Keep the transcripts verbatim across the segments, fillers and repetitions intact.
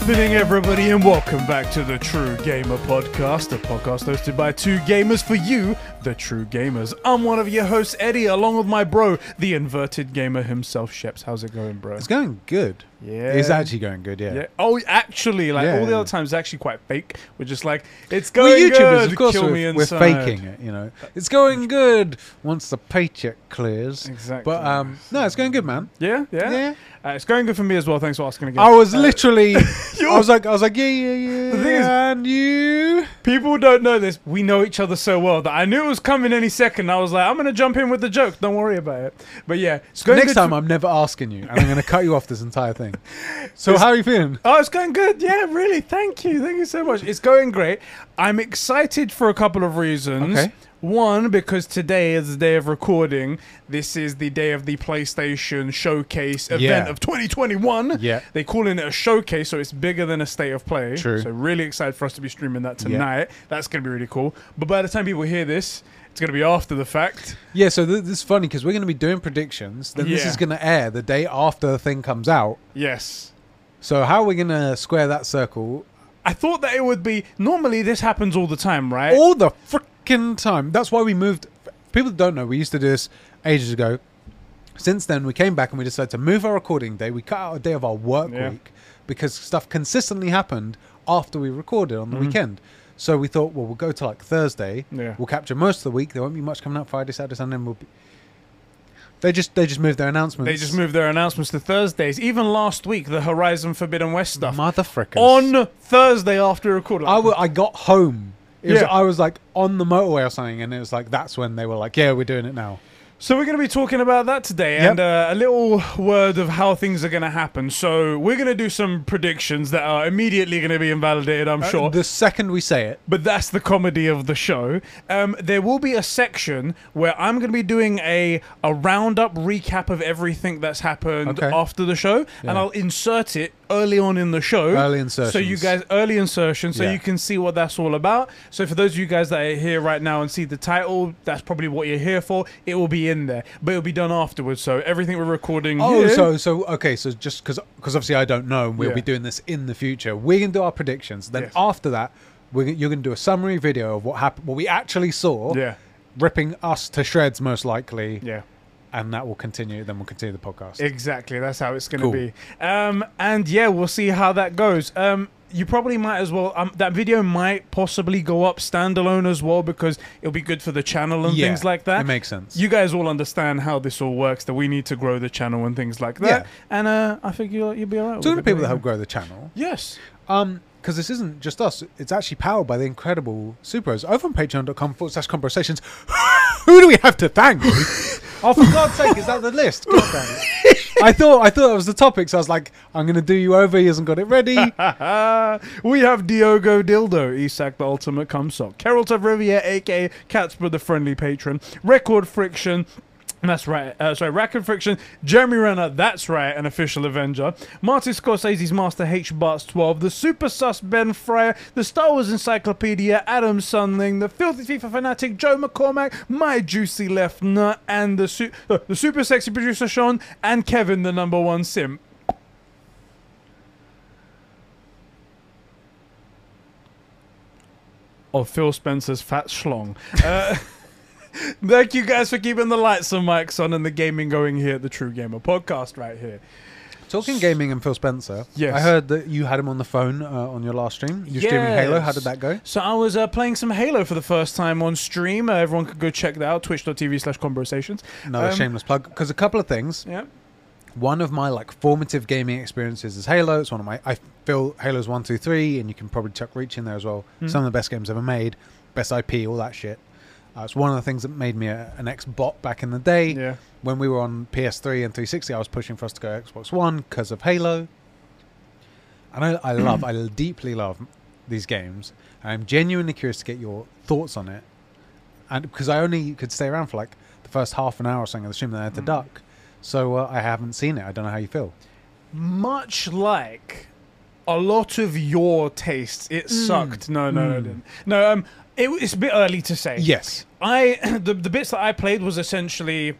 happening, everybody, and welcome back to the True Gamer Podcast, a podcast hosted by two gamers for you, the true gamers. I'm one of your hosts, Eddie, along with my bro, the inverted gamer himself, Sheps. How's it going, bro? It's going good. Yeah. It's actually going good, yeah. yeah. Oh, actually, like yeah. all the other times, it's actually quite fake. We're just like, it's going we're YouTubers, good. Of course, Kill we're, me we're faking it, you know. It's going good once the paycheck clears. Exactly. But um, no, it's going good, man. Yeah, yeah. yeah. Uh, it's going good for me as well. Thanks for asking again. I was uh, literally, I was like, I was like, yeah, yeah, yeah. The thing is, and you, people don't know this. We know each other so well that I knew it was coming any second. I was like, I'm gonna jump in with the joke. Don't worry about it. But yeah, it's going next good time. I'm never asking you, and I'm gonna cut you off this entire thing. So how are you feeling? Oh, it's going good. Yeah, really. Thank you. Thank you so much. It's going great. I'm excited for a couple of reasons. Okay. One, because today is the day of recording. This is the day of the PlayStation Showcase event yeah. of twenty twenty-one. Yeah. They call it a showcase, so it's bigger than a state of play. True. So really excited for us to be streaming that tonight. Yeah. That's going to be really cool. But by the time people hear this, it's going to be after the fact. Yeah, so th this is funny because we're going to be doing predictions. Then yeah. this is going to air the day after the thing comes out. Yes. So how are we going to square that circle? I thought that it would be... Normally, this happens all the time, right? All the frickin' time. That's why we moved... People don't know. We used to do this ages ago. Since then, we came back and we decided to move our recording day. We cut out a day of our work yeah. week because stuff consistently happened after we recorded on the mm-hmm. weekend. So we thought, well, we'll go to like Thursday. Yeah. We'll capture most of the week. There won't be much coming up Friday, Saturday, Sunday. We'll be... They just they just moved their announcements. They just moved their announcements to Thursdays. Even last week, the Horizon Forbidden West stuff. Motherfrickers. On Thursday after recording. I, I got home. It yeah. was, I was like on the motorway or something, and it was like that's when they were like, yeah, we're doing it now. So we're going to be talking about that today yep. and uh, a little word of how things are going to happen. So we're going to do some predictions that are immediately going to be invalidated, I'm uh, sure. The second we say it. But that's the comedy of the show. Um, there will be a section where I'm going to be doing a, a roundup recap of everything that's happened okay. after the show. Yeah. And I'll insert it early on in the show. Early insertions. So you guys, early insertion, so yeah. you can see what that's all about. So for those of you guys that are here right now and see the title, that's probably what you're here for. It will be in there, but it'll be done afterwards. So everything we're recording oh here. so so okay so just because because obviously I don't know, and we'll yeah. be doing this in the future. We're gonna do our predictions, then yes. after that we're you're gonna do a summary video of what happened, what we actually saw, yeah ripping us to shreds most likely, yeah and that will continue. Then we'll continue the podcast. Exactly, that's how it's gonna cool. be. Um and yeah, we'll see how that goes. um You probably might as well, um, that video might possibly go up standalone as well, because it'll be good for the channel and yeah, things like that. It makes sense. You guys all understand how this all works, that we need to grow the channel and things like that. Yeah. And uh, I think you'll, you'll be all right. Talking to people that help grow the channel. Yes. Um, because this isn't just us. It's actually powered by the incredible Supros. Over on patreon.com forward slash conversations. Who do we have to thank? Oh, for God's sake, is that the list? God damn it. I thought I thought that was the topic, so I was like, I'm going to do you over. He hasn't got it ready. We have Diogo Dildo, Isak the Ultimate Cumsock, Carol Tavrivier, a k a. Catsper the Friendly Patron, Record Friction, that's right, uh, sorry, Record Friction, Jeremy Renner, that's right, an official Avenger, Martin Scorsese's Master H. Bart's twelve, the Super Sus Ben Fryer, the Star Wars Encyclopedia, Adam Sunling, the Filthy FIFA Fanatic, Joe McCormack, My Juicy Left Nut, and the, su uh, the Super Sexy Producer Sean, and Kevin, the number one Sim. Of Phil Spencer's Fat Schlong. Uh... Thank you guys for keeping the lights and mics on and the gaming going here at the True Gamer Podcast right here. Talking gaming and Phil Spencer, yes. I heard that you had him on the phone uh, on your last stream. You're yes. streaming Halo. How did that go? So I was uh, playing some Halo for the first time on stream. Uh, everyone could go check that out, twitch.tv slash conversations. No, um, shameless plug, because a couple of things. Yeah. One of my like formative gaming experiences is Halo. It's one of my, I feel Halo's one, two, three, and you can probably chuck Reach in there as well. Mm. Some of the best games ever made, best I P, all that shit. Uh, it's one of the things that made me a, an ex-bot back in the day. Yeah. When we were on P S three and three sixty, I was pushing for us to go Xbox One because of Halo. And I, I love, I deeply love these games. I'm genuinely curious to get your thoughts on it. And because I only could stay around for like the first half an hour or something of the stream, then I had to mm. duck. So uh, I haven't seen it. I don't know how you feel. Much like a lot of your tastes, it mm. sucked. No, no, mm. no, it didn't. No, um... It, it's a bit early to say. Yes. I the, the bits that I played was essentially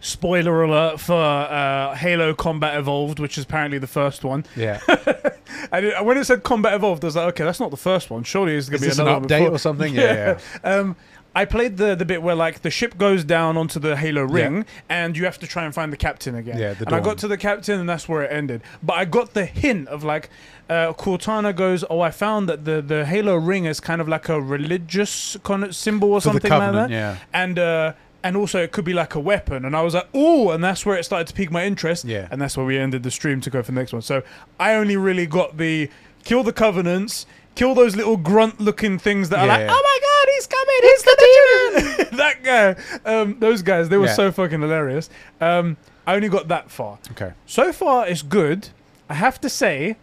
spoiler alert for uh, Halo Combat Evolved, which is apparently the first one. Yeah. And it, when it said Combat Evolved, I was like, okay, that's not the first one. Surely it's going to be another an update before. or something. Yeah. yeah. Um, I played the the bit where like the ship goes down onto the Halo ring, yeah. and you have to try and find the captain again. Yeah, the and I got to the captain, and that's where it ended. But I got the hint of like uh, Cortana goes, "Oh, I found that the the Halo ring is kind of like a religious kind of symbol or For something the Covenant, like that." Yeah. And uh, and also it could be like a weapon. And I was like, "Oh!" And that's where it started to pique my interest. Yeah. And that's where we ended the stream to go for the next one. So I only really got the kill the Covenants, kill those little grunt-looking things that yeah, are like, yeah. "Oh my God, he's coming, he's the demon!" That guy, um, those guys, they were yeah. so fucking hilarious. Um, I only got that far. Okay. So far, it's good. I have to say,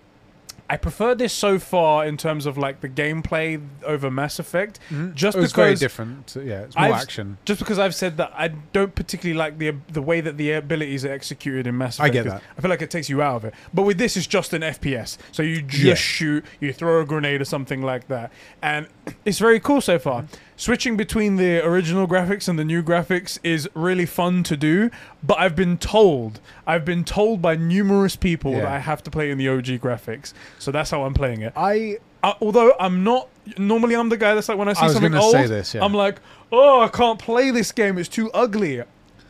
I prefer this so far in terms of like the gameplay over Mass Effect. Mm-hmm. Just it was because very different. Yeah, it's more I've, action. Just because I've said that I don't particularly like the the way that the abilities are executed in Mass Effect. I get that. I feel like it takes you out of it. But with this, it's just an F P S. So you just yeah. shoot, you throw a grenade or something like that, and it's very cool so far. Mm-hmm. Switching between the original graphics and the new graphics is really fun to do, but I've been told, I've been told by numerous people yeah. that I have to play in the O G graphics. So that's how I'm playing it. I, uh, although I'm not, normally I'm the guy that's like, when I see I something old, say this, yeah. I'm like, oh, I can't play this game, it's too ugly.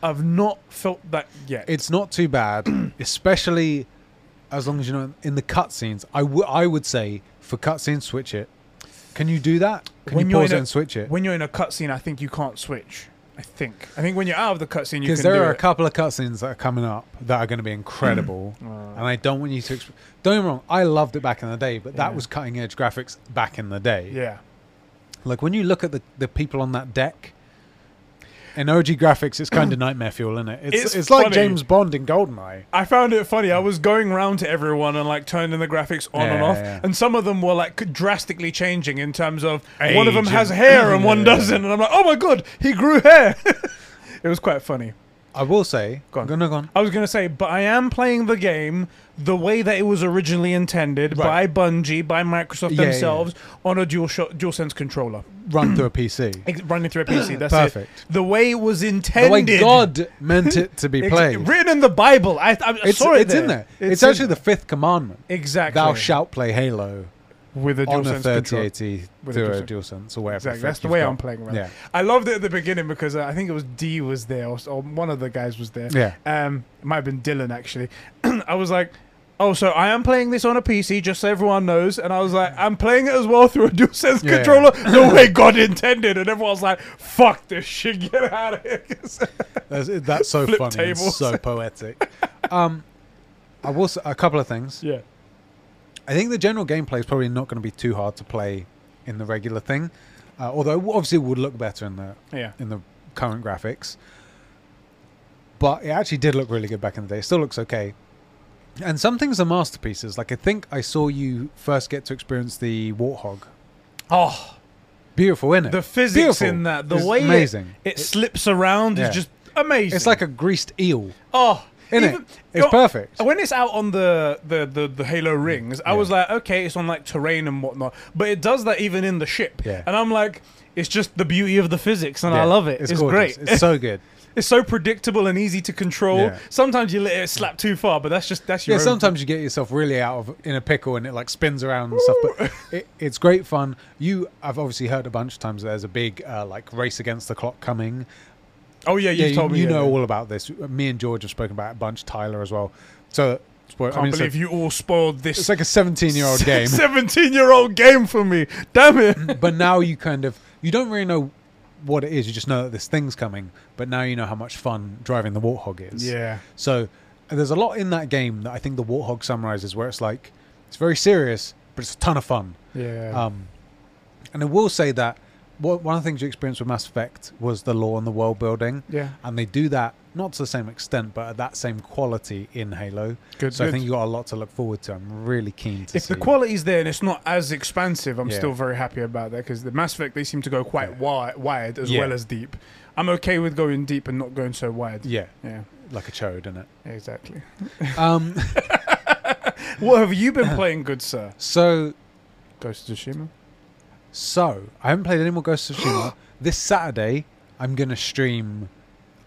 I've not felt that yet. It's not too bad, especially as long as you know in the cutscenes. I, w I would say for cutscenes, switch it. Can you do that? Can when you pause it a, and switch it? When you're in a cutscene, I think you can't switch. I think. I think when you're out of the cutscene, you can do it. Because there are a couple of cutscenes that are coming up that are going to be incredible. Mm. Oh. And I don't want you to... Don't get me wrong, I loved it back in the day, but yeah. that was cutting-edge graphics back in the day. Yeah. Like, when you look at the, the people on that deck... In O G graphics, it's kind of nightmare fuel, isn't it? It's, it's, it's like James Bond in GoldenEye. I found it funny. I was going round to everyone and like turning the graphics on yeah, and off, yeah. and some of them were like drastically changing in terms of Age one of them has hair and one yeah. doesn't, and I'm like, oh my god, he grew hair. It was quite funny. I will say, go on. Go on, go on. I was going to say, but I am playing the game the way that it was originally intended right. by Bungie, by Microsoft yeah, themselves, yeah. on a dual DualSense controller. Run through a P C. Running through a P C, that's Perfect. It. The way it was intended. The way God meant it to be played. Written in the Bible. I, I, I it's, saw it It's there. in there. It's, it's actually there. the fifth commandment. Exactly. Thou shalt play Halo. With a DualSense thirty eighty to a DualSense or whatever. Exactly. That's the way got. I'm playing around. Yeah. I loved it at the beginning because uh, I think it was D was there or, or one of the guys was there. Yeah. Um, it might have been Dylan actually. I was like, oh, so I am playing this on a P C just so everyone knows. And I was like, I'm playing it as well through a DualSense yeah, controller yeah. the way God intended. And everyone was like, fuck this shit, get out of here. that's, that's so Flip funny. Tables. It's so poetic. um, I will say a couple of things. Yeah. I think the general gameplay is probably not going to be too hard to play in the regular thing, uh, although obviously it would look better in the yeah. in the current graphics. But it actually did look really good back in the day. It still looks okay, and some things are masterpieces. Like I think I saw you first get to experience the Warthog. Oh, beautiful, isn't it? The physics beautiful. in that, the it's way amazing. It, it, it slips around yeah. is just amazing. It's like a greased eel. Oh. Isn't Even, it? It's perfect. When it's out on the the, the, the Halo rings, I yeah. was like, okay, it's on like terrain and whatnot, but it does that even in the ship. Yeah. And I'm like, it's just the beauty of the physics, and yeah. I love it. It's, it's great. It's so good. It's so predictable and easy to control. Yeah. Sometimes you let it slap too far, but that's just that's your. Yeah. Own sometimes thing. You get yourself really out of in a pickle, and it like spins around and Ooh. stuff. But it, it's great fun. You, I've obviously heard a bunch of times. There's a big uh, like race against the clock coming. Oh yeah, you yeah, told you, me. You yeah, know yeah. all about this. Me and George have spoken about it a bunch. Tyler as well. So I can't I mean, believe so, you all spoiled this. It's like a seventeen-year-old game. seventeen-year-old game for me. Damn it! But now you kind of you don't really know what it is. You just know that this thing's coming. But now you know how much fun driving the Warthog is. Yeah. So there's a lot in that game that I think the Warthog summarizes, where it's like it's very serious, but it's a ton of fun. Yeah. Um, and I will say that. One of the things you experienced with Mass Effect was the lore and the world building. Yeah. And they do that, not to the same extent, but at that same quality in Halo. Good, so good. I think you got a lot to look forward to. I'm really keen to if see. If the quality's there and it's not as expansive, I'm yeah. still very happy about that. Because the Mass Effect, they seem to go quite yeah. wide, wide as yeah. well as deep. I'm okay with going deep and not going so wide. Yeah. Yeah. Like a chode, isn't it? Exactly. Um, what have you been playing, good sir? So, Ghost of Tsushima? So, I haven't played any more Ghost of Tsushima. This Saturday, I'm going to stream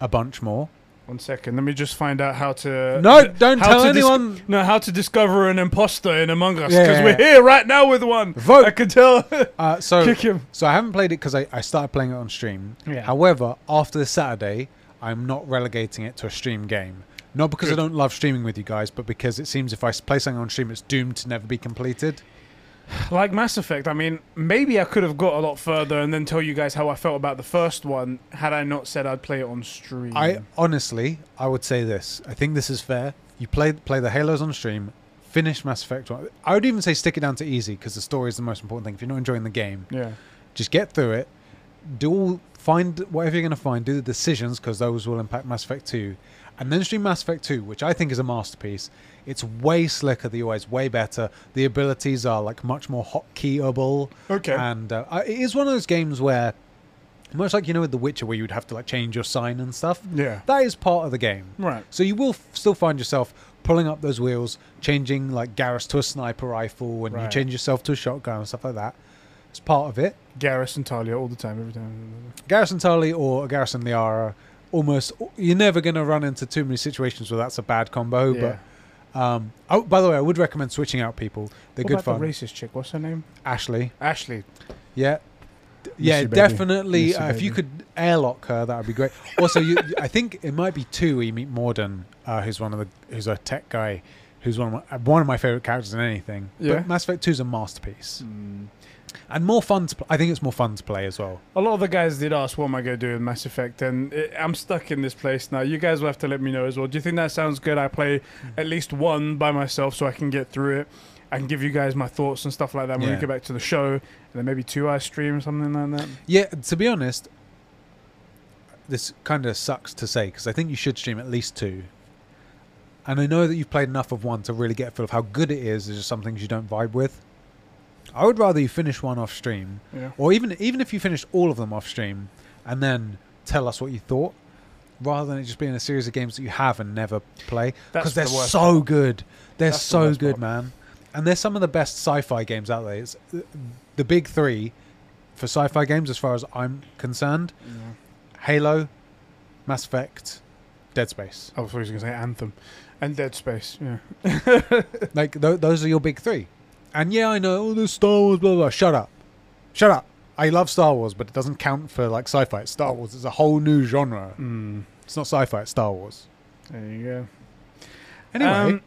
a bunch more. One second, let me just find out how to... No, don't tell anyone! No, how to discover an imposter in Among Us, because yeah, yeah, we're yeah. here right now with one! Vote! I can tell! uh, so, Kick him! So I haven't played it because I, I started playing it on stream. Yeah. However, after this Saturday, I'm not relegating it to a stream game. Not because Good. I don't love streaming with you guys, but because it seems if I play something on stream, it's doomed to never be completed. Like Mass Effect, I mean, maybe I could have got a lot further and then tell you guys how I felt about the first one had I not said I'd play it on stream. I honestly, I would say this. I think this is fair. You play play the Halos on stream, finish Mass Effect one. I would even say stick it down to easy because the story is the most important thing. If you're not enjoying the game, yeah, just get through it. Do all, find whatever you're going to find. Do the decisions because those will impact Mass Effect two. And then stream Mass Effect two, which I think is a masterpiece. It's way slicker, the U I is way better. The abilities are like much more hotkeyable. Okay. And uh, it is one of those games where, much like you know with The Witcher, where you'd have to like change your sign and stuff. Yeah. That is part of the game. Right. So you will f still find yourself pulling up those wheels, changing like Garrus to a sniper rifle, and right. you change yourself to a shotgun and stuff like that. It's part of it. Garrus and Talia all the time, every time. Garrus and Talia or Garrus and Liara. Almost, you're never going to run into too many situations where that's a bad combo. Yeah. But um, oh, by the way, I would recommend switching out people. They're what good about fun. The racist chick, what's her name? Ashley. Ashley. Yeah, D Missy yeah, baby. Definitely. Uh, if you could airlock her, that would be great. Also, you, I think it might be two. You meet Morden, uh, who's one of the, who's a tech guy, who's one of my, one of my favorite characters in anything. Yeah. But Mass Effect two is a masterpiece. Mm. And more fun to play. I think it's more fun to play as well. A lot of the guys did ask, what am I going to do with Mass Effect? And it, I'm stuck in this place now. You guys will have to let me know as well. Do you think that sounds good? I play at least one by myself so I can get through it. I can give you guys my thoughts and stuff like that when yeah. we go back to the show. And then maybe two I stream or something like that. Yeah, to be honest, this kind of sucks to say because I think you should stream at least two. And I know that you've played enough of one to really get a feel of how good it is. There's just some things you don't vibe with. I would rather you finish one off stream, yeah. or even even if you finished all of them off stream, and then tell us what you thought, rather than it just being a series of games that you have and never play. Because they're so good, they're That's so good, part. man. And they're some of the best sci-fi games out there. It's the big three for sci-fi games, as far as I'm concerned: yeah. Halo, Mass Effect, Dead Space. I was going to say Anthem, and Dead Space. Yeah, like th those are your big three. And yeah, I know, oh, there's Star Wars, blah, blah, blah. Shut up. Shut up. I love Star Wars, but it doesn't count for, like, sci-fi. It's Star Wars. It's a whole new genre. Mm. It's not sci-fi. It's Star Wars. There you go. Anyway. Um,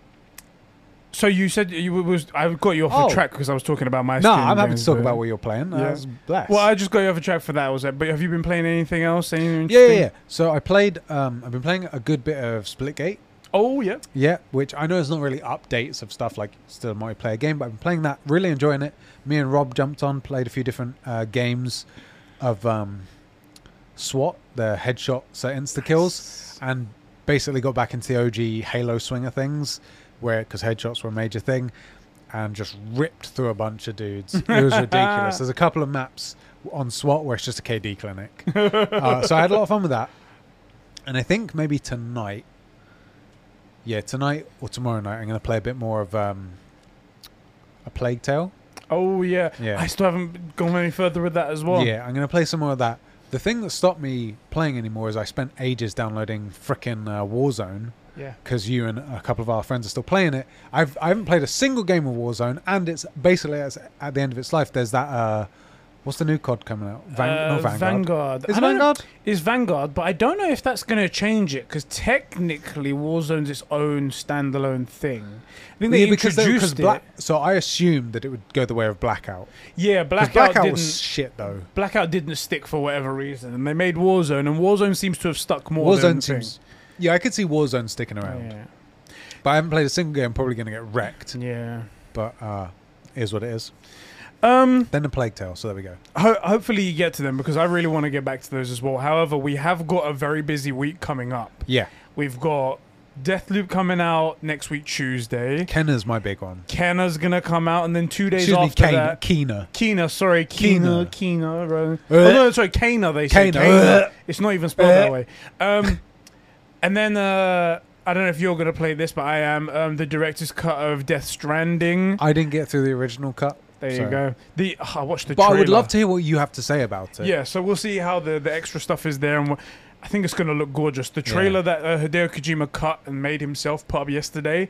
so you said you was... I got you off oh. the track because I was talking about my... No, nah, I'm happy games, to talk about what you're playing. Yeah. I was blessed. Well, I just got you off the track for that. Was it? But have you been playing anything else? Anything yeah, yeah, yeah. So I played... Um, I've been playing a good bit of Splitgate. Oh, yeah. Yeah, which I know is not really updates of stuff like still a multiplayer game, but I've been playing that, really enjoying it. Me and Rob jumped on, played a few different uh, games of um, SWAT, the headshots, so insta-kills, and basically got back into the O G Halo swing of things, where because headshots were a major thing, and just ripped through a bunch of dudes. It was ridiculous. There's a couple of maps on SWAT where it's just a K D clinic. uh, so I had a lot of fun with that. And I think maybe tonight, Yeah, tonight or tomorrow night, I'm going to play a bit more of um, A Plague Tale. Oh, yeah. yeah. I still haven't gone any further with that as well. Yeah, I'm going to play some more of that. The thing that stopped me playing anymore is I spent ages downloading frickin' uh, Warzone. Yeah. Because you and a couple of our friends are still playing it. I've, I haven't played a single game of Warzone, and it's basically it's at the end of its life. There's that... Uh, What's the new C O D coming out? Van uh, Vanguard. Vanguard. Is Vanguard? It's Vanguard, but I don't know if that's going to change it because technically Warzone's its own standalone thing. I think they yeah, because introduced they, it. So I assumed that it would go the way of Blackout. Yeah, Blackout, Blackout didn't, was shit though. Blackout didn't stick for whatever reason, and they made Warzone, and Warzone seems to have stuck more Warzone than seems, thing. Yeah, I could see Warzone sticking around, yeah. but I haven't played a single game. I'm probably going to get wrecked. Yeah, but uh, it is what it is. Um, then the Plague Tale, so there we go. Ho hopefully you get to them because I really want to get back to those as well. However, we have got a very busy week coming up. Yeah. We've got Deathloop coming out next week, Tuesday. Kena's my big one. Kena's going to come out, and then two days Excuse after me, that... Kena. Kena, sorry. Kena. Kena. Kena uh, oh, no, sorry. Kena, they say. Kena. Kena. Uh, it's not even spelled uh, that way. Um, and then... Uh, I don't know if you're going to play this, but I am um, the director's cut of Death Stranding. I didn't get through the original cut. There so. you go. The oh, I watched the. But trailer. I would love to hear what you have to say about it. Yeah, so we'll see how the the extra stuff is there, and I think it's going to look gorgeous. The trailer yeah. that uh, Hideo Kojima cut and made himself put up yesterday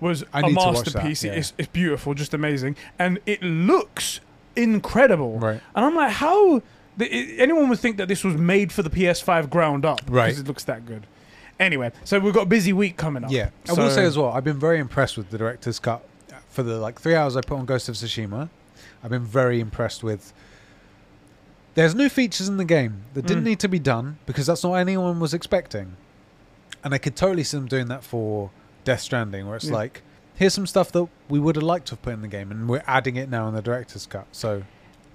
was I a masterpiece. That, yeah. It's it's beautiful, just amazing, and it looks incredible. Right. And I'm like, how the, anyone would think that this was made for the P S five ground up, right? Because it looks that good. Anyway, so we've got a busy week coming up. Yeah, so I will say as well, I've been very impressed with the director's cut. For the like three hours I put on Ghost of Tsushima, I've been very impressed with... There's new features in the game that didn't mm. need to be done because that's not what anyone was expecting. And I could totally see them doing that for Death Stranding, where it's yeah. like, here's some stuff that we would have liked to have put in the game, and we're adding it now in the director's cut. So...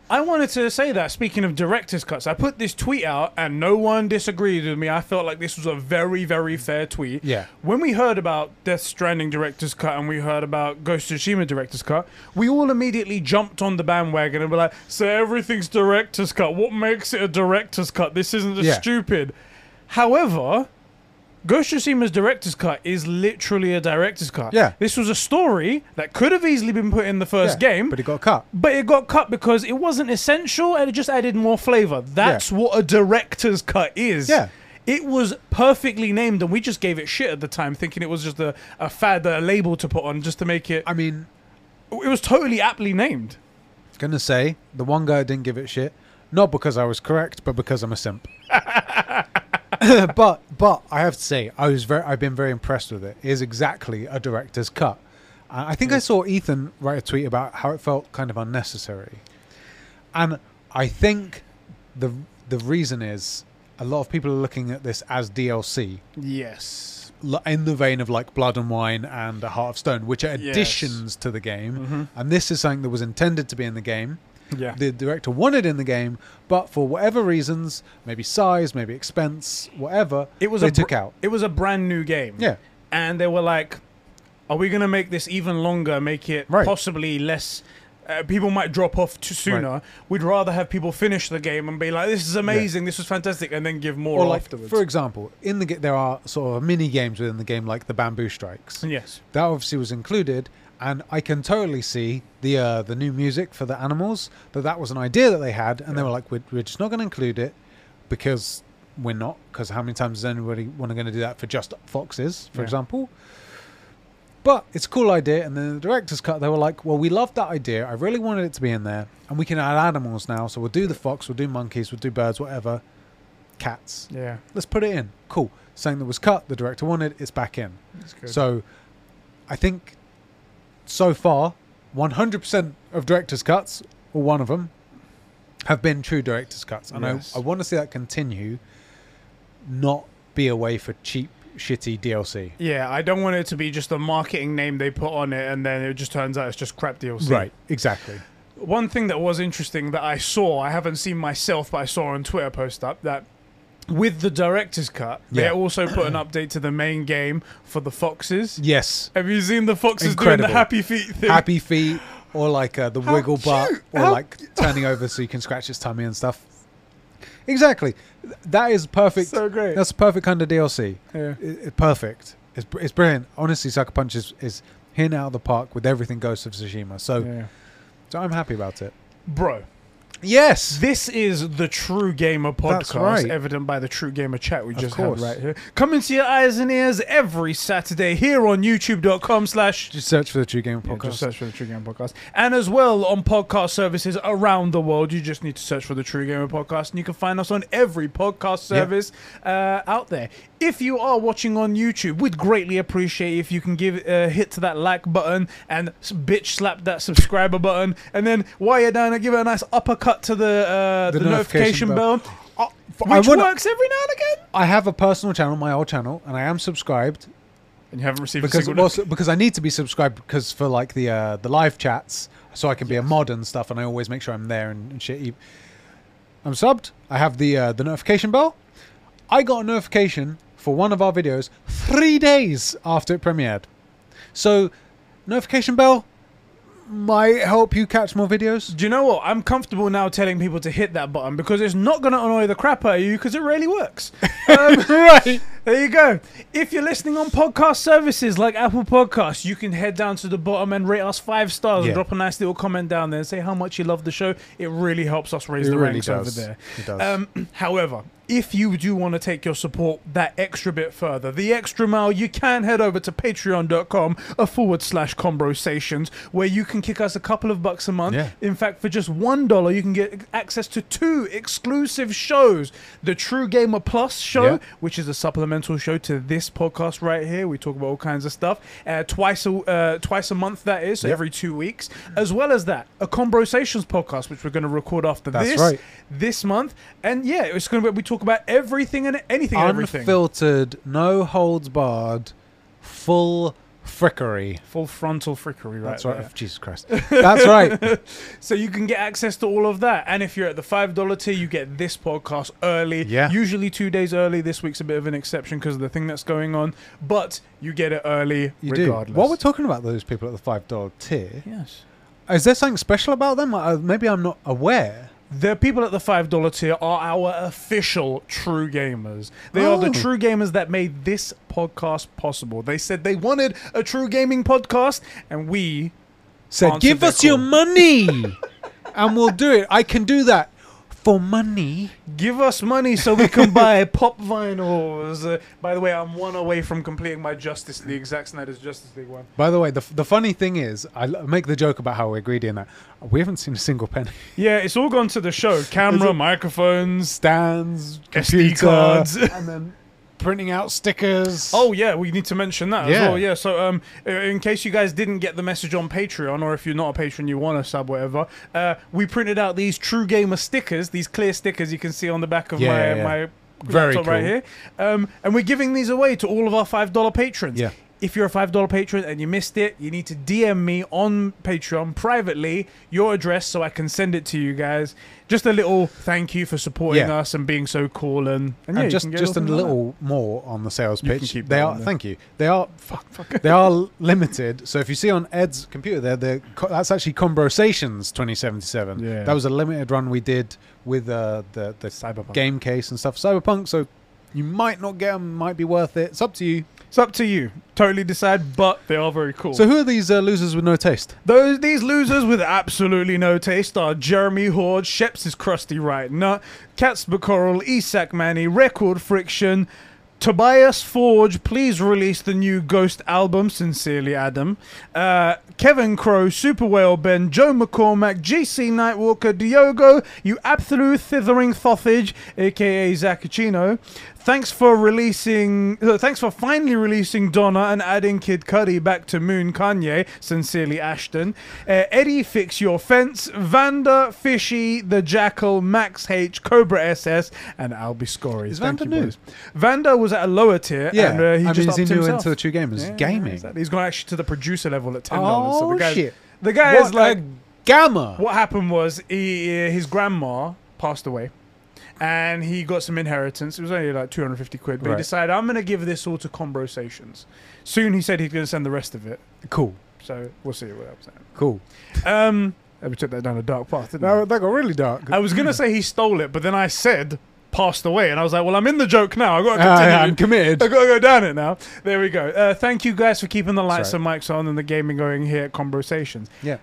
I wanted to say that, speaking of director's cuts, I put this tweet out and no one disagreed with me. I felt like this was a very, very fair tweet. Yeah. When we heard about Death Stranding director's cut and we heard about Ghost of Tsushima director's cut, we all immediately jumped on the bandwagon and were like, so everything's director's cut. What makes it a director's cut? This isn't just yeah. stupid. However... Ghost of Tsushima's director's cut is literally a director's cut. Yeah. This was a story that could have easily been put in the first yeah, game. But it got cut. But it got cut because it wasn't essential and it just added more flavor. That's yeah. what a director's cut is. Yeah. It was perfectly named and we just gave it shit at the time thinking it was just a, a fad, a label to put on just to make it... I mean... It was totally aptly named. I was going to say, the one guy didn't give it shit, not because I was correct, but because I'm a simp. but but I have to say I was very I've been very impressed with it. It is exactly a director's cut. Uh, I think yeah. I saw Ethan write a tweet about how it felt kind of unnecessary, and I think the the reason is a lot of people are looking at this as D L C. Yes, in the vein of like Blood and Wine and A Heart of Stone, which are additions yes. to the game, mm-hmm. and this is something that was intended to be in the game. Yeah. The director wanted in the game, but for whatever reasons, maybe size, maybe expense, whatever, it was they a took out. It was a brand new game. Yeah. And they were like, are we going to make this even longer, make it right. possibly less... Uh, people might drop off too sooner. Right. We'd rather have people finish the game and be like, this is amazing, yeah. this was fantastic, and then give more or like, afterwards. For example, in the there are sort of mini-games within the game, like the bamboo strikes. Yes. That obviously was included... And I can totally see the uh, the new music for the animals, that that was an idea that they had. And yeah. they were like, we're, we're just not going to include it because we're not. Because how many times is anybody going to do that for just foxes, for yeah. example? But it's a cool idea. And then the director's cut, they were like, well, we loved that idea. I really wanted it to be in there. And we can add animals now. So we'll do the fox, we'll do monkeys, we'll do birds, whatever. Cats. Yeah. Let's put it in. Cool. Something that was cut, the director wanted, it's back in. That's good. So I think... So far, one hundred percent of director's cuts, or one of them, have been true director's cuts. And yes. I, I want to see that continue, not be a way for cheap, shitty D L C. Yeah, I don't want it to be just a marketing name they put on it and then it just turns out it's just crap D L C. Right, exactly. One thing that was interesting that I saw, I haven't seen myself, but I saw on Twitter post up, that with the director's cut, yeah. they also put an update to the main game for the foxes. Yes. Have you seen the foxes Incredible. doing the happy feet thing? Happy feet, or like uh, the How wiggle cute. butt, or How like turning over so you can scratch its tummy and stuff. Exactly. That is perfect. So great. That's the perfect kind of D L C. Yeah. It, it, perfect. It's, it's brilliant. Honestly, Sucker Punch is, is hitting out of the park with everything Ghost of Tsushima. So, yeah. so I'm happy about it. Bro. Yes. This is the True Gamer Podcast, right. evident by the True Gamer chat we just had right here. Coming to your eyes and ears every Saturday here on YouTube.com slash... Just search for the True Gamer Podcast. Yeah, just search for the True Gamer Podcast. And as well on podcast services around the world, you just need to search for the True Gamer Podcast, and you can find us on every podcast service yep. uh, out there. If you are watching on YouTube, we'd greatly appreciate if you can give a hit to that like button and bitch slap that subscriber button. And then while you're down there, give it a nice uppercut to the, uh, the, the notification, notification bell, bell. Oh, which wanna, works every now and again. I have a personal channel, my old channel, and I am subscribed. And you haven't received because a single also, because I need to be subscribed because for like the uh, the live chats, so I can yes. be a mod and stuff, and I always make sure I'm there and, and shit. I'm subbed. I have the uh, the notification bell. I got a notification for one of our videos three days after it premiered. So notification bell might help you catch more videos. Do you know what? I'm comfortable now telling people to hit that button because it's not going to annoy the crap out of you because it really works. Um, right. There you go. If you're listening on podcast services like Apple Podcasts, you can head down to the bottom and rate us five stars yeah. and drop a nice little comment down there and say how much you love the show. It really helps us raise it the really ranks does. over there. It does. Um, however, if you do want to take your support that extra bit further, the extra mile, you can head over to patreon.com forward slash conversations, where you can kick us a couple of bucks a month. Yeah. In fact, for just one dollar, you can get access to two exclusive shows. The True Gamer Plus show, yeah. which is a supplemental show to this podcast right here. We talk about all kinds of stuff. Uh, twice, a, uh, twice a month, that is, so yeah. every two weeks. As well as that, a Conversations podcast, which we're going to record after That's this, right. this month. And yeah, it's going to be... We talk about everything and anything and everything. Unfiltered, no holds barred, full frickery. Full frontal frickery, right? That's right. There. Jesus Christ. That's right. So you can get access to all of that. And if you're at the five dollar tier, you get this podcast early. Yeah. Usually two days early. This week's a bit of an exception because of the thing that's going on. But you get it early you regardless. Do. While we're talking about those people at the five dollar tier, yes. is there something special about them? Maybe I'm not aware. The people at the five dollar tier are our official True Gamers. They oh. are the True Gamers that made this podcast possible. They said they wanted a True Gaming podcast, and we said, give us call. your money, and we'll do it. I can do that for money. Give us money so we can buy pop vinyls. Uh, by the way, I'm one away from completing my Justice League. Zack Snyder's Justice League one. By the way, the, the funny thing is, I make the joke about how we're greedy and that. We haven't seen a single penny. Yeah, it's all gone to the show. Camera, microphones, stands, computer, S D cards. And then... printing out stickers. Oh yeah, we need to mention that yeah. as well. Yeah, so um, in case you guys didn't get the message on Patreon, or if you're not a patron, you want a sub, whatever, uh, we printed out these True Gamer stickers, these clear stickers you can see on the back of yeah, my yeah. my Very laptop cool. right here, um, and we're giving these away to all of our five dollar patrons. Yeah. If you're a five dollar patron and you missed it, you need to D M me on Patreon privately your address so I can send it to you guys. Just a little thank you for supporting yeah. us and being so cool. And, and, and yeah, just, just a little like more on the sales pitch. They are, thank you. They are fuck, fuck. They are limited. So if you see on Ed's computer there, they're, that's actually Conversations twenty seventy-seven. Yeah. That was a limited run we did with uh, the, the Cyberpunk game case and stuff. Cyberpunk, so you might not get them, might be worth it. It's up to you. It's up to you. Totally decide, but they are very cool. So who are these uh, losers with no taste? Those These losers with absolutely no taste are Jeremy Horde, Sheps is Crusty Right Nut, Cats Bacoral, Isak Manny, Record Friction, Tobias Forge, please release the new Ghost album, sincerely Adam, uh, Kevin Crow, Super Whale Ben, Joe McCormack, G C Nightwalker, Diogo, you absolute Thithering Thothage, aka Zacchino. Thanks for releasing. Uh, thanks for finally releasing Donna and adding Kid Cudi back to Moon Kanye. Sincerely, Ashton. Uh, Eddie, Fix Your Fence. Vanda, Fishy, The Jackal, Max H, Cobra S S, and Albie Scory. Is Vanda new? Boys. Vanda was at a lower tier. Yeah, and, uh, he I just mean, upped is he new himself. into the True Gamers? Yeah, gaming. Exactly. He's gone actually to the producer level at ten dollars. Oh so the guy, shit! The guy what is like gamma. What happened was he, his grandma passed away. And he got some inheritance. It was only like two hundred fifty quid. But right. he decided, I'm going to give this all to Conversations. Soon he said he's going to send the rest of it. Cool. So we'll see what happens. Cool. Um, we took that down a dark path, didn't we? That got really dark. I was going to say he stole it, but then I said... passed away, and I was like, well, I'm in the joke now. I've got to continue. Uh, I'm committed. I've got to go down it now. There we go. Uh, thank you guys for keeping the lights Sorry. and mics on and the gaming going here at Conversations. Yeah.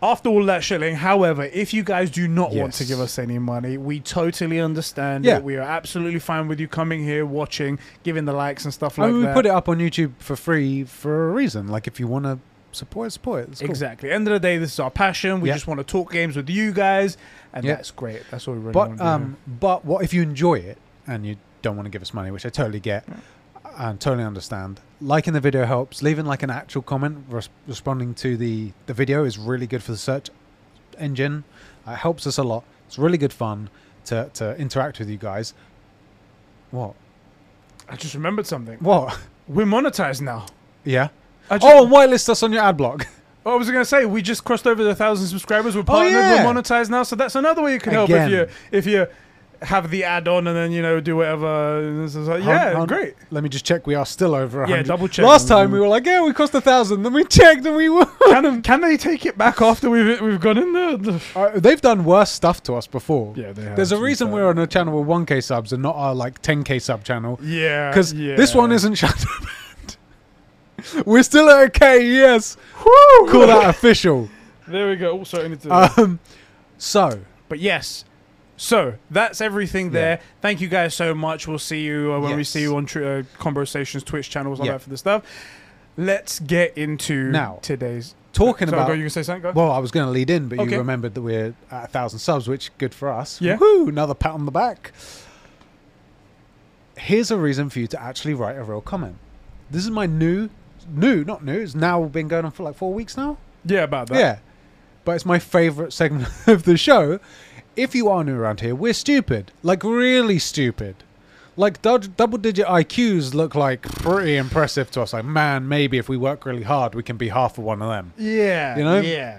After all that shilling, however, if you guys do not yes. want to give us any money, we totally understand yeah. it. We are absolutely fine with you coming here, watching, giving the likes and stuff like I mean, we that. We put it up on YouTube for free for a reason. Like, if you want to support, support it. Cool. Exactly. End of the day, this is our passion. We yeah. just want to talk games with you guys, and yeah. that's great. That's all we really but, want to do. Um, but what if you enjoy it and you don't want to give us money, which I totally get yeah. and totally understand. Liking the video helps. Leaving like an actual comment, res responding to the, the video is really good for the search engine. It helps us a lot. It's really good fun to, to interact with you guys. What? I just remembered something. What? We're monetized now. Yeah. Just, oh, and whitelist us on your ad block. I was going to say, we just crossed over the one thousand subscribers. We're partnered, oh, yeah. we're monetized now. So that's another way you can help Again. if you if you have the add-on and then, you know, do whatever. It's like, yeah, how, how, great. Let me just check. We are still over one hundred. Yeah, double check. Last time we were like, yeah, we cost a thousand. Then we checked and we were. Can, can they take it back after we've we've gone in there? Uh, they've done worse stuff to us before. Yeah, they have. There's a reason we're on a channel with one K subs and not our like ten K sub channel. Yeah, because yeah. this one isn't shut up. We're still at a K. Yes. Woo! Call that official. There we go. Also, I need to um, so but yes. So, that's everything there. Yeah. Thank you guys so much. We'll see you uh, when yes. we see you on uh, Conversations, Twitch channels, like yeah. that for the stuff. Let's get into now, today's... Talking so about... Go, you can say something, go. Well, I was going to lead in, but okay. you remembered that we're at one thousand subs, which good for us. Yeah. Woohoo! Another pat on the back. Here's a reason for you to actually write a real comment. This is my new... New, not new. It's now been going on for like four weeks now. Yeah, about that. Yeah. But it's my favourite segment of the show. If you are new around here, we're stupid. Like, really stupid. Like, double-digit I Qs look, like, pretty impressive to us. Like, man, maybe if we work really hard, we can be half of one of them. Yeah. You know? Yeah.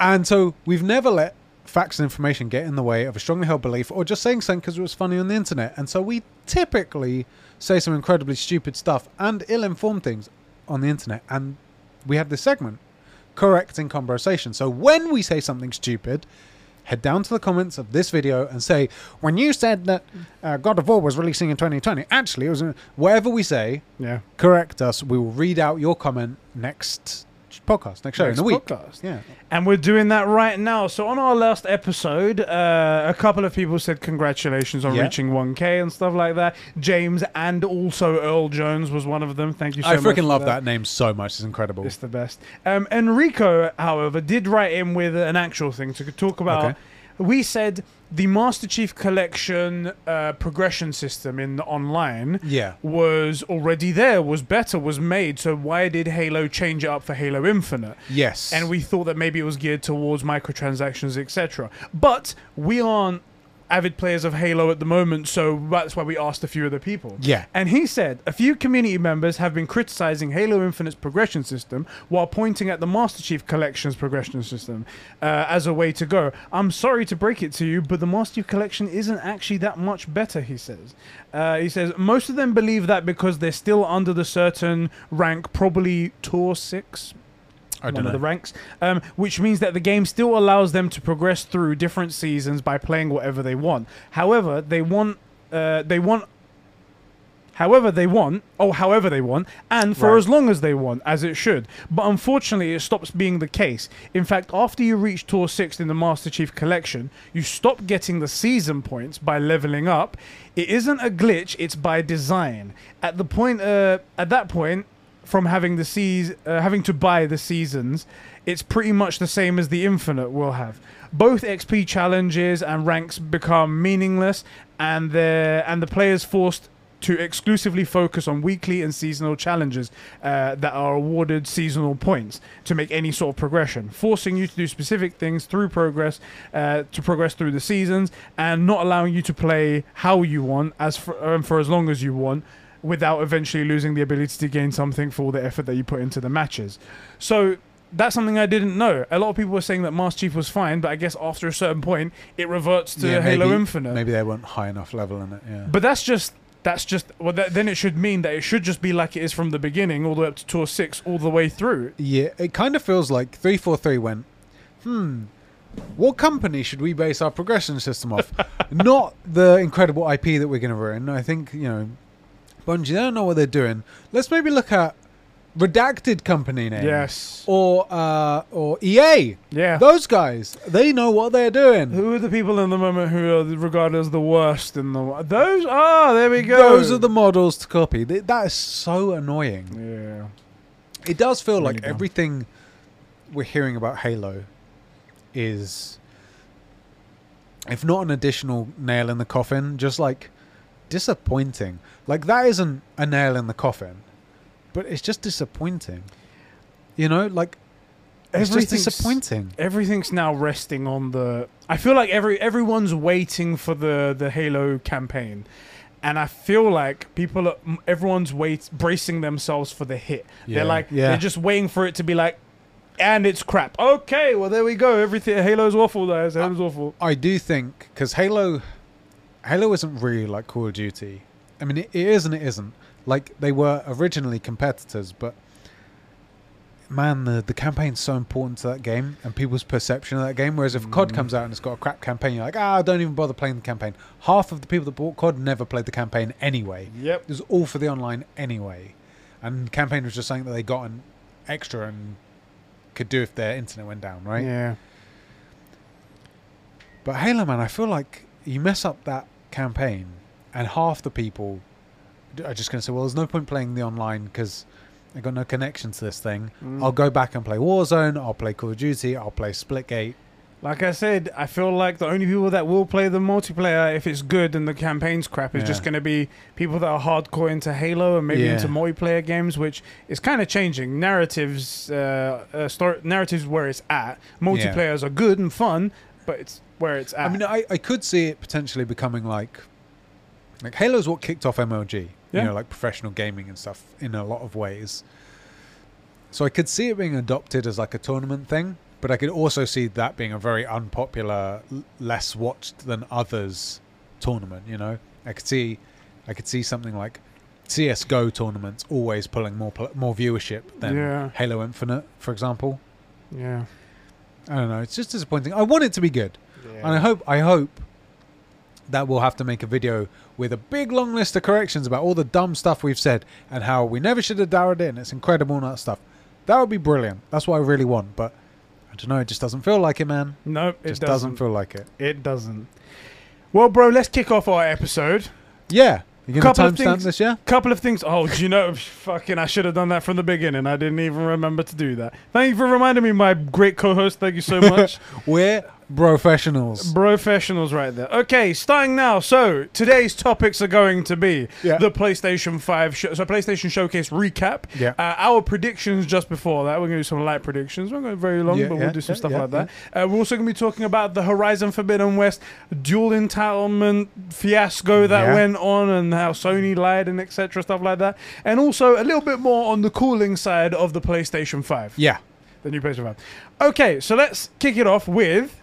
And so we've never let facts and information get in the way of a strongly held belief or just saying something because it was funny on the internet. And so we typically say some incredibly stupid stuff and ill-informed things on the internet. And we have this segment, Correcting Conversation. So when we say something stupid... head down to the comments of this video and say, when you said that uh, God of War was releasing in twenty twenty, actually, it was whatever we say, yeah. correct us. We will read out your comment next podcast, next show next in a week. Podcast. Yeah. And we're doing that right now. So on our last episode, uh, a couple of people said congratulations on yeah. reaching one K and stuff like that. James and also Earl Jones was one of them. Thank you so I much. I freaking love that. that name so much. It's incredible. It's the best. Um, Enrico, however, did write in with an actual thing to talk about. Okay. We said the Master Chief Collection uh, progression system in the online yeah. was already there, was better, was made. So why did Halo change it up for Halo Infinite? Yes. And we thought that maybe it was geared towards microtransactions, et cetera. But we aren't avid players of Halo at the moment, so that's why we asked a few other people. Yeah. And he said, a few community members have been criticizing Halo Infinite's progression system while pointing at the Master Chief Collection's progression system uh, as a way to go. I'm sorry to break it to you, but the Master Chief Collection isn't actually that much better, he says. Uh, he says, most of them believe that because they're still under the certain rank, probably Tor six, I don't know the ranks, um, which means that the game still allows them to progress through different seasons by playing whatever they want. However, they want, uh, they want, however they want, oh, however they want, and for right. as long as they want, as it should. But unfortunately, it stops being the case. In fact, after you reach Tor six in the Master Chief Collection, you stop getting the season points by leveling up. It isn't a glitch; it's by design. At the point, uh, at that point. From having the seas, uh, having to buy the seasons, it's pretty much the same as the Infinite will have. Both X P challenges and ranks become meaningless, and the and the players forced to exclusively focus on weekly and seasonal challenges uh, that are awarded seasonal points to make any sort of progression, forcing you to do specific things through progress uh, to progress through the seasons, and not allowing you to play how you want as for, um, for as long as you want, without eventually losing the ability to gain something for all the effort that you put into the matches. So that's something I didn't know. A lot of people were saying that Master Chief was fine, but I guess after a certain point, it reverts to yeah, Halo maybe, Infinite. Maybe they weren't high enough level in it, yeah. But that's just... That's just... Well, that, then it should mean that it should just be like it is from the beginning, all the way up to Tor six, all the way through. Yeah, it kind of feels like three forty-three went, hmm... what company should we base our progression system off? Not the incredible I P that we're going to ruin. I think, you know... Bungie, they don't know what they're doing. Let's maybe look at redacted company names. Yes. Or uh, or E A. Yeah. Those guys, they know what they're doing. Who are the people in the moment who are regarded as the worst in the world? Those? Ah, oh, there we go. Those are the models to copy. That is so annoying. Yeah. It does feel like everything we're hearing about Halo is, if not an additional nail in the coffin, just like disappointing. Like, that isn't a nail in the coffin, but it's just disappointing. You know, like, it's just disappointing. Everything's now resting on the... I feel like every everyone's waiting for the, the Halo campaign. And I feel like people, are, everyone's wait, bracing themselves for the hit. Yeah. They're like, yeah. they're just waiting for it to be like, And it's crap. Okay, well, there we go. Everything Halo's awful, guys. Halo's I, awful. I do think, because Halo, Halo isn't really like Call of Duty. I mean, it, it is and it isn't. Like, they were originally competitors, but man, the, the campaign's so important to that game and people's perception of that game. Whereas if mm. C O D comes out and it's got a crap campaign, you're like, ah, don't even bother playing the campaign. Half of the people that bought C O D never played the campaign anyway. Yep. It was all for the online anyway. And campaign was just something that they got an extra and could do if their internet went down, right? Yeah. But Halo, man, I feel like you mess up that campaign and half the people are just going to say, well, there's no point playing the online because I got no connection to this thing. Mm. I'll go back and play Warzone. I'll play Call of Duty. I'll play Splitgate. Like I said, I feel like the only people that will play the multiplayer, if it's good and the campaign's crap, is yeah. just going to be people that are hardcore into Halo and maybe yeah. into multiplayer games, which is kind of changing. Narratives, uh, uh, story, narratives where it's at. Multiplayers yeah. are good and fun, but it's where it's at. I mean, I, I could see it potentially becoming like... Like, Halo's what kicked off M L G. Yeah. You know, like professional gaming and stuff in a lot of ways. So I could see it being adopted as like a tournament thing, but I could also see that being a very unpopular, less watched than others tournament, you know? I could see I could see something like C S G O tournaments always pulling more more viewership than yeah. Halo Infinite, for example. Yeah. I don't know, it's just disappointing. I want it to be good. Yeah. And I hope I hope that we'll have to make a video with a big long list of corrections about all the dumb stuff we've said and how we never should have doubted it and it's incredible and that stuff. That would be brilliant. That's what I really want, but I don't know, it just doesn't feel like it, man. No, nope, it just doesn't. doesn't feel like it. It doesn't. Well, bro, let's kick off our episode. Yeah. You gonna timestamp this, yeah? Couple of things. Oh, do you know, fucking, I should have done that from the beginning. I didn't even remember to do that. Thank you for reminding me, my great co-host. Thank you so much. We're professionals. Professionals right there. Okay, starting now. So, today's topics are going to be yeah. the PlayStation five, sh so PlayStation Showcase recap. Yeah. Uh, our predictions just before that. We're going to do some light predictions. We're not going very long, yeah, but yeah, we'll do some yeah, stuff yeah, like yeah. that. Uh, we're also going to be talking about the Horizon Forbidden West dual entitlement fiasco that yeah. went on and how Sony lied and et cetera, stuff like that. And also a little bit more on the cooling side of the PlayStation five. Yeah. The new PlayStation five. Okay, so let's kick it off with...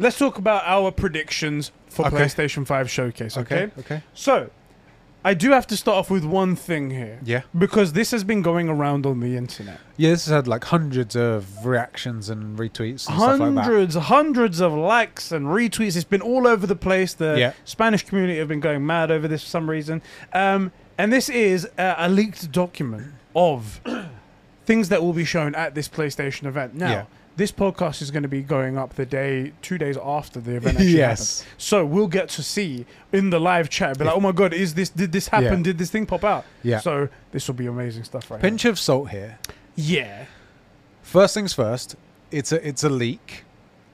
Let's talk about our predictions for okay. PlayStation five Showcase, okay? okay? Okay. So, I do have to start off with one thing here. Yeah. Because this has been going around on the internet. Yeah, this has had like hundreds of reactions and retweets and hundreds, stuff like that. Hundreds, hundreds of likes and retweets. It's been all over the place. The yeah. Spanish community have been going mad over this for some reason. Um, and this is a, a leaked document of things that will be shown at this PlayStation event. Now... Yeah. This podcast is going to be going up the day, two days after the event actually yes. happened. So we'll get to see in the live chat, be like, oh my God, is this, did this happen? Yeah. Did this thing pop out? Yeah. So this will be amazing stuff right now. Pinch here. of salt here. Yeah. First things first, it's a, it's a leak.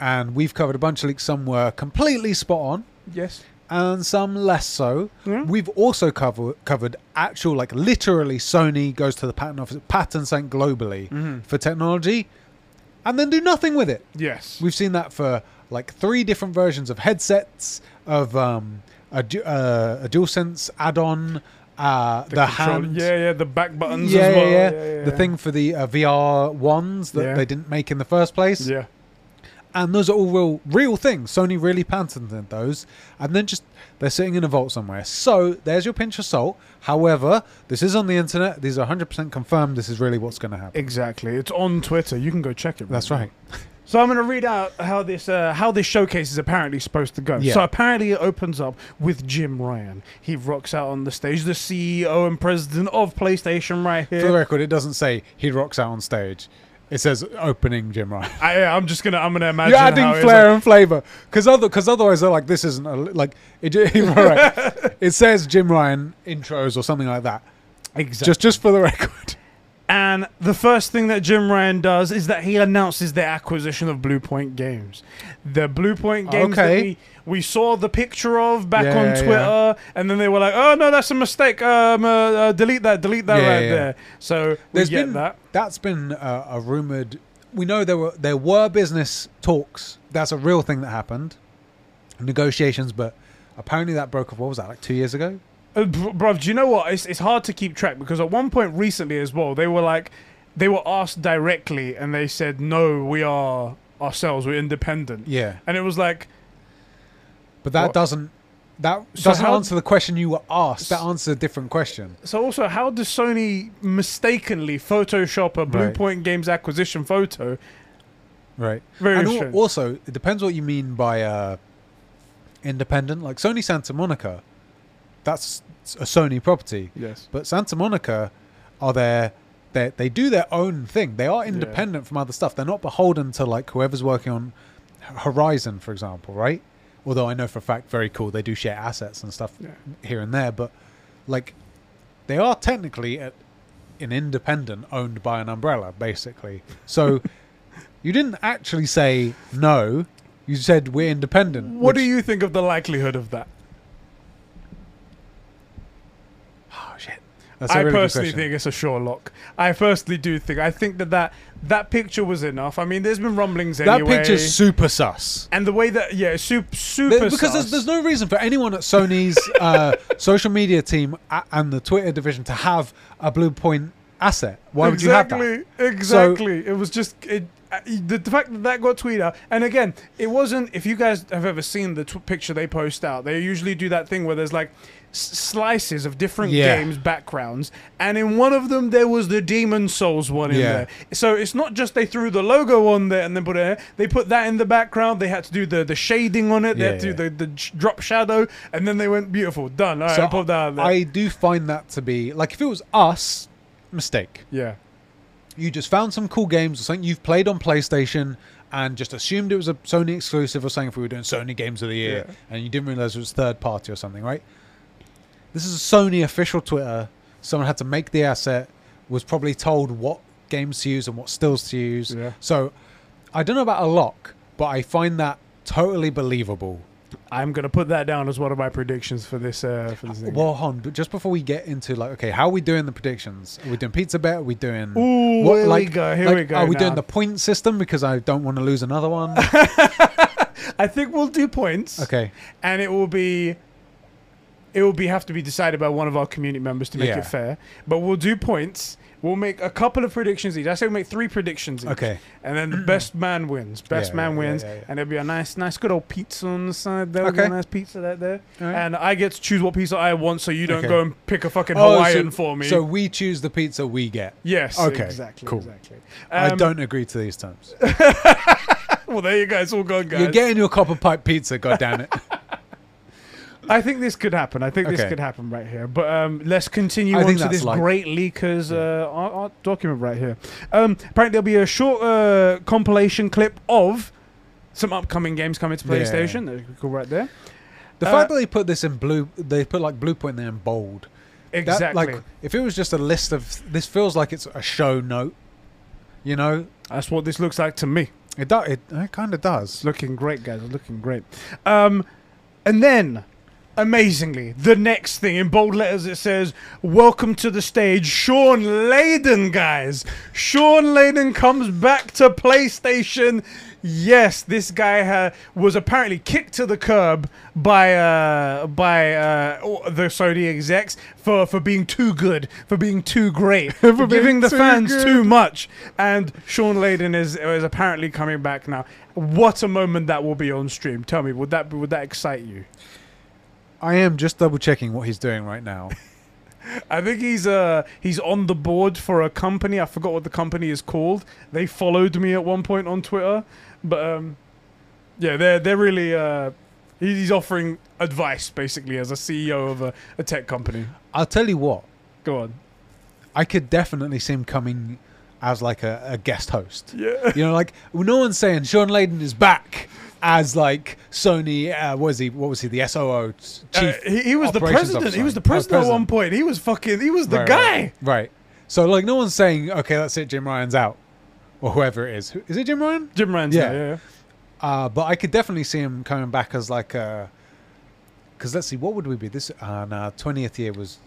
And we've covered a bunch of leaks. Some were completely spot on. Yes. And some less so. Yeah. We've also cover, covered actual, like literally Sony goes to the patent office, patents out globally mm-hmm. for technology. And then do nothing with it. Yes. We've seen that for like three different versions of headsets, of um, a, du uh, a DualSense add-on, uh, the, the hand. Yeah, yeah, the back buttons yeah, as well. Yeah, yeah. yeah, yeah. The thing for the uh, V R ones that yeah. they didn't make in the first place. Yeah. And those are all real, real things. Sony really patented those. And then just, they're sitting in a vault somewhere. So there's your pinch of salt. However, this is on the internet. These are one hundred percent confirmed. This is really what's going to happen. Exactly. It's on Twitter. You can go check it. Right That's now. right. So I'm going to read out how this uh, how this showcase is apparently supposed to go. Yeah. So apparently it opens up with Jim Ryan. He rocks out on the stage, the C E O and president of PlayStation right here. For the record, it doesn't say he rocks out on stage. It says opening Jim Ryan. I, yeah, I'm just gonna. I'm gonna imagine. You're adding how flair like, and flavor, because other, because otherwise they're like, this isn't a, like it, right. It says Jim Ryan intros or something like that. Exactly. Just, just for the record. And the first thing that Jim Ryan does is that he announces the acquisition of Bluepoint Games. The Bluepoint Games okay. that we, we saw the picture of back yeah, on Twitter, yeah. and then they were like, oh, no, that's a mistake. Um, uh, uh, delete that. Delete that yeah, right yeah. there. So there's we get been, that. That's been uh, a rumored... We know there were, there were business talks. That's a real thing that happened. Negotiations, but apparently that broke off. What was that, like two years ago? Uh, bruv, do you know what? It's, it's hard to keep track because at one point recently as well, they were like, they were asked directly and they said, no, we are ourselves, we're independent. Yeah. And it was like... But that what? doesn't... That so doesn't how, answer the question you were asked. That answers a different question. So also, how does Sony mistakenly Photoshop a Bluepoint right. Games acquisition photo? Right. Very and strange. Also, it depends what you mean by uh, independent. Like Sony Santa Monica, that's a Sony property. Yes. But Santa Monica are their... They do their own thing. They are independent yeah. from other stuff. They're not beholden to like whoever's working on Horizon, for example, right? Although I know for a fact, very cool, they do share assets and stuff yeah. here and there, but like they are technically at an independent owned by an umbrella, basically. So you didn't actually say no, you said we're independent. What do you think of the likelihood of that? Oh, shit. That's a really I personally good question. think it's a sure lock. I personally do think. I think that that, that picture was enough. I mean, there's been rumblings that anyway. That picture's super sus. And the way that, yeah, super, super there, because sus. Because there's, there's no reason for anyone at Sony's uh, social media team and the Twitter division to have a Bluepoint asset. Why exactly, would you have that? Exactly. So, it was just... It, The, the fact that that got tweeted out, and again, it wasn't, if you guys have ever seen the tw picture they post out, they usually do that thing where there's like s slices of different yeah. games backgrounds, and in one of them there was the Demon Souls one in yeah. there. So it's not just they threw the logo on there and then put it, they put that in the background, they had to do the, the shading on it, they yeah, had to yeah. do the, the drop shadow, and then they went, beautiful, done. All right, so I put that out there. I do find that to be, like if it was us, mistake. Yeah. You just found some cool games or something you've played on PlayStation and just assumed it was a Sony exclusive or something if we were doing Sony Games of the Year yeah. and you didn't realize it was third party or something, right? This is a Sony official Twitter. Someone had to make the asset, was probably told what games to use and what stills to use. Yeah. So I don't know about a lock, but I find that totally believable. I'm going to put that down as one of my predictions for this uh, for this thing. Well, hon, but just before we get into, like, okay, how are we doing the predictions? Are we doing pizza bet? Are we doing... Ooh, what, here like, we go, here like, we go. Are we now. doing the point system? Because I don't want to lose another one. I think we'll do points. Okay. And it will be... It will be have to be decided by one of our community members to make yeah. it fair. But we'll do points. We'll make a couple of predictions each. I say we make three predictions each. Okay. And then the best man wins. Best yeah, man yeah, wins. Yeah, yeah, yeah. And there'll be a nice, nice good old pizza on the side. There'll okay. be a nice pizza right there. Right. And I get to choose what pizza I want so you don't okay. go and pick a fucking oh, Hawaiian so, for me. So we choose the pizza we get. Yes. Okay. Exactly. Cool. Exactly. Um, I don't agree to these terms. Well, there you go. It's all gone, guys. You're getting your copper pipe pizza, goddammit. I think this could happen. I think okay. this could happen right here. But um, let's continue I on to this like great leakers uh, art, art document right here. Um, apparently there'll be a short uh, compilation clip of some upcoming games coming to PlayStation. Yeah. Cool, right there. The uh, fact that they put this in blue, they put like Bluepoint there in bold. Exactly. That, like, if it was just a list of, this feels like it's a show note. You know, that's what this looks like to me. It does. It, it kind of does. It's looking great, guys. It's looking great. Um, and then. Amazingly, the next thing in bold letters it says, "Welcome to the stage, Shawn Layden, guys. Shawn Layden comes back to PlayStation." Yes, this guy uh, was apparently kicked to the curb by uh, by uh, the Sony execs for for being too good, for being too great, for giving the fans good. too much. And Shawn Layden is is apparently coming back now. What a moment that will be on stream. Tell me, would that would that excite you? I am just double checking what he's doing right now. I think he's uh he's on the board for a company. I forgot what the company is called. They followed me at one point on Twitter, but um, yeah, they're they're really uh he's offering advice basically as a C E O of a, a tech company. I'll tell you what. Go on. I could definitely see him coming as like a, a guest host. Yeah. You know, like no one's saying Shawn Layden is back. As like Sony, uh, what was he? What was he? The S O O chief. Uh, he, he was the president. Officer. He was the president, oh, president at one point. He was fucking. He was the right, guy. Right, right. So like, no one's saying, okay, that's it. Jim Ryan's out, or whoever it is. Is it Jim Ryan? Jim Ryan's yeah. out. Yeah. Uh, but I could definitely see him coming back as like a. Because let's see, what would we be this? Uh, nah, twentieth year was.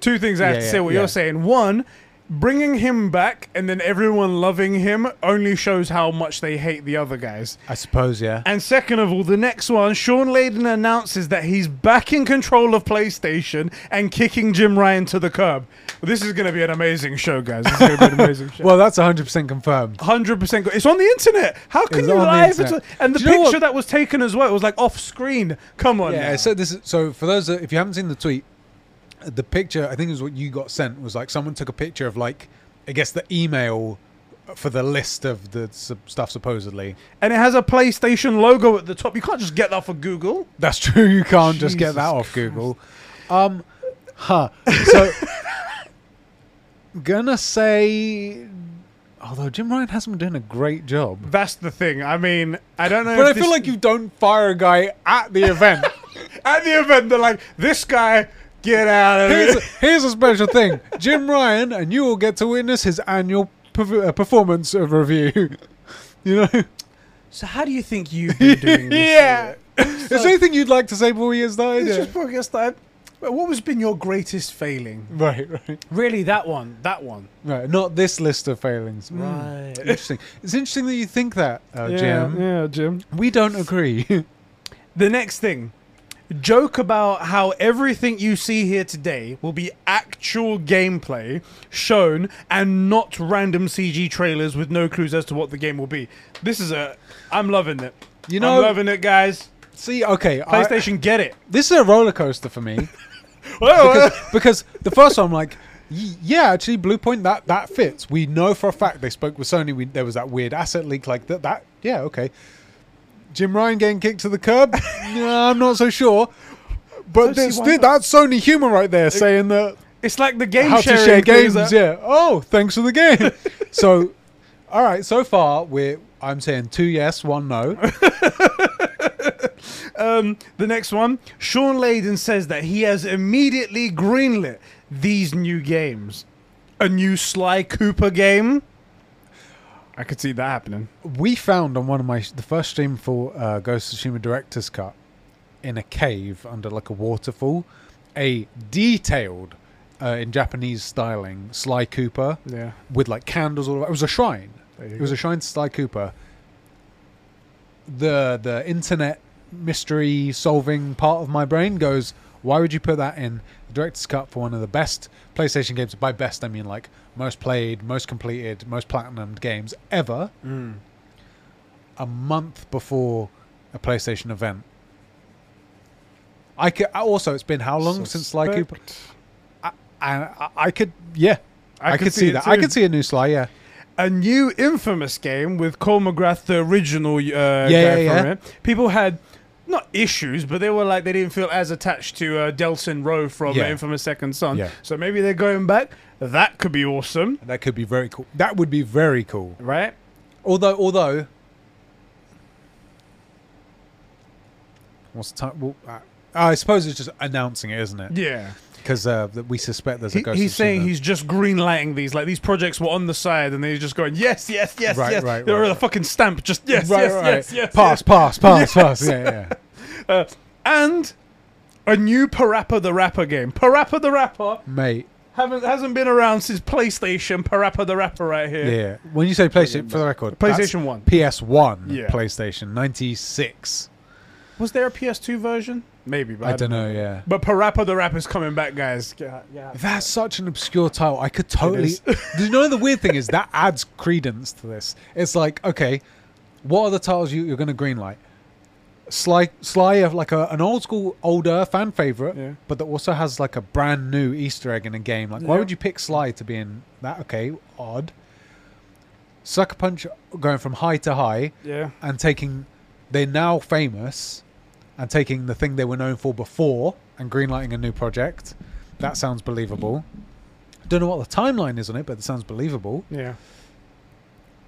Two things I yeah, have to yeah, say. What yeah. you're saying. One. bringing him back and then everyone loving him only shows how much they hate the other guys. I suppose, yeah. And second of all, the next one, Sean Layden announces that he's back in control of PlayStation and kicking Jim Ryan to the curb. Well, this is going to be an amazing show, guys. This is going to be an amazing show. Well, that's one hundred percent confirmed. one hundred percent. It's on the internet. How can it's you live? The and the picture that was taken as well, it was like off screen. Come on. Yeah, so, this is, so for those, that, if you haven't seen the tweet, the picture, I think it was what you got sent, was like someone took a picture of like, I guess the email for the list of the sub stuff supposedly. And it has a PlayStation logo at the top. You can't just get that off of Google. That's true. You can't Jesus just get that off Christ. Google. Um, huh. So gonna say, although Jim Ryan hasn't been doing a great job. That's the thing. I mean, I don't know. But if I feel like you don't fire a guy at the event. At the event, they're like, this guy... Get out of here. Here's a special thing. Jim Ryan, and you will get to witness his annual per performance of review. You know? So how do you think you've been doing this? Yeah. Is there anything you'd like to say before we get started? It's just before we get started. What has been your greatest failing? Right, right. Really, that one. That one. Right, not this list of failings. Right. Mm. Interesting. It's interesting that you think that, uh, yeah, Jim. Yeah, Jim. We don't agree. The next thing. Joke about how everything you see here today will be actual gameplay shown and not random C G trailers with no clues as to what the game will be. This is a... I'm loving it. You know, I'm loving it, guys. See, okay. PlayStation, I, get it. This is a roller coaster for me. Because, because the first one, I'm like, yeah, actually, Bluepoint, that, that fits. We know for a fact they spoke with Sony. We, there was that weird asset leak like that. that yeah, okay. Jim Ryan getting kicked to the curb? No, I'm not so sure. But that's Sony humor right there, saying that it's like the game how sharing to share games. That. Yeah. Oh, thanks for the game. So, all right. So far, we're I'm saying two yes, one no. um, the next one, Sean Layden says that he has immediately greenlit these new games, a new Sly Cooper game. I could see that happening. We found on one of my the first stream for uh, Ghost of Tsushima Director's Cut in a cave under like a waterfall, a detailed uh, in Japanese styling Sly Cooper, yeah, with like candles all over. It was a shrine. It go. was a shrine to Sly Cooper. The the internet mystery solving part of my brain goes, why would you put that in the Director's Cut for one of the best PlayStation games? By best, I mean like most played, most completed, most platinumed games ever. Mm. A month before a PlayStation event. I could, also, it's been how long Suspect. since Sly Cooper? I, I, I could, yeah. I, I could see, see that. Too. I could see a new Sly, yeah. A new Infamous game with Cole McGrath, the original uh, yeah, guy yeah, yeah. from it. People had... not issues, but they were like, they didn't feel as attached to uh, Delson Rowe from yeah. Infamous Second Son. Yeah. So maybe they're going back. That could be awesome. That could be very cool. That would be very cool. Right? Although, although... What's the time? Well, uh, I suppose it's just announcing it, isn't it? Yeah. Because uh, we suspect there's a he, ghost. He's saying he's just greenlighting these. Like, these projects were on the side, and they're just going, yes, yes, yes, right, yes. Right, they were right, a right. fucking stamp, just yes, right, yes, right. yes, yes. Pass, yes. pass, pass, yes. pass. Yeah, yeah. Uh, and a new Parappa the Rapper game. Parappa the Rapper, mate, haven't hasn't been around since PlayStation. Parappa the Rapper, right here. Yeah. When you say PlayStation, for the record, PlayStation One, P S one, yeah. PlayStation ninety-six. Was there a P S two version? Maybe, but I, I don't know, know. Yeah, but Parappa the Rapper's coming back, guys. Yeah, yeah. That's such an obscure title. I could totally. You know, the weird thing is that adds credence to this. It's like, okay, what are the titles you, you're going to greenlight? Sly, Sly, like a, an old school, older fan favorite, yeah. but that also has like a brand new Easter egg in a game. Like, yeah. why would you pick Sly to be in that? Okay, odd. Sucker Punch going from high to high, yeah, and taking they're now famous. And taking the thing they were known for before and greenlighting a new project. That sounds believable. Don't know what the timeline is on it, but it sounds believable. Yeah.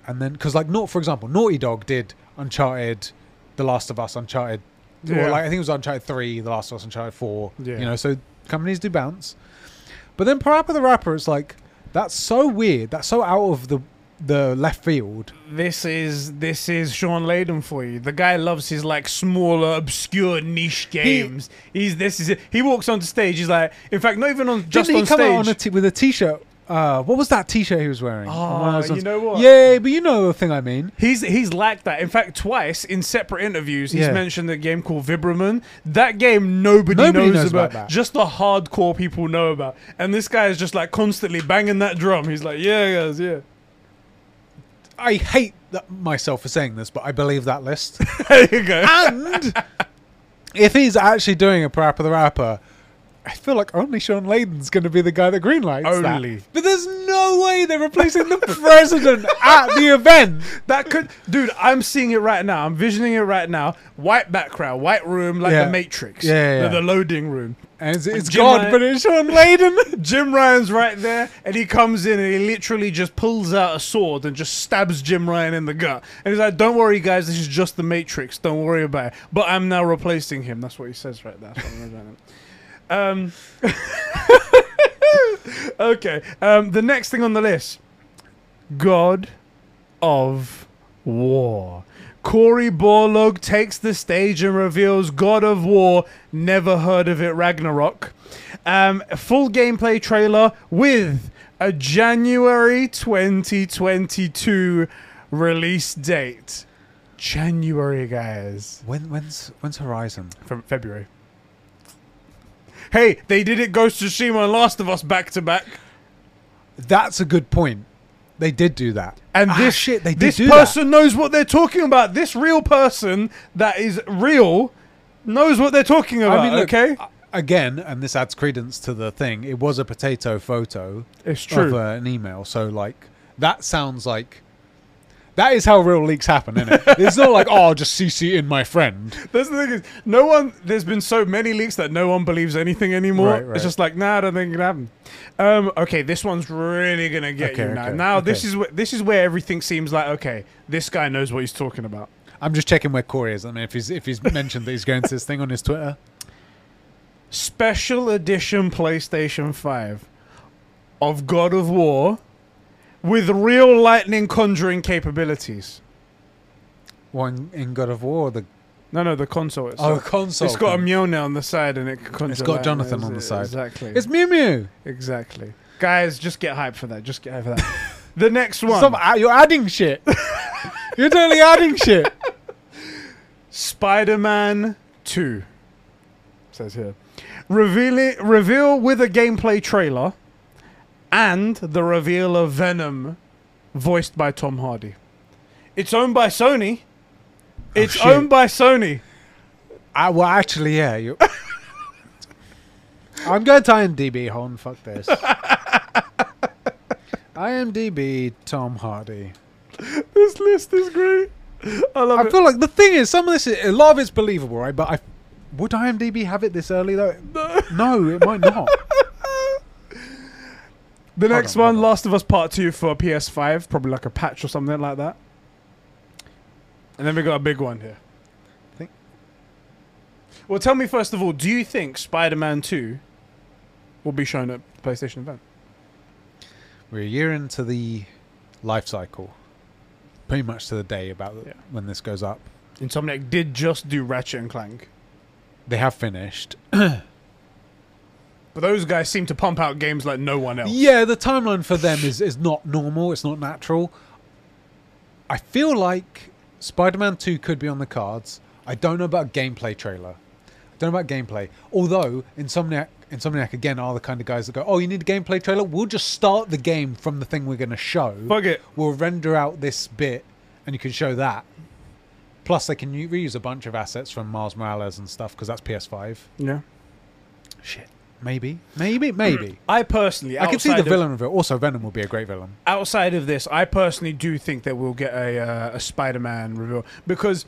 And then, because like, not, for example, Naughty Dog did Uncharted, The Last of Us, Uncharted. Yeah. Or like, I think it was Uncharted three, The Last of Us, Uncharted four. Yeah. You know, so companies do bounce. But then Parappa the Rapper is like, that's so weird. That's so out of the... the left field. This is this is Sean Layden for you. The guy loves his like smaller, obscure niche games. He, he's this is it. He walks onto stage. He's like, in fact, not even on just didn't he on come stage. Out on a t with a t-shirt Uh, what was that T-shirt he was wearing? Oh, you know what? Yeah, but you know the thing I mean. He's he's lacked that. In fact, twice in separate interviews, he's yeah. mentioned a game called Vibramon. That game nobody, nobody knows, knows about. about just the hardcore people know about. And this guy is just like constantly banging that drum. He's like, yeah, guys, yeah. I hate that myself for saying this, but I believe that list. There you go. And if he's actually doing a Parappa the Rapper, I feel like only Sean Layden's going to be the guy that greenlights only. that. But there's no way they're replacing the president at the event. That could, dude. I'm seeing it right now. I'm visioning it right now. White background, white room, like yeah. the Matrix, yeah, yeah, yeah. The, the loading room. And it's, it's God, Ryan, but it's Sean Layden. Jim Ryan's right there, and he comes in and he literally just pulls out a sword and just stabs Jim Ryan in the gut. And he's like, "Don't worry, guys. This is just the Matrix. Don't worry about it." But I'm now replacing him. That's what he says right there. Um, okay, um, the next thing on the list, God of War. Cory Barlog takes the stage and reveals God of War, never heard of it, Ragnarok. Um, full gameplay trailer with a January twenty twenty-two release date. January, guys. When, when's, when's Horizon? From February. Hey, they did it Ghost of Tsushima and Last of Us back to back. That's a good point. They did do that. And this ah, shit, they did this do person that. knows what they're talking about. This real person that is real knows what they're talking about. I mean, look, okay. Again, and this adds credence to the thing. It was a potato photo. It's true. Of uh, an email. So like that sounds like. That is how real leaks happen, isn't it? It's not like, oh, I'll just C C in my friend. That's the thing is, no one, there's been so many leaks that no one believes anything anymore. Right, right. It's just like, nah, I don't think it happened. Um, okay, this one's really going to get okay, you now. Okay, now, okay. This, is wh this is where everything seems like, okay, this guy knows what he's talking about. I'm just checking where Corey is. I mean, if he's, if he's mentioned that he's going to this thing on his Twitter. Special edition PlayStation five of God of War. With real lightning conjuring capabilities. One in God of War, the no, no, the console. Itself. Oh, the console. It's got a Mjolnir on the side, and it can conjure. It's got lightning. Jonathan on the side. Exactly. It's Mew Mew. Exactly. Guys, just get hyped for that. Just get hyped for that. The next one. Stop, you're adding shit. You're totally adding shit. Spider-Man two says here, reveal reveal with a gameplay trailer. And the reveal of Venom, voiced by Tom Hardy. It's owned by Sony. It's oh, owned by Sony. I, well, actually, yeah. You I'm going to IMDb. Hold on, fuck this. IMDb, Tom Hardy. This list is great. I love I it. I feel like the thing is, some of this, is, a lot of it's believable, right? But I, would IMDb have it this early, though? No, no it might not. The next on, one, on. Last of Us Part two for P S five. Probably like a patch or something like that. And then we got a big one here. I think. Well, tell me first of all, do you think Spider-Man two will be shown at the PlayStation event? We're a year into the life cycle. Pretty much to the day about yeah. when this goes up. Insomniac did just do Ratchet and Clank. They have finished. But those guys seem to pump out games like no one else. Yeah, the timeline for them is, is not normal. It's not natural. I feel like Spider-Man two could be on the cards. I don't know about a gameplay trailer. I don't know about gameplay. Although, Insomniac, Insomniac again, are the kind of guys that go, oh, you need a gameplay trailer? We'll just start the game from the thing we're going to show. Fuck it. We'll render out this bit, and you can show that. Plus, they can reuse a bunch of assets from Miles Morales and stuff, because that's P S five. Yeah. Shit. Maybe, maybe, maybe. I personally, I can see the villain reveal. Also, Venom will be a great villain. Outside of this, I personally do think that we'll get a, uh, a Spider-Man reveal because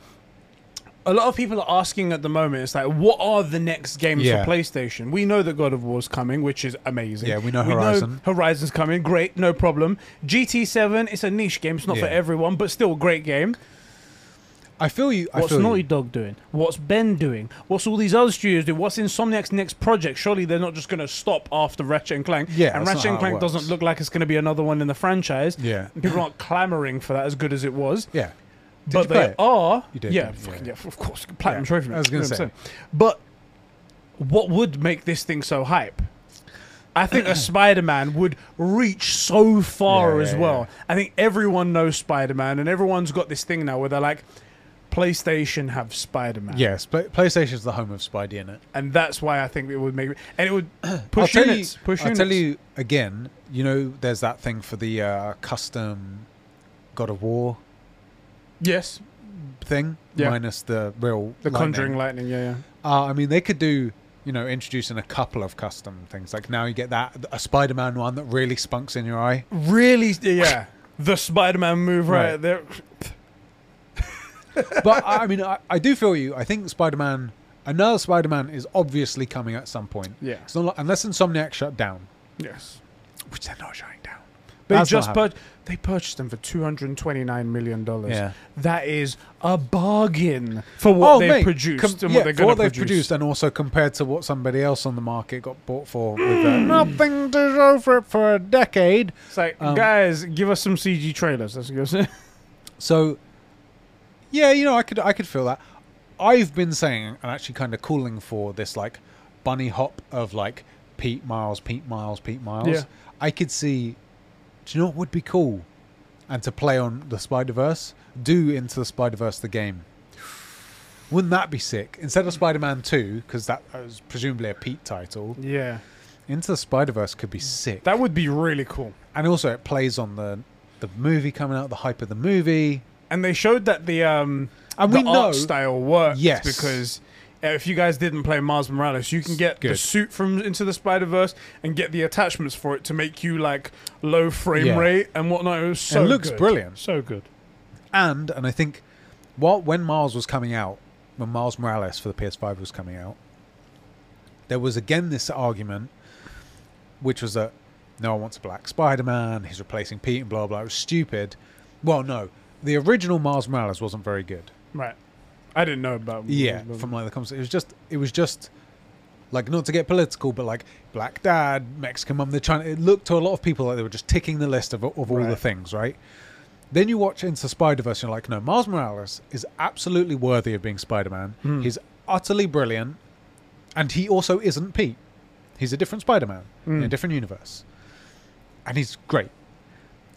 a lot of people are asking at the moment. It's like, what are the next games yeah. for PlayStation? We know that God of War's coming, which is amazing. Yeah, we know Horizon. We know Horizon's coming, great, no problem. G T seven, it's a niche game. It's not yeah. for everyone, but still a great game. I feel you. I What's feel Naughty you. Dog doing? What's Ben doing? What's all these other studios doing? What's Insomniac's next project? Surely they're not just going to stop after Ratchet and Clank. Yeah, and Ratchet and Clank doesn't look like it's going to be another one in the franchise. Yeah, and people aren't clamoring for that as good as it was. Yeah, Did but they are. You did, yeah, yeah. yeah, of course, platinum yeah. trophy. I was going to say, but what would make this thing so hype? I think a Spider-Man would reach so far yeah, as yeah, well. Yeah. I think everyone knows Spider-Man, and everyone's got this thing now where they're like, PlayStation have Spider-Man. Yes, play PlayStation's the home of Spidey, in it, and that's why I think it would make. And it would push I'll units. Tell you, push I'll units. tell you again. You know, there's that thing for the uh, custom God of War. Yes. Thing yeah. minus the real the lightning. Conjuring lightning. Yeah, yeah. Uh, I mean, they could do. You know, introducing a couple of custom things. Like now you get that a Spider-Man one that really spunks in your eye. Really, yeah. The Spider-Man move right, right. there. But I mean, I, I do feel you. I think Spider-Man, another Spider-Man is obviously coming at some point. Yeah. It's not like, unless Insomniac shut down. Yes. Which they're not shutting down. They That's just pur they purchased them for two hundred twenty-nine million dollars. Yeah. That is a bargain for what oh, they've mate. produced Com and yeah, what they're going to produce. produced, and also compared to what somebody else on the market got bought for. Mm, with that. Nothing to show for it for a decade. It's like, um, guys, give us some C G trailers. That's good. So, yeah, you know, I could I could feel that. I've been saying and actually kind of calling for this like bunny hop of like Pete Miles, Pete Miles, Pete Miles. Yeah. I could see. Do you know what would be cool? And to play on the Spider-Verse, do Into the Spider-Verse the game. Wouldn't that be sick? Instead of Spider-Man two, because that was presumably a Pete title. Yeah. Into the Spider-Verse could be sick. That would be really cool. And also it plays on the the movie coming out, the hype of the movie. And they showed that the, um, and the we art know, style works. Yes. Because if you guys didn't play Miles Morales, you can get Good. the suit from Into the Spider-Verse and get the attachments for it to make you like low frame yeah. rate and whatnot. It was so It looks good. brilliant. So good. And and I think while, when Miles was coming out, when Miles Morales for the P S five was coming out, there was again this argument, which was that no one wants a black Spider-Man, he's replacing Pete and blah, blah. It was stupid. Well, no. The original Miles Morales wasn't very good. Right. I didn't know about yeah from like the conversation. It was just it was just like, not to get political, but like black dad, Mexican mum. They're trying. It looked to a lot of people like they were just ticking the list of of all right. the things, right? Then you watch Into Spider-Verse, and you're like, no, Miles Morales is absolutely worthy of being Spider-Man. Mm. He's utterly brilliant, and he also isn't Pete. He's a different Spider-Man mm. in a different universe, and he's great.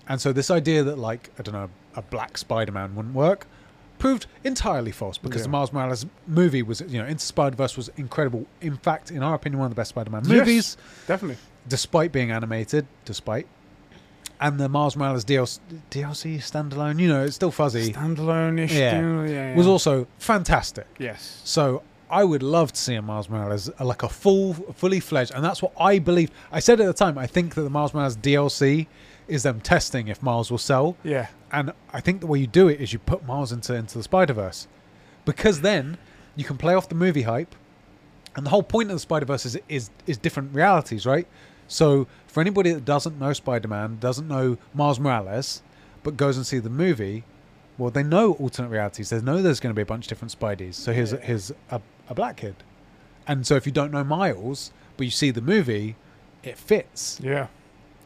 And so this idea that like I don't know a black Spider-Man wouldn't work. Proved entirely false, because yeah. the Miles Morales movie was, you know, Into Spider-Verse was incredible. In fact, in our opinion, one of the best Spider-Man movies. Yes, definitely. Despite being animated, despite. And the Miles Morales D L C, D L C standalone, you know, it's still fuzzy. Standalone-ish. Yeah. Yeah, yeah. Was also fantastic. Yes. So I would love to see a Miles Morales, like a full, fully fledged, and that's what I believe. I said at the time, I think that the Miles Morales D L C is them testing if Miles will sell. Yeah. And I think the way you do it is you put Miles into into the Spider-Verse, because then you can play off the movie hype, and the whole point of the Spider-Verse is is is different realities, right? So for anybody that doesn't know Spider-Man, doesn't know Miles Morales, but goes and see the movie, well, they know alternate realities. They know there's going to be a bunch of different Spideys. So here's yeah. here's a, a black kid, and so if you don't know Miles but you see the movie, it fits. Yeah.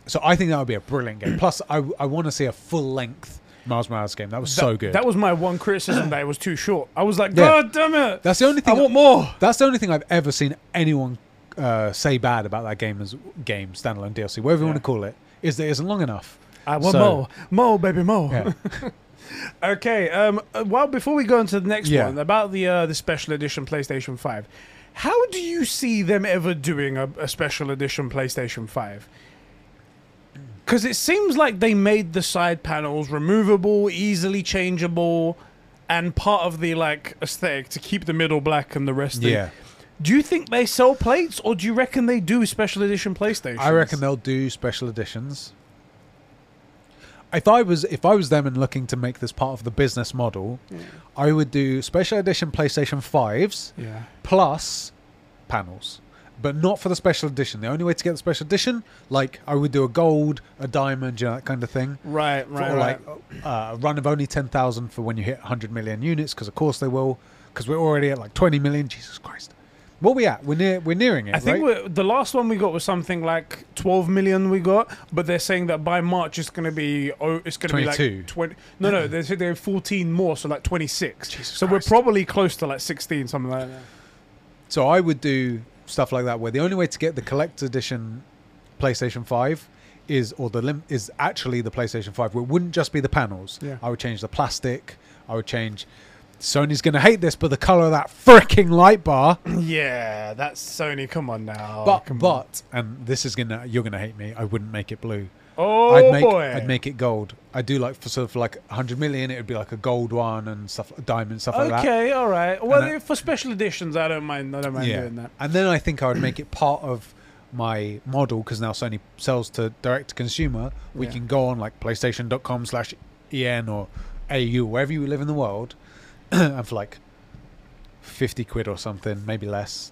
So I think that would be a brilliant game. Plus, I, I want to see a full-length Miles Morales game. That was that, so good. That was my one criticism, that it was too short. I was like, God yeah. damn it! That's the only thing I, I want more. That's the only thing I've ever seen anyone uh, say bad about that game as game standalone D L C, whatever you yeah. want to call it, is that it isn't long enough. I want so, more, more, baby, more. Yeah. Okay. Um. Well, before we go into the next yeah. one about the uh, the special edition PlayStation five, how do you see them ever doing a, a special edition PlayStation five? Because it seems like they made the side panels removable, easily changeable, and part of the like aesthetic to keep the middle black and the rest. Yeah. In. Do you think they sell plates, or do you reckon they do special edition PlayStations? I reckon they'll do special editions. If I was if I was them and looking to make this part of the business model, yeah. I would do special edition PlayStation fives yeah. plus panels. But not for the special edition. The only way to get the special edition, like I would do a gold, a diamond, you know, that kind of thing. Right, right, or like right. Uh, a run of only ten thousand for when you hit one hundred million units, because of course they will, because we're already at like twenty million. Jesus Christ. What are we at? We're, near, we're nearing it, I think right? we're, the last one we got was something like twelve million we got, but they're saying that by March it's going to be oh, it's going to be like twenty. No, no, they said they have fourteen more, so like twenty-six. Jesus so Christ. We're probably close to like sixteen, something like that. So I would do stuff like that, where the only way to get the collector's edition PlayStation five is, or the lim- is actually the PlayStation five. It wouldn't just be the panels. Yeah. I would change the plastic. I would change... Sony's going to hate this, but the colour of that freaking light bar. Yeah, that's Sony. Come on now. But, come but on. and this is going to... You're going to hate me. I wouldn't make it blue. Oh, I'd make, boy. I'd make it gold. I do like, for sort of like one hundred million, it would be like a gold one and stuff, diamond, stuff okay, like that. Okay, all right. Well, I, for special editions, I don't mind, I don't mind yeah. doing that. And then I think I would make it part of my model, because now Sony sells to direct-to-consumer. We yeah. can go on like PlayStation dot com slash E N or A U, wherever you live in the world, and for like fifty quid or something, maybe less,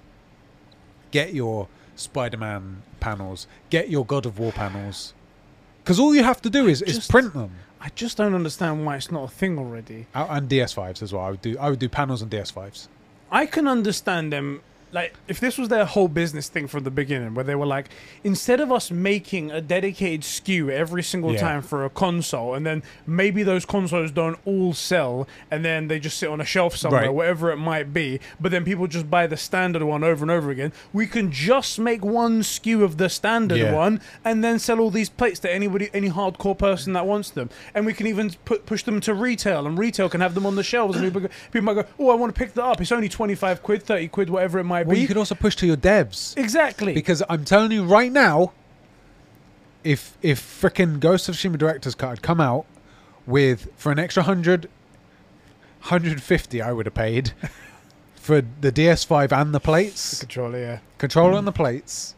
get your Spider-Man panels, get your God of War panels. Because all you have to do is, just, is print them. I just don't understand why it's not a thing already. And D S fives as well. I would do I would do panels and D S fives. I can understand them. Like, if this was their whole business thing from the beginning, where they were like, instead of us making a dedicated S K U every single yeah. time for a console, and then maybe those consoles don't all sell, and then they just sit on a shelf somewhere, right. whatever it might be, but then people just buy the standard one over and over again, we can just make one S K U of the standard yeah. one, and then sell all these plates to anybody, any hardcore person that wants them. And we can even put, push them to retail, and retail can have them on the shelves, and people, people might go, oh, I want to pick that up, it's only twenty-five quid, thirty quid, whatever it might be. Well, you can also push to your devs. Exactly. Because I'm telling you right now, if if frickin' Ghost of Tsushima Director's Cut had come out with, for an extra one hundred, one hundred fifty I would have paid for the D S five and the plates. The controller, yeah. Controller mm. and the plates.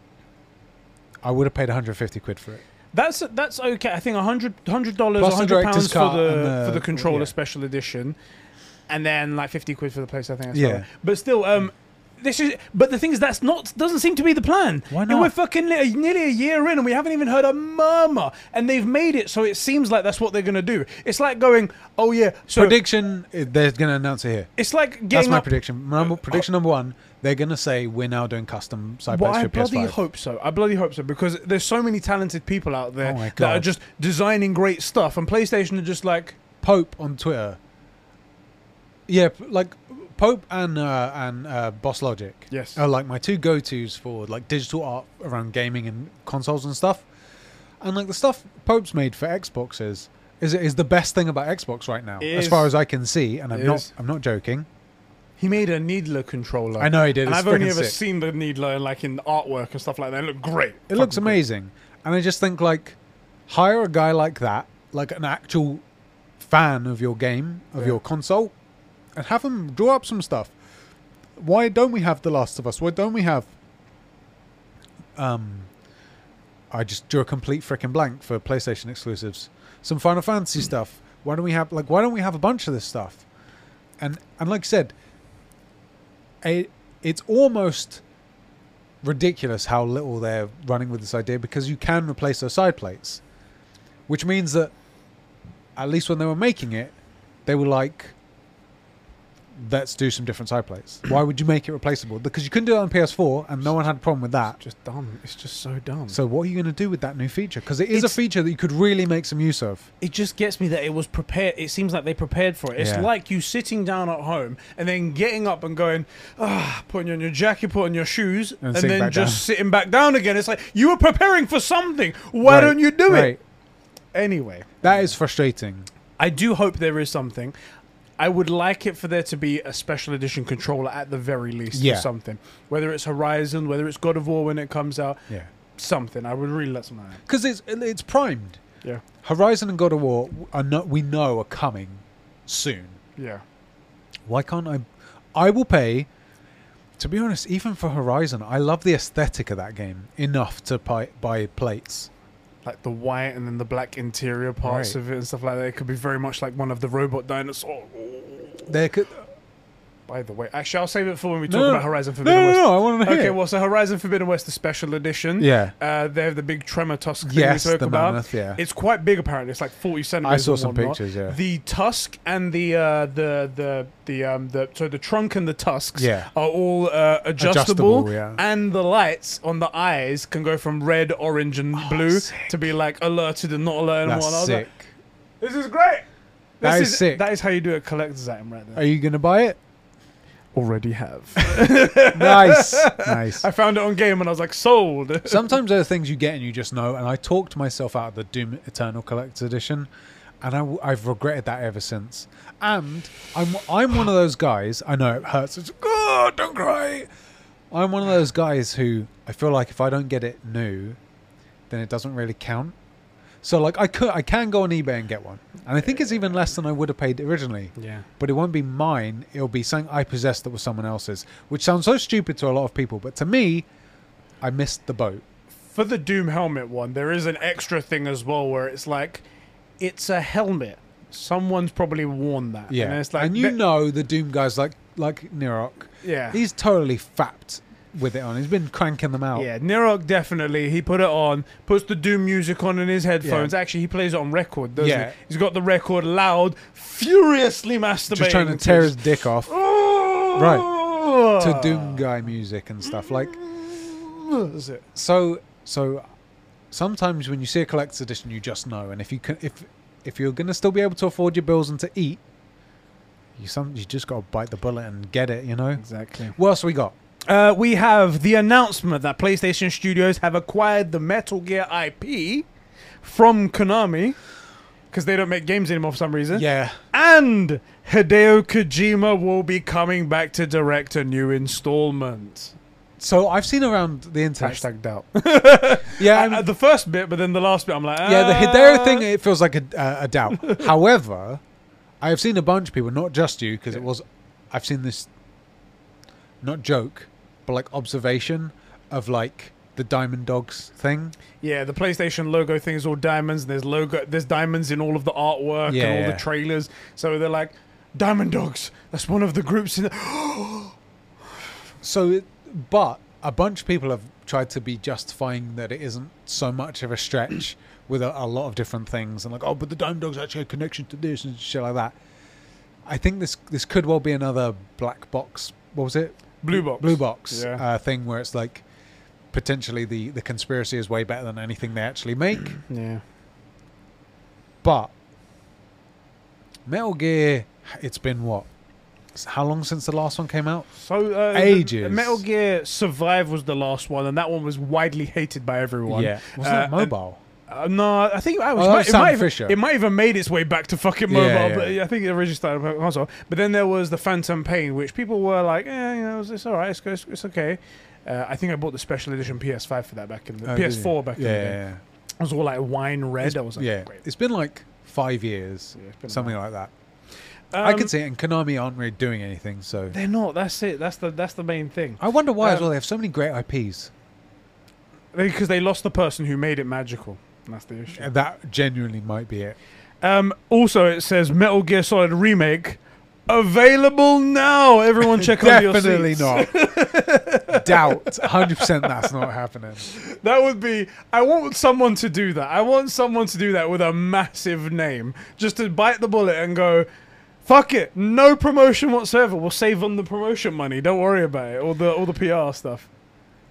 I would have paid one hundred fifty quid for it. That's that's okay. I think one hundred dollars, one hundred pounds for the, the, for the controller yeah. special edition. And then like fifty quid for the plates, I think. That's yeah. Right. But still... um. This is, but the thing is, that's not doesn't seem to be the plan. Why not? And we're fucking li- nearly a year in, and we haven't even heard a murmur. And they've made it so it seems like that's what they're gonna do. It's like going, oh yeah. So prediction, they're gonna announce it here. It's like getting that's my up, prediction. Number, prediction uh, number one, they're gonna say we're now doing custom side plates for P S five. I bloody hope so. I bloody hope so, because there's so many talented people out there oh that are just designing great stuff, and PlayStation are just like Pope on Twitter. Yeah, like. Pope and uh, and uh, Boss Logic yes. are like my two go-tos for like digital art around gaming and consoles and stuff. And like the stuff Pope's made for Xboxes is is the best thing about Xbox right now, it as is. far as I can see. And I'm it not is. I'm not joking. He made a Needler controller. I know he did. And it's I've only ever sick. seen the Needler like in artwork and stuff like that. It looked great. It looks amazing. Cool. And I just think like hire a guy like that, like an actual fan of your game of yeah. your console. And have them draw up some stuff. Why don't we have The Last of Us? Why don't we have... Um, I just drew a complete freaking blank for PlayStation exclusives. Some Final Fantasy stuff. Why don't we have like? Why don't we have a bunch of this stuff? And and like I said, a, it's almost ridiculous how little they're running with this idea, because you can replace those side plates, which means that at least when they were making it, they were like, let's do some different side plates. Why would you make it replaceable? Because you couldn't do it on P S four, and no one had a problem with that. It's just dumb. It's just so dumb. So what are you going to do with that new feature? Because it is it's, a feature that you could really make some use of. It just gets me that it was prepared. It seems like they prepared for it. It's yeah. like you sitting down at home and then getting up and going, ah, oh, putting on your jacket, putting on your shoes, and, and then just down. sitting back down again. It's like, you were preparing for something. Why right. don't you do right. it? Anyway. That is frustrating. I do hope there is something. I would like it for there to be a special edition controller at the very least yeah. or something. Whether it's Horizon, whether it's God of War when it comes out, yeah. something. I would really let something out. Because it's, it's primed. Yeah. Horizon and God of War, are not, we know, are coming soon. Yeah. Why can't I... I will pay... To be honest, even for Horizon, I love the aesthetic of that game enough to buy, buy plates. Like the white and then the black interior parts right. of it and stuff like that. It could be very much like one of the robot dinosaurs. There could. By the way, actually, I'll save it for when we talk no, about Horizon Forbidden no, West. No, no, I want to hear. Okay, well, so Horizon Forbidden West, the special edition. Yeah. Uh, they have the big tremor tusk thing yes, we spoke the about. Mammoth, yeah. It's quite big, apparently. It's like forty centimeters. I saw some whatnot. pictures. Yeah. The tusk and the uh, the the the um the so the trunk and the tusks yeah. are all uh, adjustable. adjustable yeah. And the lights on the eyes can go from red, orange, and oh, blue sick. to be like alerted and not alerted. That's and whatnot. sick. This is great. This that is, is sick. That is how you do a collector's item right there. Are you gonna buy it? already have. Nice. Nice. I found it on game and I was like, sold. Sometimes there are things you get and you just know, and I talked myself out of the Doom Eternal Collector's Edition, and I, I've regretted that ever since. And I'm, I'm one of those guys, I know it hurts, it's, oh, don't cry. I'm one of those guys who I feel like if I don't get it new, then it doesn't really count. So like I could, I can go on eBay and get one, and I think it's even less than I would have paid originally. Yeah. But it won't be mine. It'll be something I possess that was someone else's, which sounds so stupid to a lot of people, but to me, I missed the boat. For the Doom helmet one, there is an extra thing as well where it's like, it's a helmet. Someone's probably worn that. Yeah. And, it's like, and you know the Doom guys like like Nirok. Yeah. He's totally fapped with it on. He's been cranking them out. Yeah, Nirok definitely. He put it on, puts the Doom music on in his headphones. Yeah. Actually, he plays it on record, doesn't yeah. he? He's got the record loud, furiously masturbating. Just trying to tear his dick off. Oh! Right. To Doom guy music and stuff. Like, is it? So, so sometimes when you see a collector's edition, you just know. And if, you can, if, if you're going to still be able to afford your bills and to eat, you, some, you just got to bite the bullet and get it, you know? Exactly. What else we got? Uh, we have the announcement that PlayStation Studios have acquired the Metal Gear I P from Konami, because they don't make games anymore for some reason. Yeah. And Hideo Kojima will be coming back to direct a new installment. So I've seen around the internet. Hashtag doubt. Yeah. I mean, the first bit, but then the last bit, I'm like, ah. Yeah, the Hideo thing, it feels like a, uh, a doubt. However, I have seen a bunch of people, not just you, because yeah. it was, I've seen this, not joke, but like observation of like the Diamond Dogs thing. Yeah, the PlayStation logo thing is all diamonds, and there's logo, there's diamonds in all of the artwork yeah, and all yeah. the trailers. So they're like, Diamond Dogs. That's one of the groups in. The so, it, but a bunch of people have tried to be justifying that it isn't so much of a stretch with a, a lot of different things, and like, oh, but the Diamond Dogs actually have connection to this and shit like that. I think this this could well be another black box. What was it? Blue box, blue box yeah. uh, thing where it's like potentially the the conspiracy is way better than anything they actually make. Yeah. But Metal Gear, it's been what? How long since the last one came out? So uh, ages. The, the Metal Gear Survive was the last one, and that one was widely hated by everyone. Yeah. Wasn't uh, it mobile? Uh, no, I think I was, oh, might, it, might have, it might even made its way back to fucking mobile, yeah, yeah. but I think it originally started on console. But then there was the Phantom Pain, which people were like, eh, you know, it's all right, it's, it's, it's okay. Uh, I think I bought the special edition P S five for that back in the oh, P S four back yeah, in the day. Yeah, yeah. It was all like wine red. It's, I was like, yeah, great. It's been like five years, yeah, something like that. Um, I could see it, and Konami aren't really doing anything, so they're not. That's it. That's the that's the main thing. I wonder why um, as well. They have so many great I Ps because they lost the person who made it magical. That's the issue. Yeah, that genuinely might be it. Um, also, it says Metal Gear Solid Remake available now. Everyone check out your seats. Definitely not. Doubt. one hundred percent that's not happening. That would be... I want someone to do that. I want someone to do that with a massive name. Just to bite the bullet and go... Fuck it, no promotion whatsoever. We'll save on the promotion money. Don't worry about it. All the all the P R stuff.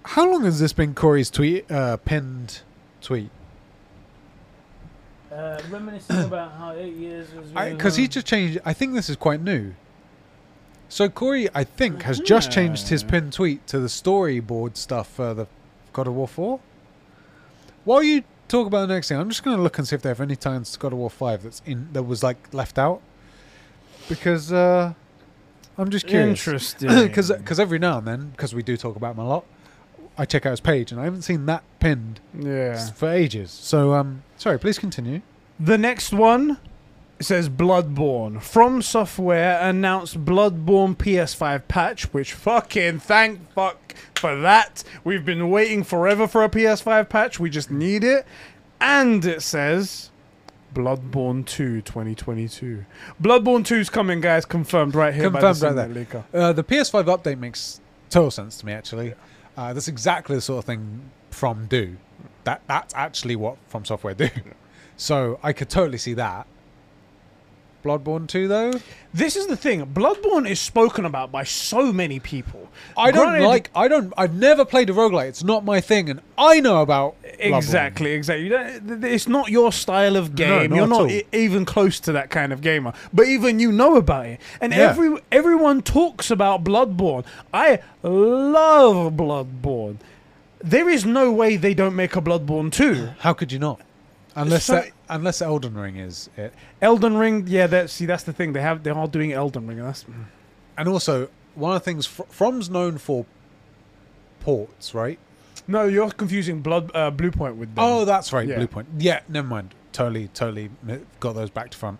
How long has this been Corey's tweet, uh, pinned tweet? Uh, reminiscing about how eight years was. Because he just changed. I think this is quite new. So Corey, I think, has yeah. just changed his pinned tweet to the storyboard stuff for the God of War four. While you talk about the next thing, I'm just going to look and see if they have any times to God of War five that's in that was like left out. Because uh, I'm just curious. Interesting. Because every now and then, because we do talk about him a lot, I check out his page, and I haven't seen that pinned yeah. for ages. So, um, sorry, please continue. The next one says Bloodborne. From Software announced Bloodborne P S five patch, which fucking thank fuck for that. We've been waiting forever for a P S five patch. We just need it. And it says... Bloodborne two twenty twenty-two. Bloodborne two is coming, guys. Confirmed right here. Confirmed by the right there. Uh, the P S five update makes total sense to me, actually. Yeah. Uh, that's exactly the sort of thing From do. That That's actually what From Software do. Yeah. So I could totally see that. Bloodborne two, though? This is the thing. Bloodborne is spoken about by so many people. I don't Granted, like... I don't... I've never played a roguelite. It's not my thing, and I know about Bloodborne. Exactly, exactly. It's not your style of game. No, not You're not e even close to that kind of gamer. But even you know about it. And yeah. every everyone talks about Bloodborne. I love Bloodborne. There is no way they don't make a Bloodborne two. How could you not? Unless so, that, unless Elden Ring is it. Elden Ring, yeah. That, see, that's the thing. They have they are doing Elden Ring. That's and also one of the things fr From's known for ports, right? No, you're confusing Blood uh, Bluepoint with them. Oh, that's right, yeah. Bluepoint. Yeah, never mind. Totally, totally got those back to front.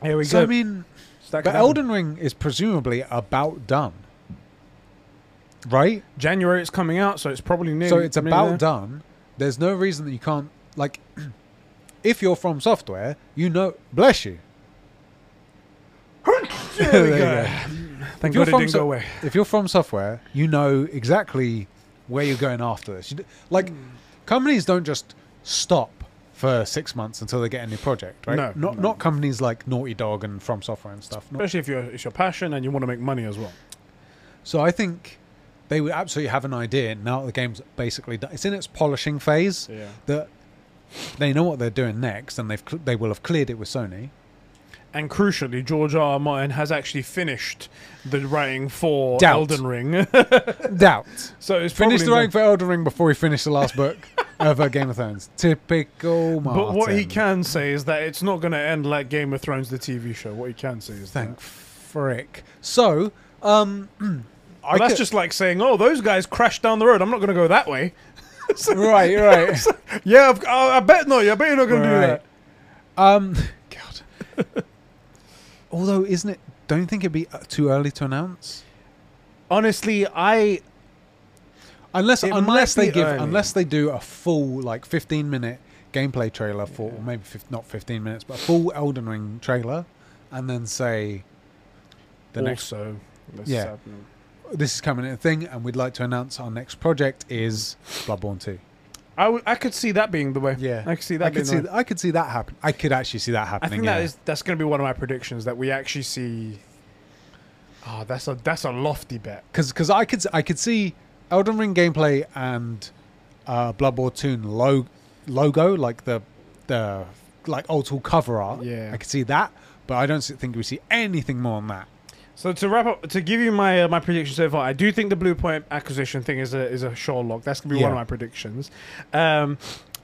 Here we so, go. So I mean, so but Elden Ring is presumably about done, right? January it's coming out, so it's probably new. So it's about there. done. There's no reason that you can't. Like, if you're From Software, you know... Bless you. There we go. Thank God it didn't go away. If you're From Software, you know exactly where you're going after this. Like, companies don't just stop for six months until they get a new project, right? No. Not, no. not companies like Naughty Dog and From Software and stuff. Especially not. if you're, it's your passion and you want to make money as well. So I think... they would absolutely have an idea now that the game's basically done. It's in its polishing phase. Yeah. That they know what they're doing next, and they've cl they will have cleared it with Sony. And crucially, George R. R. Martin has actually finished the writing for Doubt. Elden Ring. Doubt. So it's finished the writing for Elden Ring before he finished the last book of uh, Game of Thrones. Typical Martin. But what he can say is that it's not going to end like Game of Thrones, the T V show. What he can say is Thank that. frick. So, um... Well, that's could. just like saying, oh, those guys crashed down the road. I'm not going to go that way. so, right, right. So, yeah, I've, I, I bet not. I bet you're not going right. to do that. Um, God. Although, isn't it... Don't you think it'd be too early to announce? Honestly, I... Unless unless they give... Early. Unless they do a full, like, fifteen-minute gameplay trailer for... Yeah. Or maybe not fifteen minutes, but a full Elden Ring trailer. And then say... The also, next, yeah. Happening. This is coming in a thing, and we'd like to announce our next project is Bloodborne two. I, w I could see that being the way. Yeah, I could see that. I could see. I could see that happen. I could actually see that happening. I think yeah. that is that's going to be one of my predictions that we actually see. Oh, that's a that's a lofty bet. Because because I could I could see Elden Ring gameplay and uh, Bloodborne two lo logo like the the like old school cover art. Yeah, I could see that, but I don't think we see anything more on that. So to wrap up, to give you my uh, my prediction so far, I do think the Bluepoint acquisition thing is a is a sure lock. That's gonna be yeah. one of my predictions. Um,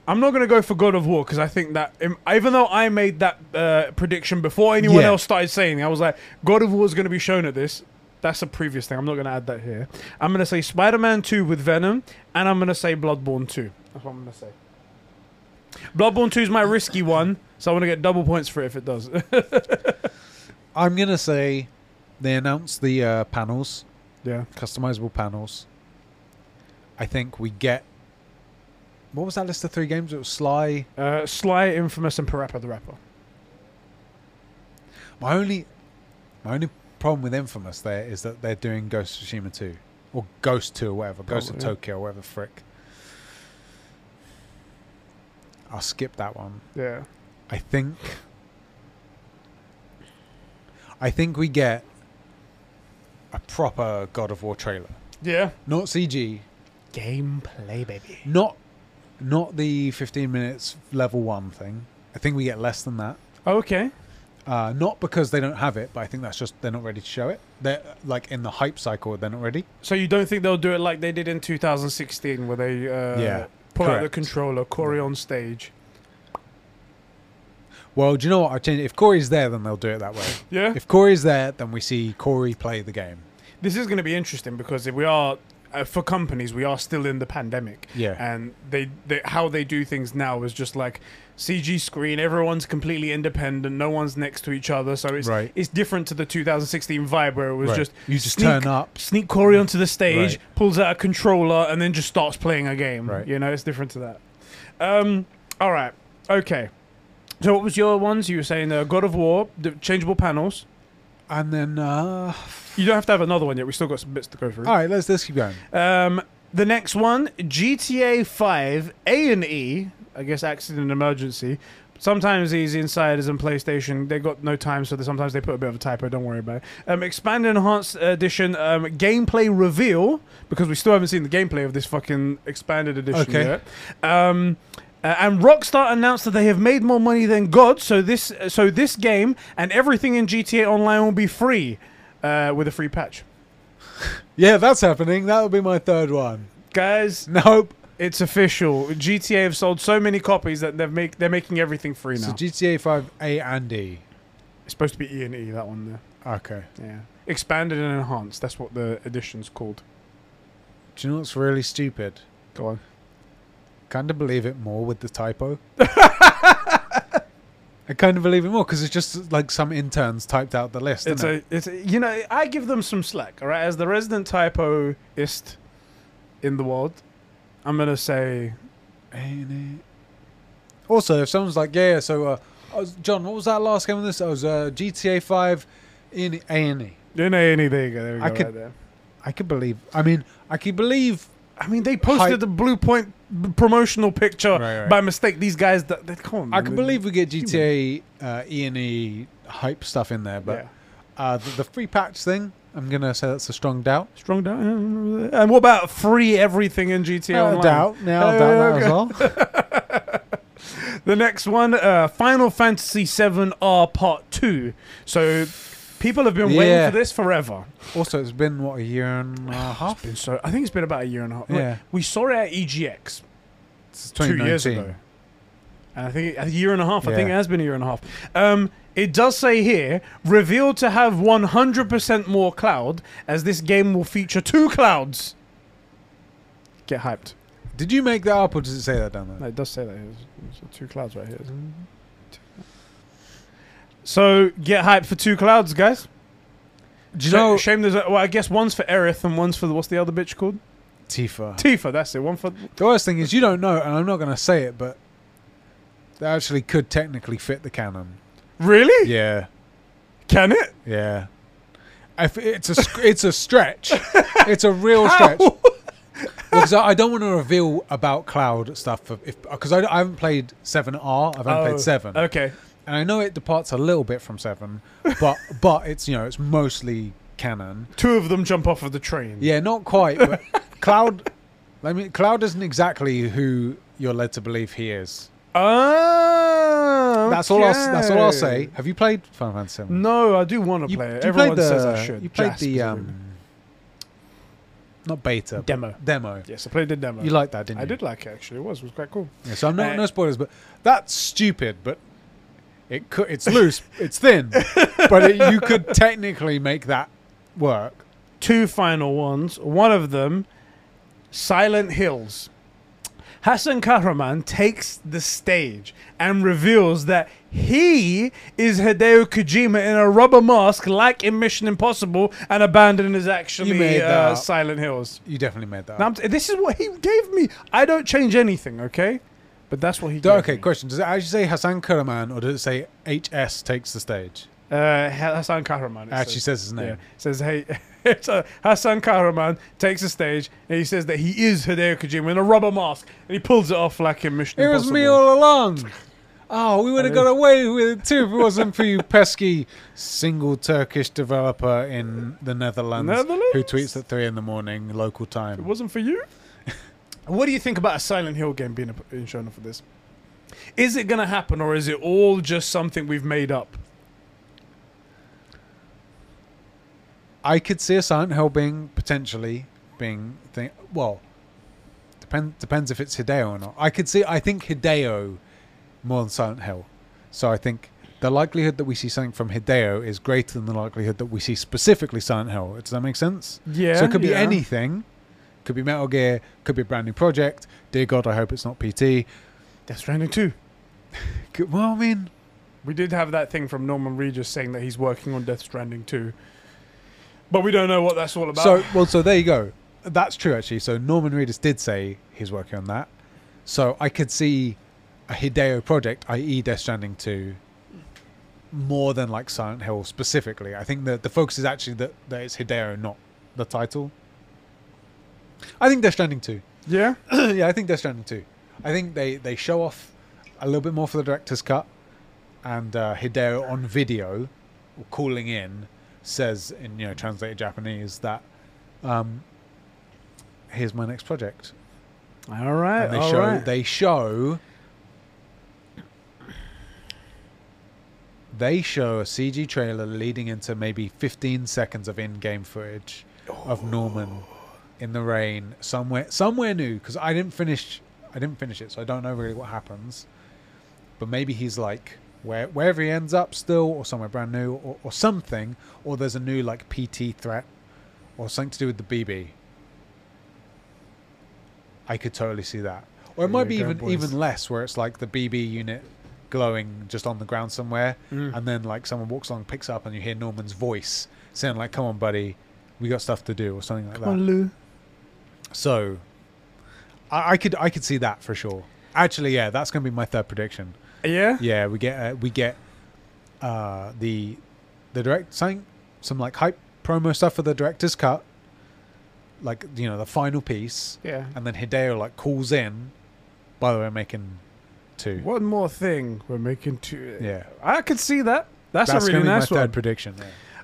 I'm not gonna go for God of War because I think that even though I made that uh, prediction before anyone yeah. else started saying, I was like, God of War is gonna be shown at this. That's a previous thing. I'm not gonna add that here. I'm gonna say Spider-Man two with Venom, and I'm gonna say Bloodborne two. That's what I'm gonna say. Bloodborne two is my risky one, so I want to get double points for it if it does. I'm gonna say. They announced the uh, panels, yeah, customizable panels. I think we get. What was that list of three games? It was Sly, uh, Sly, Infamous, and Parappa the Rapper. My only, my only problem with Infamous there is that they're doing Ghost of Tsushima two or Ghost two or whatever, Probably, Ghost of yeah. Tokyo or whatever frick. I'll skip that one. Yeah, I think. I think we get. A proper God of War trailer. Yeah. Not C G. Gameplay, baby. Not not the fifteen minutes level one thing. I think we get less than that. Oh, okay. Uh, not because they don't have it, but I think that's just they're not ready to show it. They're like in the hype cycle, they're not ready. So you don't think they'll do it like they did in two thousand sixteen where they uh, yeah, pull correct. out the controller, Corey on stage. Well, do you know what? I change. If Corey's there, then they'll do it that way. Yeah. If Corey's there, then we see Corey play the game. This is going to be interesting because if we are, uh, for companies, we are still in the pandemic. Yeah. And they, they, how they do things now is just like C G screen. Everyone's completely independent. No one's next to each other. So it's right. it's different to the two thousand sixteen vibe where it was right. just you just sneak, turn up, sneak Corey onto the stage, right. pulls out a controller, and then just starts playing a game. Right. You know, it's different to that. Um. All right. Okay. So what was your ones? You were saying uh, God of War, the changeable panels. And then... Uh, you don't have to have another one yet. We've still got some bits to go through. All right, let's, let's keep going. Um, the next one, G T A five, A and E, I guess accident and emergency, Sometimes these insiders and PlayStation, they got no time, so sometimes they put a bit of a typo. Don't worry about it. Um, expanded Enhanced Edition um, gameplay reveal, because we still haven't seen the gameplay of this fucking expanded edition okay. yet. Um, uh, and Rockstar announced that they have made more money than God, so this so this game and everything in G T A Online will be free uh, with a free patch. Yeah, that's happening. That'll be my third one. Guys. Nope. It's official. G T A have sold so many copies that they've make they're making everything free now. So G T A five A and E. It's supposed to be E and E, that one there. Okay. Yeah. Expanded and enhanced. That's what the edition's called. Do you know what's really stupid? Go on. Kind of believe it more with the typo. I kind of believe it more because it's just like some interns typed out the list. It's isn't a, it? It's a, you know, I give them some slack, all right? As the resident typoist in the world, I'm going to say... Ain't it? Also, if someone's like, yeah, so, uh, I was, John, what was that last game on this? I was uh, G T A five in A and E. In A and E, there you go. There we go I could, right there. I could believe... I mean, I could believe... I mean, they posted hype. The Bluepoint promotional picture right, right. by mistake. These guys... That, they, come on, I could believe we get G T A uh, E and E hype stuff in there, but yeah. uh, the, the free patch thing... I'm going to say that's a strong doubt. Strong doubt. And what about free everything in G T A no Online? Doubt. No uh, doubt okay. that as well. The next one, uh, Final Fantasy seven R Part two. So people have been yeah. waiting for this forever. Also, it's been, what, a year and a half? Been so, I think it's been about a year and a half. Yeah. Look, we saw it at E G X two years ago. And I think a year and a half. Yeah. I think it has been a year and a half. Um, it does say here, revealed to have one hundred percent more cloud, as this game will feature two clouds. Get hyped. Did you make that up, or does it say that down there? No, it does say that here. There's two clouds right here. So, get hyped for two clouds, guys. Do you know? Shame there's... A, well, I guess one's for Aerith, and one's for... The, what's the other bitch called? Tifa. Tifa, that's it. One for... The worst thing is, you don't know, and I'm not going to say it, but... That actually could technically fit the canon. Really? Yeah. Can it? Yeah. If it's a it's a stretch. It's a real stretch. Because well, I, I don't want to reveal about cloud stuff because I, I haven't played seven R. I've oh, played seven. Okay. And I know it departs a little bit from seven, but but it's you know it's mostly canon. Two of them jump off of the train. Yeah, not quite. But Cloud. I mean, Cloud isn't exactly who you're led to believe he is. Oh, okay. That's all. I'll, that's all I'll say. Have you played Final Fantasy seven? No, I do want to play it. Everyone the, says I should. You played Jasp the um, not beta demo. Demo. Yes, I played the demo. You liked that, didn't you? I did like it actually. It was it was quite cool. Yeah, so I'm not uh, no spoilers, but that's stupid. But it could. It's loose. It's thin. But it, you could technically make that work. Two final ones. One of them, Silent Hills. Hassan Kahraman takes the stage and reveals that he is Hideo Kojima in a rubber mask like in Mission Impossible and Abandon is actually uh, Silent Hills. You definitely made that. Now, this is what he gave me. I don't change anything, okay? But that's what he gave Okay, me. Question. Does it actually say Hassan Kahraman or does it say H S takes the stage? Uh, Hassan Kahraman. It actually says, says his name. Yeah. It says, hey... It's a Hassan Kahraman takes the stage and he says that he is Hideo Kojima in a rubber mask and he pulls it off like in Mission Impossible. It was me all along. Oh, we would have got away with it too if it wasn't for you pesky single Turkish developer in the Netherlands, Netherlands who tweets at three in the morning local time. It wasn't for you? What do you think about a Silent Hill game being, being shown for this? Is it going to happen or is it all just something we've made up? I could see a Silent Hill being potentially being thing. Well, depend depends if it's Hideo or not. I could see. I think Hideo more than Silent Hill. So I think the likelihood that we see something from Hideo is greater than the likelihood that we see specifically Silent Hill. Does that make sense? Yeah. So it could be yeah. anything. Could be Metal Gear. Could be a brand new project. Dear God, I hope it's not P T. Death Stranding two. Well, I mean, we did have that thing from Norman Reedus saying that he's working on Death Stranding two. But we don't know what that's all about. So, well, so there you go. That's true, actually. So Norman Reedus did say he's working on that. So I could see a Hideo project, that is. Death Stranding two, more than like Silent Hill specifically. I think that the focus is actually that, that it's Hideo, not the title. I think Death Stranding two. Yeah? Yeah, I think Death Stranding two. I think they, they show off a little bit more for the director's cut, and uh, Hideo on video calling in says in, you know, translated Japanese that um, here's my next project. All right. And they all show right. they show they show a C G trailer leading into maybe fifteen seconds of in-game footage oh. of Norman in the rain somewhere somewhere new, because I didn't finish I didn't finish it, so I don't know really what happens. But maybe he's like where wherever he ends up still, or somewhere brand new, or, or something, or there's a new like P T threat or something to do with the B B. I could totally see that. Or it yeah, might be even boys. even less, where it's like the B B unit glowing just on the ground somewhere, mm. and then like someone walks along, picks up, and you hear Norman's voice saying like, "Come on, buddy, we got stuff to do," or something like Come that. Come on, Lou. So, I, I could I could see that for sure. Actually, yeah, that's going to be my third prediction. Yeah. Yeah, we get uh, we get uh, the the direct saying some like hype promo stuff for the director's cut. Like, you know, the final piece. Yeah. And then Hideo, like, calls in. By the way, I'm making two. One more thing. We're making two. Yeah. I could see that. That's, That's a really nice one. That's going to be my third prediction. Yeah.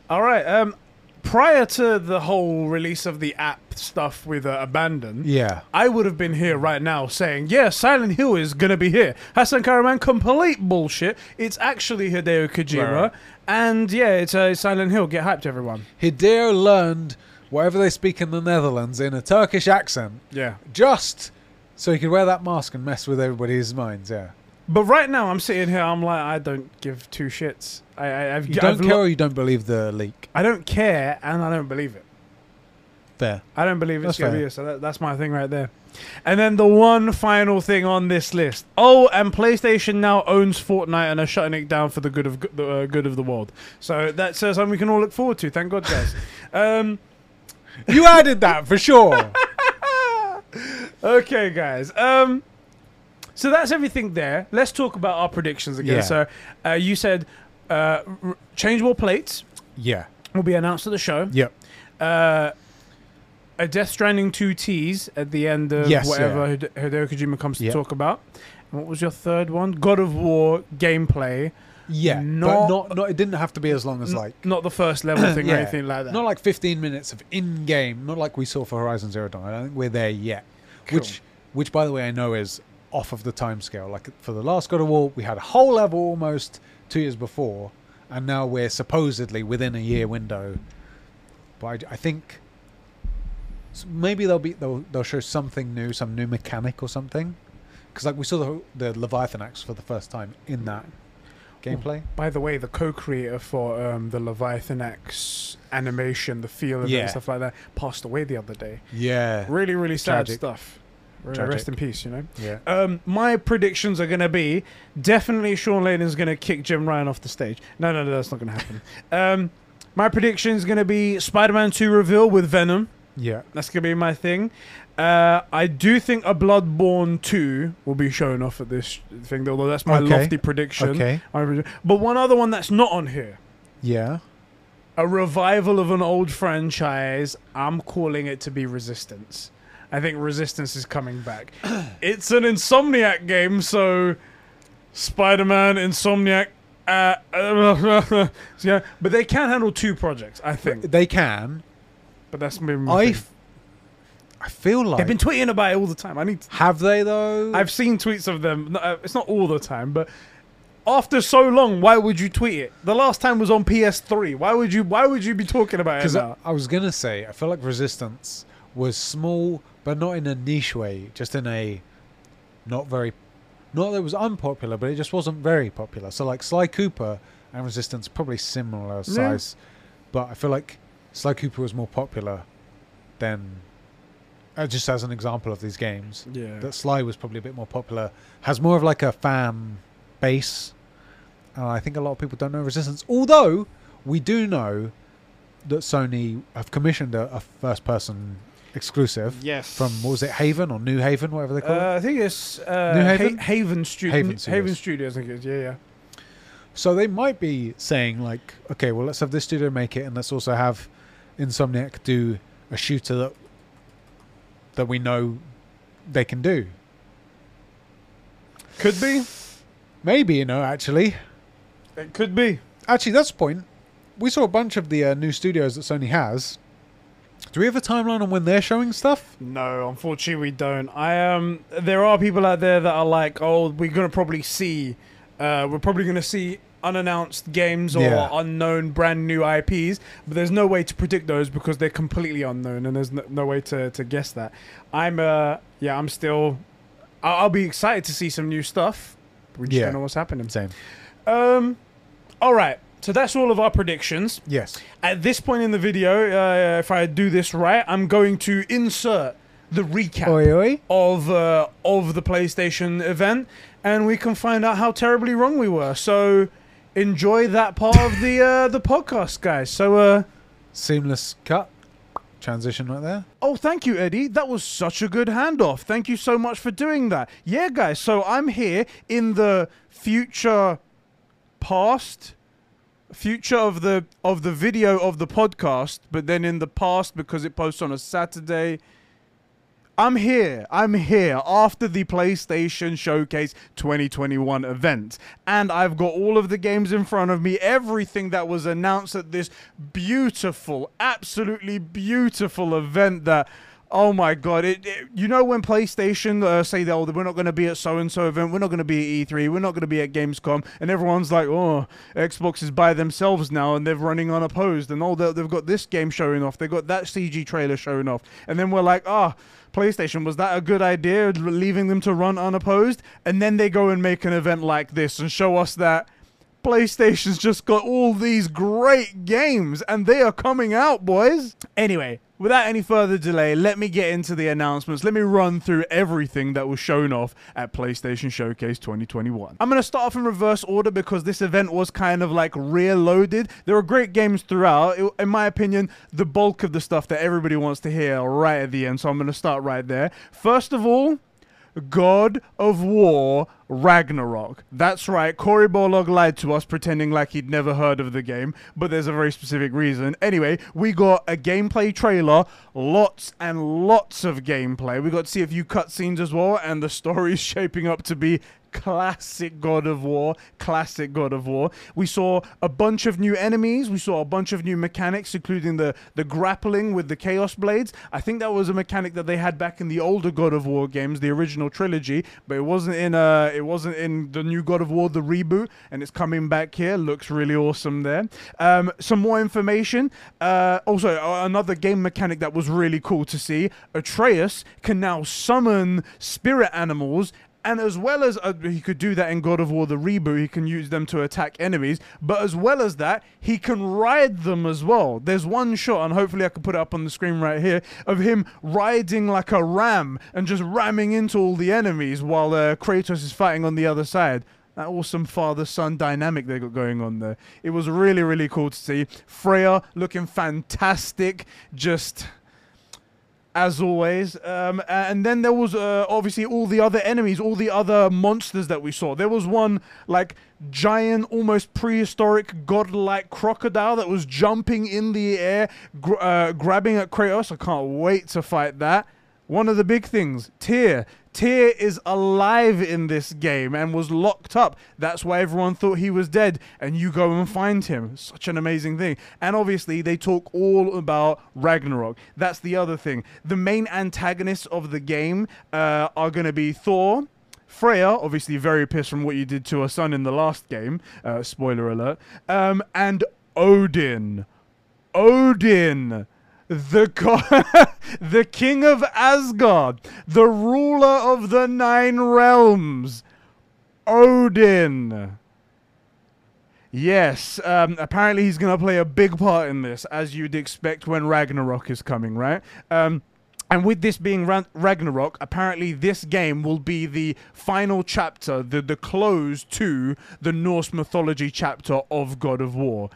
All right. Um, prior to the whole release of the app stuff with uh, Abandon, yeah, I would have been here right now saying, yeah, Silent Hill is going to be here. Hassan Karaman, complete bullshit. It's actually Hideo Kojima. Right. And, yeah, it's uh, Silent Hill. Get hyped, everyone. Hideo learned... whatever they speak in the Netherlands in a Turkish accent. Yeah. Just so he could wear that mask and mess with everybody's minds, yeah. But right now I'm sitting here, I'm like, I don't give two shits. I, I, I've, you don't I've care or you don't believe the leak? I don't care and I don't believe it. Fair. I don't believe it's going to be, so that, that's my thing right there. And then the one final thing on this list. Oh, and PlayStation now owns Fortnite and are shutting it down for the good of, the, uh, good of the world. So that's uh, something we can all look forward to. Thank God, guys. um... You added that for sure. Okay, guys. Um, so that's everything there. Let's talk about our predictions again. Yeah. So uh, you said uh, r changeable plates. Yeah. Will be announced at the show. Yep. Uh, a Death Stranding two tease at the end of yes, whatever yeah. Hideo Kojima comes yep. to talk about. And what was your third one? God of War gameplay. Yeah, not, but not, not, it didn't have to be as long as like... Not the first level thing yeah. or anything like that. Not like fifteen minutes of in-game, not like we saw for Horizon Zero Dawn. I don't think we're there yet. Cool. Which, which, by the way, I know is off of the time scale. Like for the last God of War, we had a whole level almost two years before, and now we're supposedly within a year window. But I, I think maybe they'll, be, they'll, they'll show something new, some new mechanic or something. Because like we saw the, the Leviathan axe for the first time in that gameplay. By the way, the co-creator for um, the Leviathan X animation, the feel of yeah. it and stuff like that, passed away the other day. Yeah. Really, really sad Tragic. stuff. Tragic. Rest in peace, you know? Yeah. Um, my predictions are going to be, definitely Sean Layden's going to kick Jim Ryan off the stage. No, no, no, that's not going to happen. um, my prediction is going to be Spider-Man two reveal with Venom. Yeah. That's going to be my thing. Uh, I do think a Bloodborne two will be shown off at this thing, although that's my okay. lofty prediction. Okay. But one other one that's not on here. Yeah. A revival of an old franchise. I'm calling it to be Resistance. I think Resistance is coming back. It's an Insomniac game, so Spider-Man, Insomniac. Uh, so yeah, but they can handle two projects, I think. They can. But that's been my I. I feel like... They've been tweeting about it all the time. I need. To Have they, though? I've seen tweets of them. It's not all the time, but after so long, why would you tweet it? The last time was on P S three. Why would you Why would you be talking about it now? I, I was going to say, I feel like Resistance was small, but not in a niche way. Just in a... Not very... Not that it was unpopular, but it just wasn't very popular. So, like, Sly Cooper and Resistance probably similar size. Yeah. But I feel like Sly Cooper was more popular than... Uh, just as an example of these games, yeah. that Sly was probably a bit more popular, has more of like a fan base. Uh, I think a lot of people don't know Resistance. Although, we do know that Sony have commissioned a, a first-person exclusive yes. from, what was it, Haven or New Haven, whatever they call uh, it? I think it's uh, New Haven? Ha Haven, Stu Haven Studios. Haven Studios, I think it is, yeah, yeah. So they might be saying, like, okay, well, let's have this studio make it, and let's also have Insomniac do a shooter that that we know they can do. Could be. Maybe, you know, actually. It could be. Actually, that's the point. We saw a bunch of the uh, new studios that Sony has. Do we have a timeline on when they're showing stuff? No, unfortunately we don't. I um, There are people out there that are like, oh, we're going to probably see... Uh, we're probably going to see unannounced games or yeah. unknown brand new I Ps, but there's no way to predict those because they're completely unknown and there's no, no way to, to guess that. I'm, uh, yeah, I'm still... I'll be excited to see some new stuff. We just yeah. don't know what's happening. Same. Um, all right. So that's all of our predictions. Yes. At this point in the video, uh, if I do this right, I'm going to insert the recap oi, oi. of uh, of the PlayStation event, and we can find out how terribly wrong we were. So enjoy that part of the uh, the podcast, guys. So uh, seamless cut. Transition right there. Oh, thank you, Eddie. That was such a good handoff. Thank you so much for doing that. Yeah, guys, so I'm here in the future past future of the of the video of the podcast, but then in the past because it posts on a Saturday. I'm here. I'm here after the PlayStation Showcase twenty twenty-one event. And I've got all of the games in front of me, everything that was announced at this beautiful, absolutely beautiful event that, oh my God, it, it, you know when PlayStation uh, say, oh, we're not going to be at so-and-so event, we're not going to be at E three, we're not going to be at Gamescom, and everyone's like, oh, Xbox is by themselves now, and they're running unopposed, and oh, they've got this game showing off, they've got that C G trailer showing off, and then we're like, ah. Oh, PlayStation, was that a good idea, leaving them to run unopposed? And then they go and make an event like this and show us that PlayStation's just got all these great games and they are coming out, boys. Anyway, without any further delay, let me get into the announcements. Let me run through everything that was shown off at PlayStation Showcase twenty twenty-one. I'm going to start off in reverse order because this event was kind of like rear loaded. There were great games throughout. It, in my opinion, the bulk of the stuff that everybody wants to hear right at the end. So I'm going to start right there. First of all, God of War Ragnarok. That's right, Cory Barlog lied to us pretending like he'd never heard of the game, but there's a very specific reason. Anyway, we got a gameplay trailer, lots and lots of gameplay. We got to see a few cutscenes as well, and the story's shaping up to be classic God of War, classic God of War. We saw a bunch of new enemies. We saw a bunch of new mechanics, including the, the grappling with the Chaos Blades. I think that was a mechanic that they had back in the older God of War games, the original trilogy, but it wasn't in uh, it wasn't in the new God of War, the reboot, and it's coming back here. Looks really awesome there. Um, some more information. Uh, also, uh, another game mechanic that was really cool to see. Atreus can now summon spirit animals. And as well as uh, he could do that in God of War, the reboot, he can use them to attack enemies. But as well as that, he can ride them as well. There's one shot, and hopefully I can put it up on the screen right here, of him riding like a ram and just ramming into all the enemies while uh, Kratos is fighting on the other side. That awesome father-son dynamic they got going on there. It was really, really cool to see. Freya looking fantastic, just... as always. Um, and then there was uh, obviously all the other enemies, all the other monsters that we saw. There was one like giant, almost prehistoric, godlike crocodile that was jumping in the air, gr uh, grabbing at Kratos. I can't wait to fight that. One of the big things, Tyr. Tyr is alive in this game and was locked up. That's why everyone thought he was dead, and you go and find him. Such an amazing thing. And obviously, they talk all about Ragnarok. That's the other thing. The main antagonists of the game uh, are going to be Thor, Freya, obviously very pissed from what you did to her son in the last game, uh, spoiler alert, um, and Odin. Odin. The god, the king of Asgard, the ruler of the nine realms, Odin. Yes, um, apparently he's going to play a big part in this, as you'd expect when Ragnarok is coming, right? Um, and with this being Ra- Ragnarok, apparently this game will be the final chapter, the, the close to the Norse mythology chapter of God of War.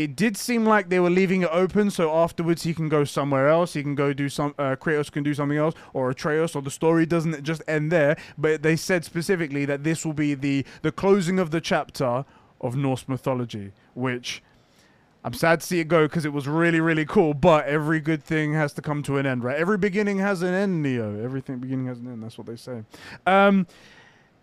It did seem like they were leaving it open, so afterwards he can go somewhere else. He can go do some... Uh, Kratos can do something else, or Atreus, or the story doesn't just end there. But they said specifically that this will be the, the closing of the chapter of Norse mythology, which... I'm sad to see it go because it was really, really cool, but every good thing has to come to an end, right? Every beginning has an end, Neo. Everything beginning has an end, that's what they say. Um...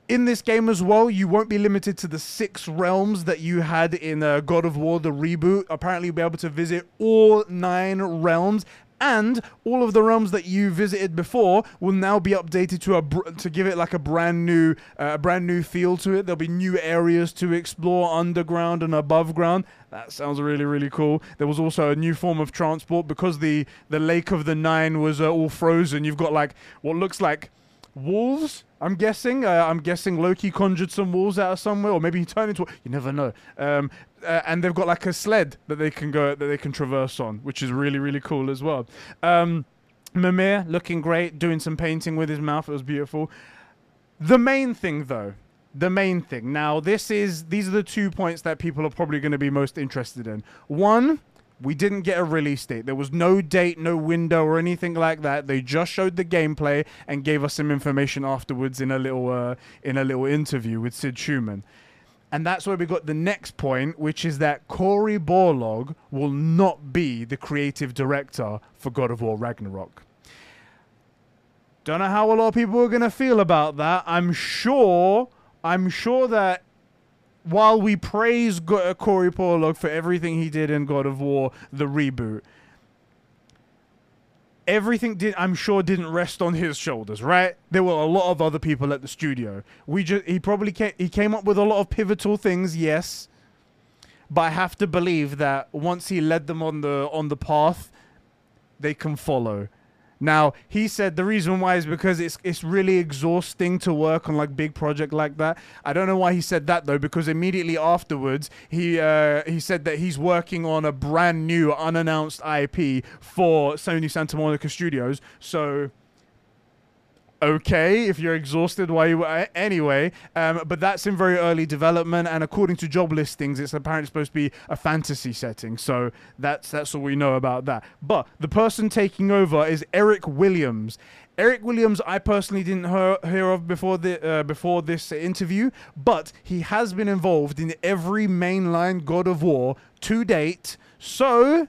In this game as well, you won't be limited to the six realms that you had in uh, God of War, the reboot. Apparently, you'll be able to visit all nine realms, and all of the realms that you visited before will now be updated to a br to give it like a brand new, uh, brand new feel to it. There'll be new areas to explore underground and above ground. That sounds really, really cool. There was also a new form of transport because the the Lake of the Nine was uh, all frozen. You've got like what looks like wolves, I'm guessing. Uh, I'm guessing Loki conjured some wolves out of somewhere, or maybe he turned into. You never know. Um, uh, and they've got like a sled that they can go, that they can traverse on, which is really, really cool as well. Um, Mimir looking great, doing some painting with his mouth. It was beautiful. The main thing, though. The main thing. Now, this is these are the two points that people are probably going to be most interested in. One. We didn't get a release date. There was no date, no window, or anything like that. They just showed the gameplay and gave us some information afterwards in a little uh, in a little interview with Sid Schumann. And that's where we got the next point, which is that Cory Barlog will not be the creative director for God of War Ragnarok. Don't know how a lot of people are going to feel about that. I'm sure, I'm sure that while we praise Cory Barlog for everything he did in God of War, the reboot, everything did, I'm sure didn't rest on his shoulders, right? There were a lot of other people at the studio. We just, he probably came, he came up with a lot of pivotal things, yes, but I have to believe that once he led them on the on the path, they can follow. Now, he said the reason why is because it's it's really exhausting to work on like big project like that. I don't know why he said that though, because immediately afterwards he uh, he said that he's working on a brand new unannounced I P for Sony Santa Monica Studios. So, okay, if you're exhausted, why you were anyway? Um, but that's in very early development, and according to job listings, it's apparently supposed to be a fantasy setting. So that's that's all we know about that. But the person taking over is Eric Williams. Eric Williams, I personally didn't hear, hear of before the uh, before this interview, but he has been involved in every mainline God of War to date. So.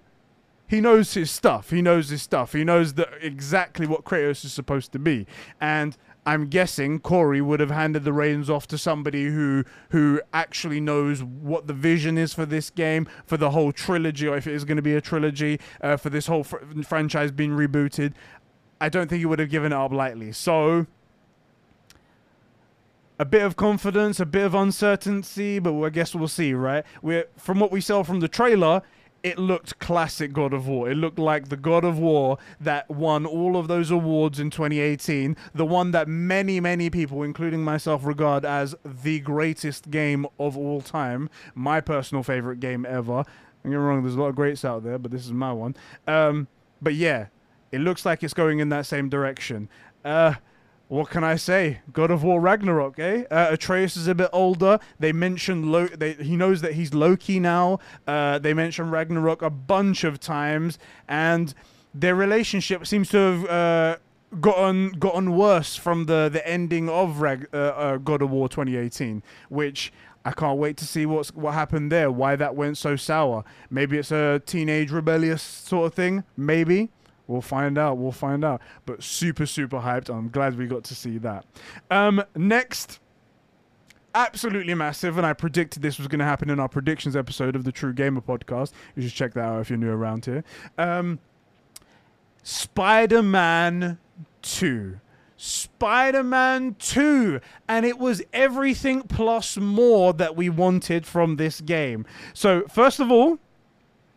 He knows his stuff. He knows his stuff. He knows that exactly what Kratos is supposed to be. And I'm guessing Cory would have handed the reins off to somebody who who actually knows what the vision is for this game, for the whole trilogy, or if it is going to be a trilogy, uh, for this whole fr franchise being rebooted. I don't think he would have given it up lightly. So, a bit of confidence, a bit of uncertainty, but I guess we'll see, right? We're, from what we saw from the trailer, it looked classic God of War. It looked like the God of War that won all of those awards in twenty eighteen. The one that many, many people, including myself, regard as the greatest game of all time. My personal favorite game ever. Don't get me wrong, there's a lot of greats out there, but this is my one. Um, but yeah, it looks like it's going in that same direction. Uh... What can I say? God of War Ragnarok, eh? Uh, Atreus is a bit older. They mentioned Lo they, he knows that he's Loki now. Uh, they mentioned Ragnarok a bunch of times, and their relationship seems to have uh, gotten gotten worse from the the ending of Rag uh, uh, God of War twenty eighteen, which. I can't wait to see what's, what happened there, why that went so sour. Maybe it's a teenage rebellious sort of thing, maybe. We'll find out, we'll find out. But super, super hyped. I'm glad we got to see that. Um, next, absolutely massive, and I predicted this was going to happen in our predictions episode of the True Gamer Podcast. You should check that out if you're new around here. Um, Spider-Man two. Spider-Man two, and it was everything plus more that we wanted from this game. So, first of all,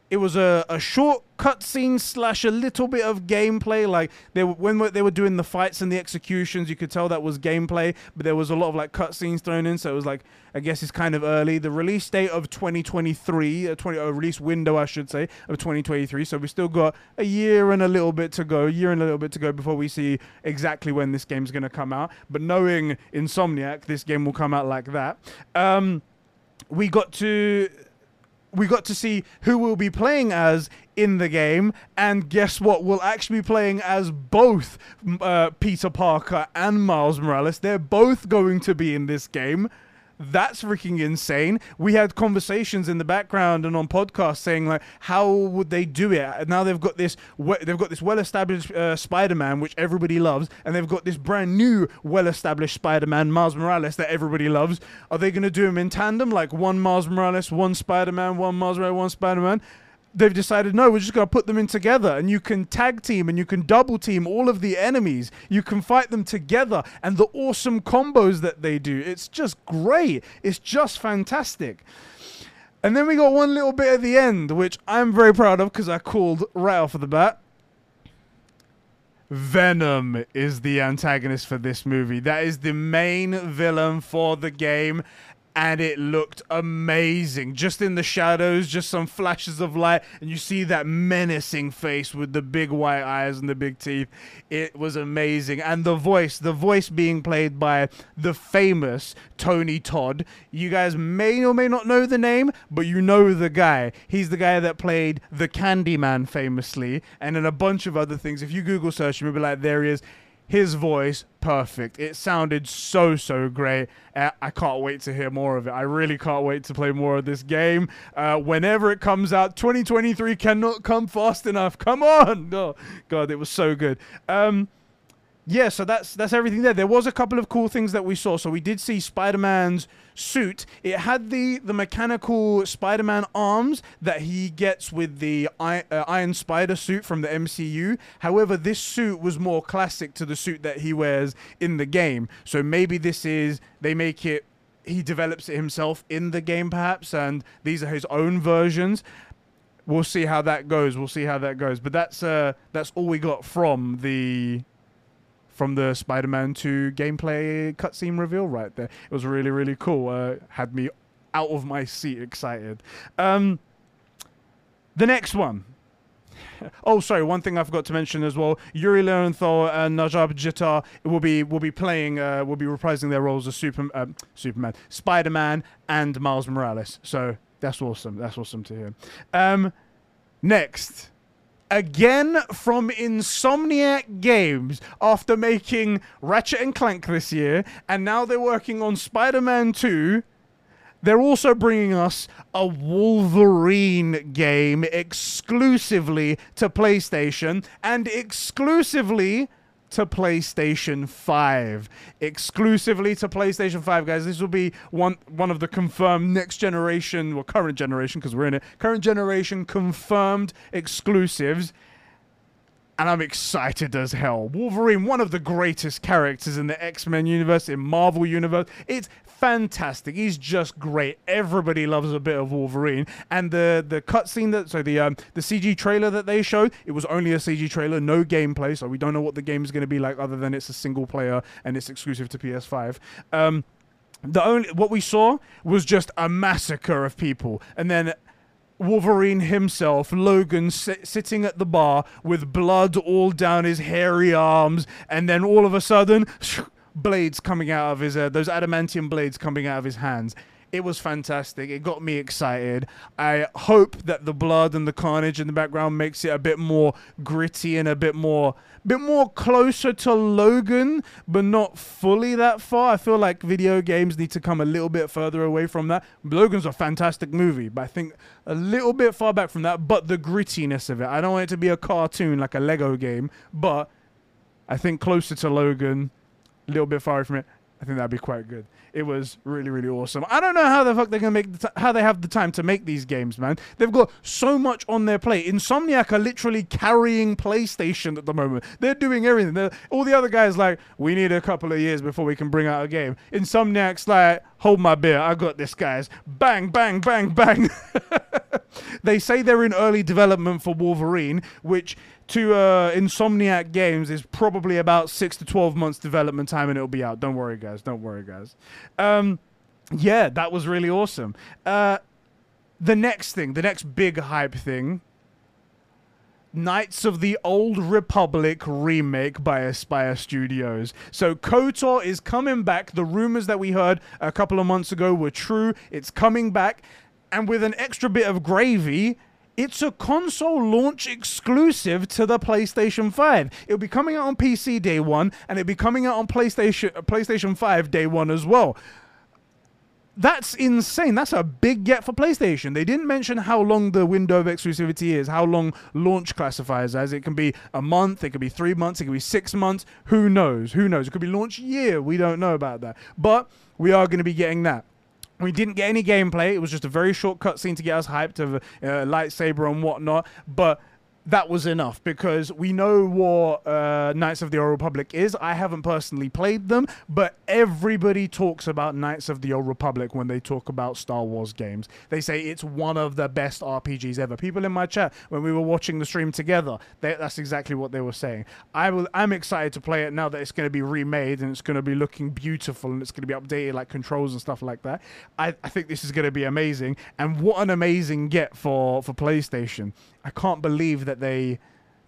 it was a, a short cutscene slash a little bit of gameplay. Like, they were, when they were doing the fights and the executions, you could tell that was gameplay, but there was a lot of, like, cutscenes thrown in, so it was, like, I guess it's kind of early. The release date of twenty twenty-three, a twenty, a release window, I should say, of twenty twenty-three, so we still got a year and a little bit to go, a year and a little bit to go before we see exactly when this game's going to come out. But knowing Insomniac, this game will come out like that. Um, we got to... We got to see who we'll be playing as in the game, and guess what? We'll actually be playing as both uh, Peter Parker and Miles Morales. They're both going to be in this game. That's freaking insane. We had conversations in the background and on podcasts saying, like, how would they do it? And now they've got this they've got this well-established uh, Spider-Man, which everybody loves, and they've got this brand new well-established Spider-Man, Miles Morales, that everybody loves. Are they going to do them in tandem, like one Miles Morales, one Spider-Man, one Miles Morales, one Spider-Man? They've decided, no, we're just going to put them in together, and you can tag team and you can double team all of the enemies. You can fight them together, and the awesome combos that they do. It's just great. It's just fantastic. And then we got one little bit at the end, which I'm very proud of because I called right off of the bat. Venom is the antagonist for this movie. That is the main villain for the game. And it looked amazing. Just in the shadows, just some flashes of light, and you see that menacing face with the big white eyes and the big teeth. It was amazing. And the voice, the voice being played by the famous Tony Todd. You guys may or may not know the name, but you know the guy. He's the guy that played the Candyman famously, and in a bunch of other things. If you Google search him, you'll be like, there he is. His voice, perfect. It sounded so, so great. Uh, I can't wait to hear more of it. I really can't wait to play more of this game. Uh, whenever it comes out, twenty twenty-three cannot come fast enough. Come on! Oh, God, it was so good. Um, yeah, so that's that's everything there. There was a couple of cool things that we saw. So we did see Spider-Man's suit. It had the, the mechanical Spider-Man arms that he gets with the I, uh, Iron Spider suit from the M C U. However, this suit was more classic to the suit that he wears in the game. So maybe this is, they make it, he develops it himself in the game perhaps, and these are his own versions. We'll see how that goes. We'll see how that goes. But that's uh, that's all we got from the... from the Spider-Man two gameplay cutscene reveal right there. It was really, really cool. Uh, had me out of my seat excited. Um, the next one. Oh, sorry, one thing I forgot to mention as well. Yuri Lowenthal and Najat Jattar will be will be playing, uh, will be reprising their roles as Super, uh, Superman, Spider-Man, and Miles Morales. So that's awesome. That's awesome to hear. Um, next. Again from Insomniac Games, after making Ratchet and Clank this year, and now they're working on Spider-Man two, they're also bringing us a Wolverine game exclusively to PlayStation, and exclusively to PlayStation five. Exclusively to PlayStation five, guys. This will be one one of the confirmed next generation, well, current generation, because we're in it, current generation confirmed exclusives. And I'm excited as hell. Wolverine, one of the greatest characters in the X-Men universe, in Marvel universe. It's fantastic. He's just great. Everybody loves a bit of Wolverine. And the the cutscene that so the um, the C G trailer that they showed, it was only a C G trailer, no gameplay. So we don't know what the game is going to be like, other than it's a single player and it's exclusive to P S five. Um, the only what we saw was just a massacre of people, and then Wolverine himself, Logan, sit, sitting at the bar with blood all down his hairy arms, and then all of a sudden, shoo, blades coming out of his, uh, those adamantium blades coming out of his hands. It was fantastic. It got me excited. I hope that the blood and the carnage in the background makes it a bit more gritty and a bit more, bit more closer to Logan, but not fully that far. I feel like video games need to come a little bit further away from that. Logan's a fantastic movie, but I think a little bit far back from that, but the grittiness of it. I don't want it to be a cartoon like a Lego game, but I think closer to Logan, a little bit far away from it. I think that'd be quite good. It was really, really awesome. I don't know how the fuck they're gonna make the t how they have the time to make these games, man. They've got so much on their plate. Insomniac are literally carrying PlayStation at the moment. They're doing everything. They're, all the other guys like, we need a couple of years before we can bring out a game. Insomniac's like, hold my beer, I got this, guys. Bang, bang, bang, bang. They say they're in early development for Wolverine, which to uh, Insomniac Games is probably about six to twelve months development time, and it'll be out. Don't worry, guys. Don't worry, guys. Um, yeah, that was really awesome. Uh, the next thing, the next big hype thing, Knights of the Old Republic remake by Aspyr Studios. So KOTOR is coming back. The rumors that we heard a couple of months ago were true. It's coming back. And with an extra bit of gravy, it's a console launch exclusive to the PlayStation five. It'll be coming out on P C day one, and it'll be coming out on PlayStation PlayStation five day one as well. That's insane. That's a big get for PlayStation. They didn't mention how long the window of exclusivity is, how long launch classifies as. It can be a month, it could be three months, it could be six months. Who knows? Who knows? It could be launch year. We don't know about that. But we are going to be getting that. We didn't get any gameplay. It was just a very short cutscene to get us hyped of a uh, lightsaber and whatnot. But that was enough because we know what uh, Knights of the Old Republic is. I haven't personally played them, but everybody talks about Knights of the Old Republic when they talk about Star Wars games. They say it's one of the best R P Gs ever. People in my chat, when we were watching the stream together, they, that's exactly what they were saying. I will, I'm excited to play it now that it's going to be remade and it's going to be looking beautiful and it's going to be updated, like controls and stuff like that. I, I think this is going to be amazing. And what an amazing get for, for PlayStation. I can't believe that they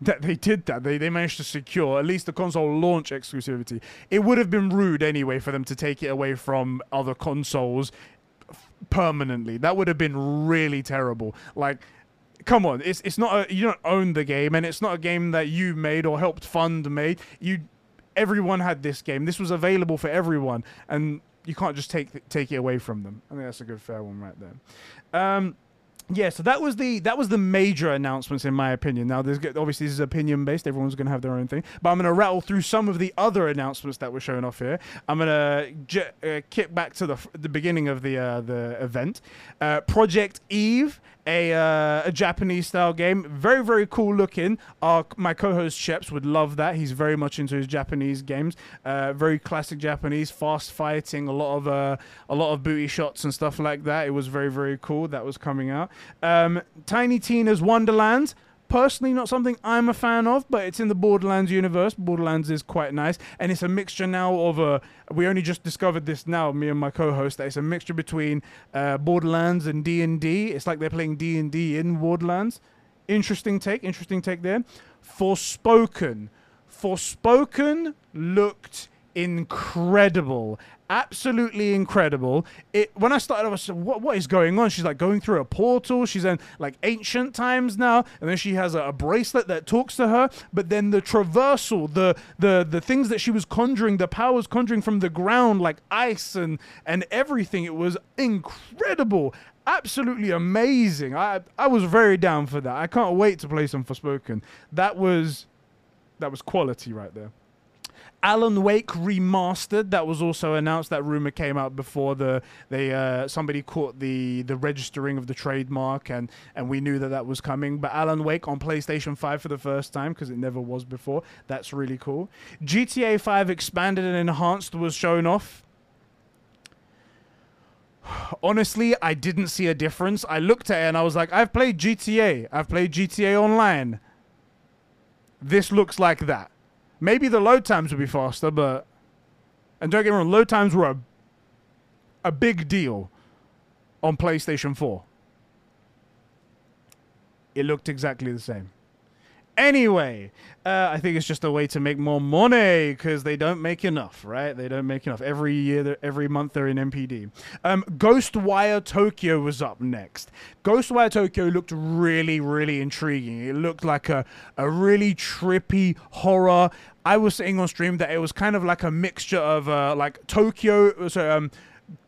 that they did that. They, they managed to secure at least the console launch exclusivity. It would have been rude anyway for them to take it away from other consoles permanently. That would have been really terrible. Like, come on, it's it's not a, you don't own the game, and it's not a game that you made or helped fund made. You, everyone had this game. This was available for everyone, and you can't just take take it away from them. I think that's a good fair one right there. Um. Yeah, so that was the that was the major announcements in my opinion. Now, there's obviously this is opinion based; everyone's going to have their own thing. But I'm going to rattle through some of the other announcements that were shown off here. I'm going to uh, kick back to the the beginning of the uh, the event. Uh, Project Eve, a uh, a Japanese style game, very very cool looking. Our my co-host Sheps would love that. He's very much into his Japanese games. Uh, very classic Japanese, fast fighting, a lot of uh, a lot of booty shots and stuff like that. It was very very cool. That was coming out. Um, Tiny Tina's Wonderland, personally not something I'm a fan of, but it's in the Borderlands universe. Borderlands is quite nice, and it's a mixture now of a, we only just discovered this now, me and my co-host, that it's a mixture between uh, Borderlands and D and D. It's like they're playing D and D in Borderlands. Interesting take, interesting take there. Forspoken. Forspoken looked incredible. Absolutely incredible. It when I started, I was like, what, what is going on? She's like going through a portal. She's in like ancient times now. And then she has a, a bracelet that talks to her. But then the traversal, the the the things that she was conjuring, the powers conjuring from the ground, like ice and, and everything. It was incredible. Absolutely amazing. I I was very down for that. I can't wait to play some Forspoken. That was that was quality right there. Alan Wake Remastered, that was also announced. That rumor came out before the they uh, somebody caught the the registering of the trademark, and and we knew that that was coming. But Alan Wake on PlayStation five for the first time, because it never was before. That's really cool. G T A five Expanded and Enhanced was shown off. Honestly, I didn't see a difference. I looked at it and I was like, I've played G T A. I've played G T A Online. This looks like that. Maybe the load times would be faster, but... And don't get me wrong, load times were a, a big deal on PlayStation four. It looked exactly the same. Anyway, uh, I think it's just a way to make more money because they don't make enough, right? They don't make enough. Every year, every month they're in M P D. Um, Ghostwire Tokyo was up next. Ghostwire Tokyo looked really, really intriguing. It looked like a, a really trippy horror. I was saying on stream that it was kind of like a mixture of uh, like Tokyo, so, um,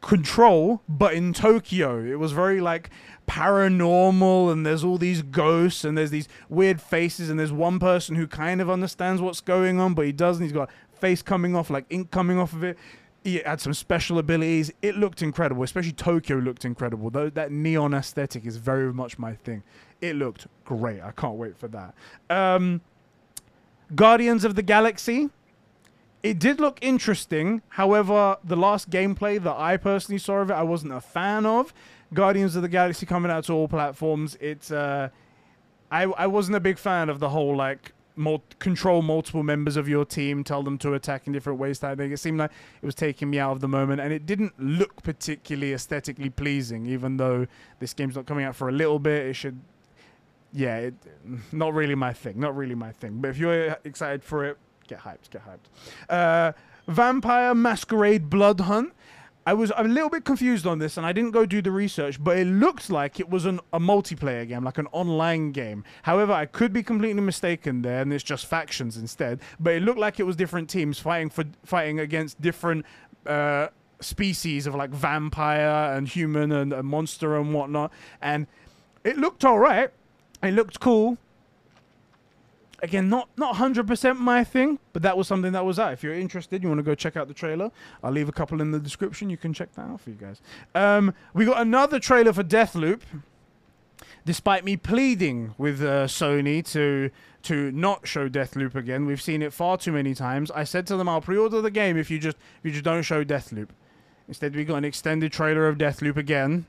Control, but in Tokyo. It was very like... paranormal, and there's all these ghosts and there's these weird faces, and there's one person who kind of understands what's going on, but he doesn't. He's got a face coming off, like ink coming off of it. He had some special abilities. It looked incredible, especially Tokyo looked incredible. Though that neon aesthetic is very much my thing. It looked great. I can't wait for that. um Guardians of the Galaxy, it did look interesting. However, the last gameplay that I personally saw of it, I wasn't a fan of. Guardians of the Galaxy coming out to all platforms. It's uh, I I wasn't a big fan of the whole like mul control multiple members of your team, tell them to attack in different ways. I think it seemed like it was taking me out of the moment, and it didn't look particularly aesthetically pleasing. Even though this game's not coming out for a little bit, it should. Yeah, it, not really my thing. Not really my thing. But if you're excited for it, get hyped. Get hyped. Uh, Vampire Masquerade Blood Hunt. I was a little bit confused on this, and I didn't go do the research, but it looked like it was an, a multiplayer game, like an online game. However, I could be completely mistaken there, and it's just factions instead. But it looked like it was different teams fighting for fighting against different uh, species of like vampire and human and, and monster and whatnot. And it looked all right. It looked cool. Again, not not one hundred percent my thing, but that was something that was out. If you're interested, you want to go check out the trailer. I'll leave a couple in the description. You can check that out for you guys. Um, we got another trailer for Deathloop. Despite me pleading with uh, Sony to to not show Deathloop again, we've seen it far too many times. I said to them, I'll pre-order the game if you just if you just don't show Deathloop. Instead, we got an extended trailer of Deathloop again.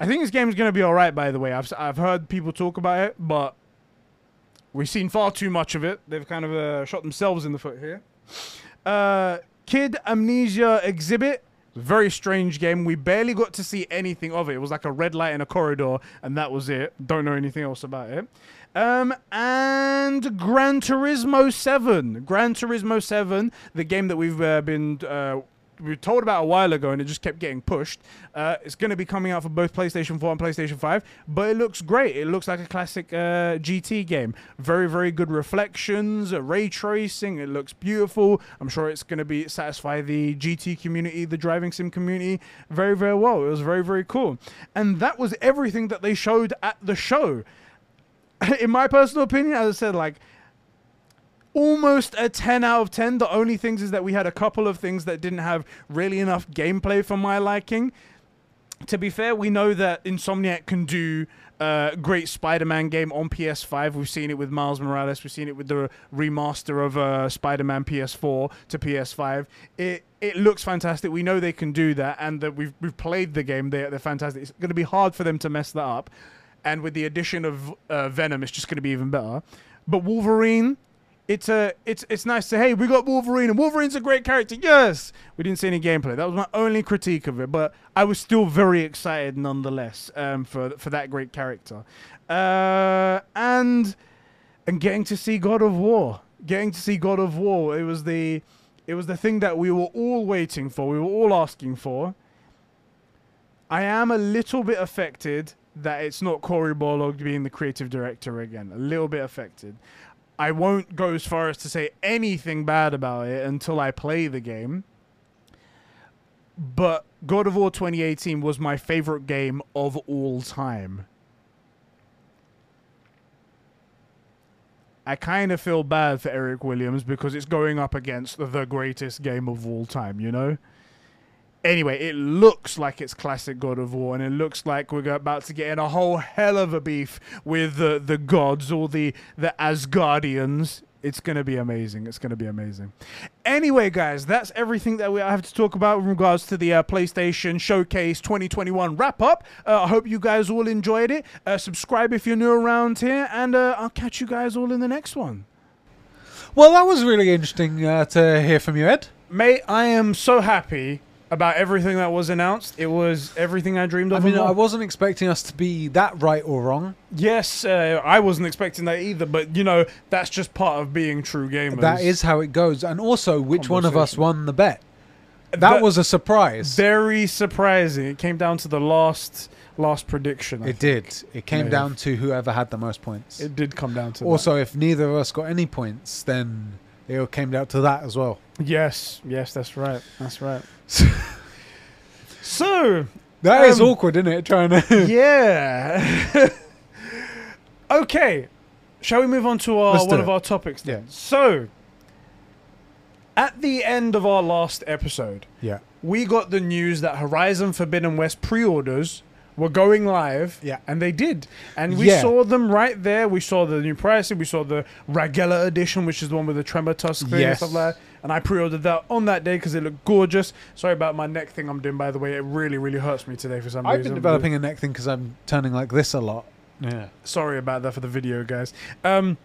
I think this game is going to be all right, by the way. I've I've heard people talk about it, but we've seen far too much of it. They've kind of uh, shot themselves in the foot here. Uh, Kid Amnesia Exhibit. Very strange game. We barely got to see anything of it. It was like a red light in a corridor, and that was it. Don't know anything else about it. Um, and Gran Turismo seven. Gran Turismo seven, the game that we've uh, been... Uh, we were told about a while ago, and it just kept getting pushed. Uh, it's going to be coming out for both PlayStation four and PlayStation five, but it looks great. It looks like a classic uh, G T game. Very, very good reflections, ray tracing. It looks beautiful. I'm sure it's going to be satisfy the G T community, the driving sim community, very, very well. It was very, very cool. And that was everything that they showed at the show. In my personal opinion, as I said, like, almost a ten out of ten. The only things is that we had a couple of things that didn't have really enough gameplay for my liking. To be fair, we know that Insomniac can do a great Spider-Man game on P S five. We've seen it with Miles Morales. We've seen it with the remaster of uh, Spider-Man P S four to P S five. It it looks fantastic. We know they can do that, and that we've we've played the game. They, they're fantastic. It's going to be hard for them to mess that up. And with the addition of uh, Venom, it's just going to be even better. But Wolverine... It's a, it's it's nice to, hey, we got Wolverine, and Wolverine's a great character, yes! We didn't see any gameplay. That was my only critique of it, but I was still very excited nonetheless um, for, for that great character. Uh, and and getting to see God of War. Getting to see God of War, it was the, it was the thing that we were all waiting for, we were all asking for. I am a little bit affected that it's not Cory Barlog being the creative director again. A little bit affected. I won't go as far as to say anything bad about it until I play the game. But God of War twenty eighteen was my favorite game of all time. I kind of feel bad for Eric Williams because it's going up against the greatest game of all time, you know? Anyway, it looks like it's classic God of War, and it looks like we're about to get in a whole hell of a beef with the, the gods or the, the Asgardians. It's going to be amazing. It's going to be amazing. Anyway, guys, that's everything that we have to talk about in regards to the uh, PlayStation Showcase twenty twenty-one wrap-up. Uh, I hope you guys all enjoyed it. Uh, subscribe if you're new around here, and uh, I'll catch you guys all in the next one. Well, that was really interesting uh, to hear from you, Ed. Mate, I am so happy about everything that was announced. It was everything I dreamed of. I mean, I wasn't expecting us to be that right or wrong. Yes, uh, I wasn't expecting that either, but, you know, that's just part of being true gamers. That is how it goes. And also, which one of us won the bet? That the, was a surprise. Very surprising. It came down to the last last prediction. I it think. did. It came Maybe. down to whoever had the most points. It did come down to also, that. Also, if neither of us got any points, then it came down to that as well. Yes, yes, that's right. That's right. So that um, is awkward, isn't it? Trying to yeah. Okay, shall we move on to our Let's one of it. our topics then? Yeah. So at the end of our last episode, yeah, we got the news that Horizon Forbidden West pre-orders were going live, yeah, and they did, and we yeah. saw them right there. We saw the new pricing. We saw the Ragella edition, which is the one with the tremor tusk thing, yes. and stuff like that. And I pre-ordered that on that day because it looked gorgeous. Sorry about my neck thing I'm doing, by the way. It really, really hurts me today for some I've reason. I've been developing a neck thing because I'm turning like this a lot. Yeah. Sorry about that for the video, guys. Um,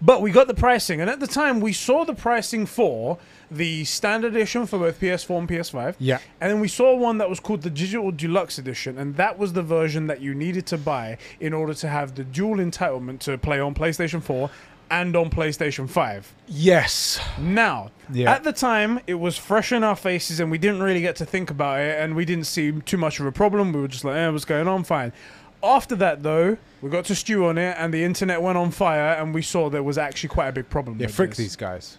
but we got the pricing. And at the time, we saw the pricing for the standard edition for both P S four and P S five. Yeah. And then we saw one that was called the Digital Deluxe Edition. And that was the version that you needed to buy in order to have the dual entitlement to play on PlayStation four and on PlayStation five. Yes. Now, yeah. at the time, it was fresh in our faces and we didn't really get to think about it and we didn't see too much of a problem. We were just like, eh, what's going on? Fine. After that, though, we got to stew on it and the internet went on fire and we saw there was actually quite a big problem. Yeah, frick this. these guys.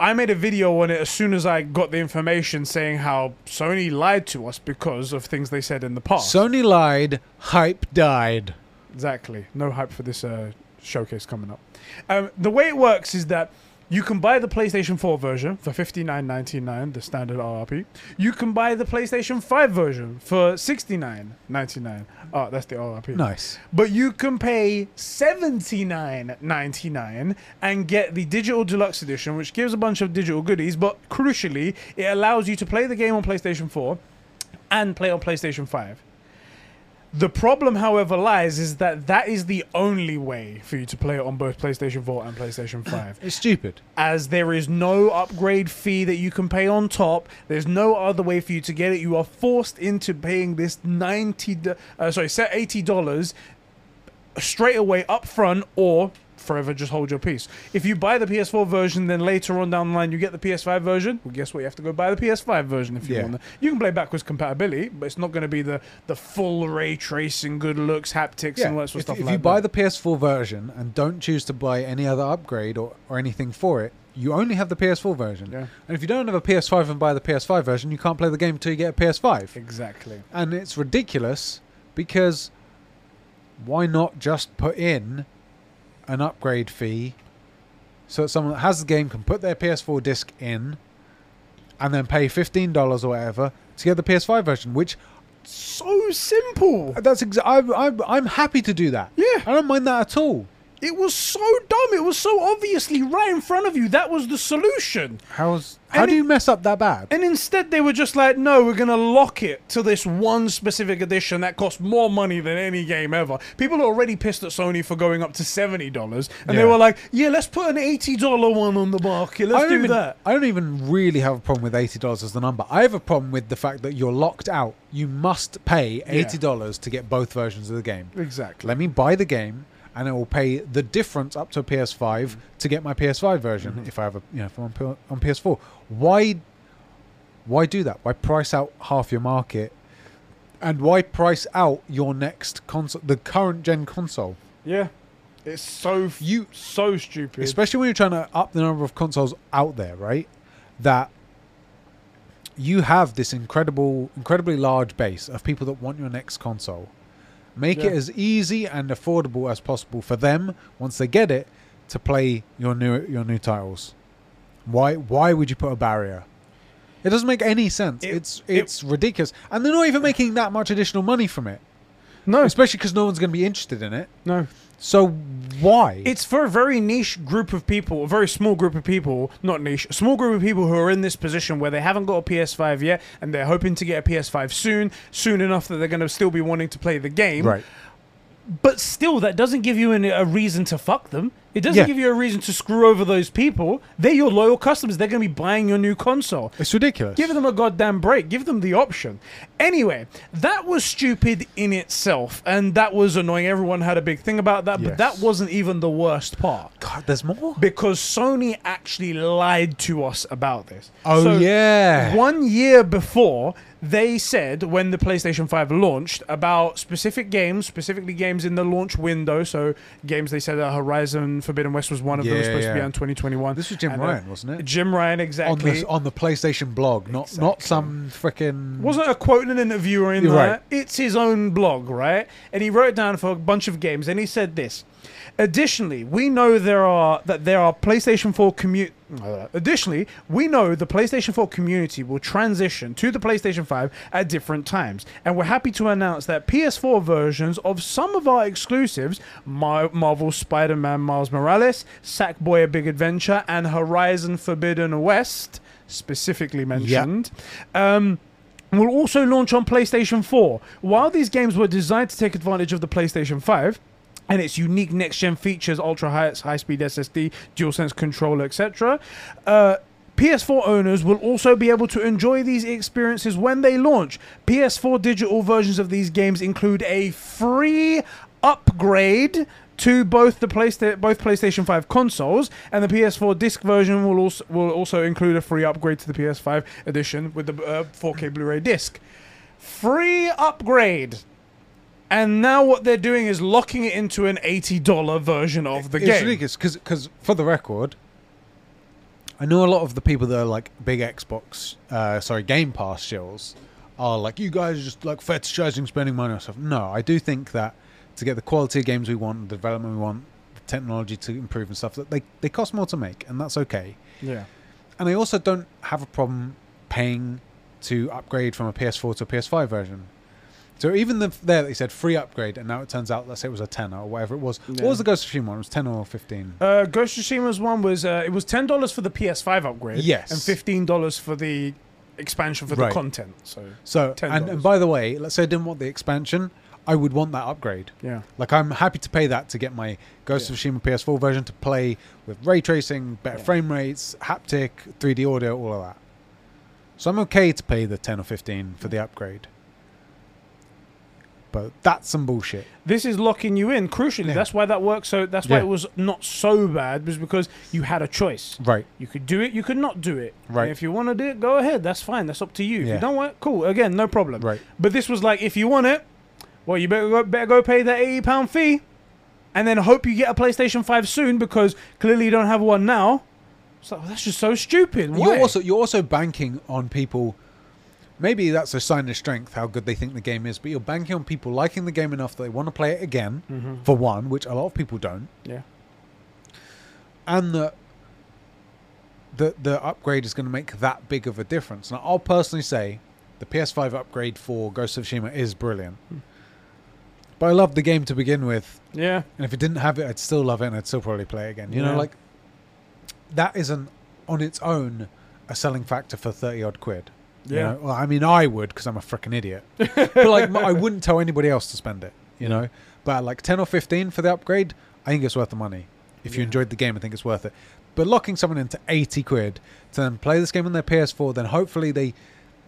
I made a video on it as soon as I got the information saying how Sony lied to us because of things they said in the past. Sony lied, hype died. Exactly. No hype for this uh, showcase coming up. Um, the way it works is that you can buy the PlayStation four version for fifty-nine ninety-nine, the standard R R P. You can buy the PlayStation five version for sixty-nine ninety-nine. Oh, that's the R R P. Nice. But you can pay seventy-nine ninety-nine and get the Digital Deluxe Edition, which gives a bunch of digital goodies, but crucially, it allows you to play the game on PlayStation four and play on PlayStation five. The problem, however, lies is that that is the only way for you to play it on both PlayStation four and PlayStation five. It's stupid. As there is no upgrade fee that you can pay on top. There's no other way for you to get it. You are forced into paying this ninety, uh, sorry, set eighty dollars straight away up front, or forever just hold your peace. If you buy the P S four version, then later on down the line you get the P S five version. Well, guess what? You have to go buy the P S five version if you yeah. want that. You can play backwards compatibility, but it's not going to be the the full ray tracing, good looks, haptics, yeah. and all that sort of if, stuff. If like you that. buy the P S four version and don't choose to buy any other upgrade or or anything for it, you only have the P S four version. Yeah. And if you don't have a P S five and buy the P S five version, you can't play the game until you get a P S five. Exactly. And it's ridiculous, because why not just put in an upgrade fee so that someone that has the game can put their P S four disc in and then pay fifteen dollars or whatever to get the P S five version, which so simple. That's exa- I'm, I'm, I'm happy to do that. Yeah. I don't mind that at all. It was so dumb. It was so obviously right in front of you. That was the solution. How's, how and do it, you mess up that bad? And instead they were just like, no, we're going to lock it to this one specific edition that costs more money than any game ever. People are already pissed at Sony for going up to seventy dollars. And yeah. they were like, yeah, let's put an eighty dollar one on the market. Let's do even, that. I don't even really have a problem with eighty dollars as the number. I have a problem with the fact that you're locked out. You must pay eighty dollars yeah. to get both versions of the game. Exactly. Let me buy the game, and it will pay the difference up to a P S five mm-hmm. to get my P S five version mm-hmm. if I have a, you know, if I'm on, on P S four. Why, why do that? Why price out half your market, and why price out your next console, the current gen console? Yeah, it's so f- you so stupid. Especially when you're trying to up the number of consoles out there, right? That you have this incredible, incredibly large base of people that want your next console. Make yeah. it as easy and affordable as possible for them, once they get it, to play your new your new titles. Why why would you put a barrier? It doesn't make any sense. It, it's it's it, ridiculous. And they're not even making that much additional money from it. No. Especially because no one's going to be interested in it. No. So why? It's for a very niche group of people, a very small group of people, not niche, a small group of people who are in this position where they haven't got a P S five yet and they're hoping to get a P S five soon, soon enough that they're going to still be wanting to play the game. Right. But still, that doesn't give you any, a reason to fuck them. It doesn't yeah. give you a reason to screw over those people. They're your loyal customers. They're going to be buying your new console. It's ridiculous. Give them a goddamn break. Give them the option. Anyway, that was stupid in itself, and that was annoying. Everyone had a big thing about that, yes. but that wasn't even the worst part. God, there's more? Because Sony actually lied to us about this. Oh, so yeah. One year before, they said, when the PlayStation five launched, about specific games, specifically games in the launch window, so games they said are Horizon Forbidden West was one of yeah, them. It was supposed yeah. to be on twenty twenty-one. This was Jim and, uh, Ryan, wasn't it? Jim Ryan, exactly. On the, on the PlayStation blog, not exactly. not some freaking... Wasn't a quote in an interview or in there. Right. It's his own blog, right? And he wrote down for a bunch of games, and he said this. Additionally, we know there are that there are PlayStation four commu- uh, Additionally, we know the PlayStation four community will transition to the PlayStation five at different times, and we're happy to announce that P S four versions of some of our exclusives, Mar- Marvel's Spider-Man, Miles Morales, Sackboy: A Big Adventure, and Horizon Forbidden West, specifically mentioned. Yep. Um, will also launch on PlayStation four. While these games were designed to take advantage of the PlayStation five, and its unique next-gen features, ultra-high high-speed S S D, DualSense controller, et cetera, uh, P S four owners will also be able to enjoy these experiences when they launch. P S four digital versions of these games include a free upgrade to both the Playsta- both PlayStation five consoles, and the P S four disc version will also will also include a free upgrade to the P S five edition with the uh, four K Blu-ray disc. Free upgrade. And now what they're doing is locking it into an eighty dollar version of the it's game. It's ridiculous, because for the record, I know a lot of the people that are like big Xbox, uh, sorry, Game Pass shills are like, you guys are just like fetishizing spending money on stuff. No, I do think that to get the quality of games we want, the development we want, the technology to improve and stuff, that they, they cost more to make, and that's okay. Yeah. And I also don't have a problem paying to upgrade from a P S four to a P S five version. So even the, there they said free upgrade, and now it turns out, let's say it was a tenner or whatever it was. Yeah. What was the Ghost of Tsushima one? It was ten or fifteen? Uh, Ghost of Tsushima's one was, uh, it was ten dollars for the P S five upgrade. Yes. And fifteen dollars for the expansion for right. the content. So, so ten dollars. And, and by the way, let's say I didn't want the expansion, I would want that upgrade. Yeah. Like, I'm happy to pay that to get my Ghost yeah. of Tsushima P S four version to play with ray tracing, better yeah. frame rates, haptic, three D audio, all of that. So I'm okay to pay the ten or fifteen for the upgrade. But that's some bullshit. This is locking you in, crucially. Yeah. That's why that worked. So that's why yeah. it was not so bad, was because you had a choice. Right. You could do it, you could not do it. Right. And if you want to do it, go ahead. That's fine. That's up to you. Yeah. If you don't want it, cool. Again, no problem. Right. But this was like, if you want it, well, you better go, better go pay that eighty pound fee and then hope you get a PlayStation five soon, because clearly you don't have one now. It's like, well, that's just so stupid. Why? You're also, you're also banking on people... Maybe that's a sign of strength, how good they think the game is, but you're banking on people liking the game enough that they want to play it again, mm-hmm. for one, which a lot of people don't. Yeah. And that the, the upgrade is going to make that big of a difference. Now, I'll personally say the P S five upgrade for Ghost of Tsushima is brilliant. Mm. But I loved the game to begin with. Yeah. And if it didn't have it, I'd still love it and I'd still probably play it again. You yeah. know, like, that isn't, on its own, a selling factor for thirty odd quid. Yeah. You know? Well, I mean, I would, because I'm a freaking idiot. But like, I wouldn't tell anybody else to spend it, you know. But like ten or fifteen for the upgrade, I think it's worth the money. If yeah. you enjoyed the game, I think it's worth it. But locking someone into eighty quid to then play this game on their P S four, then hopefully they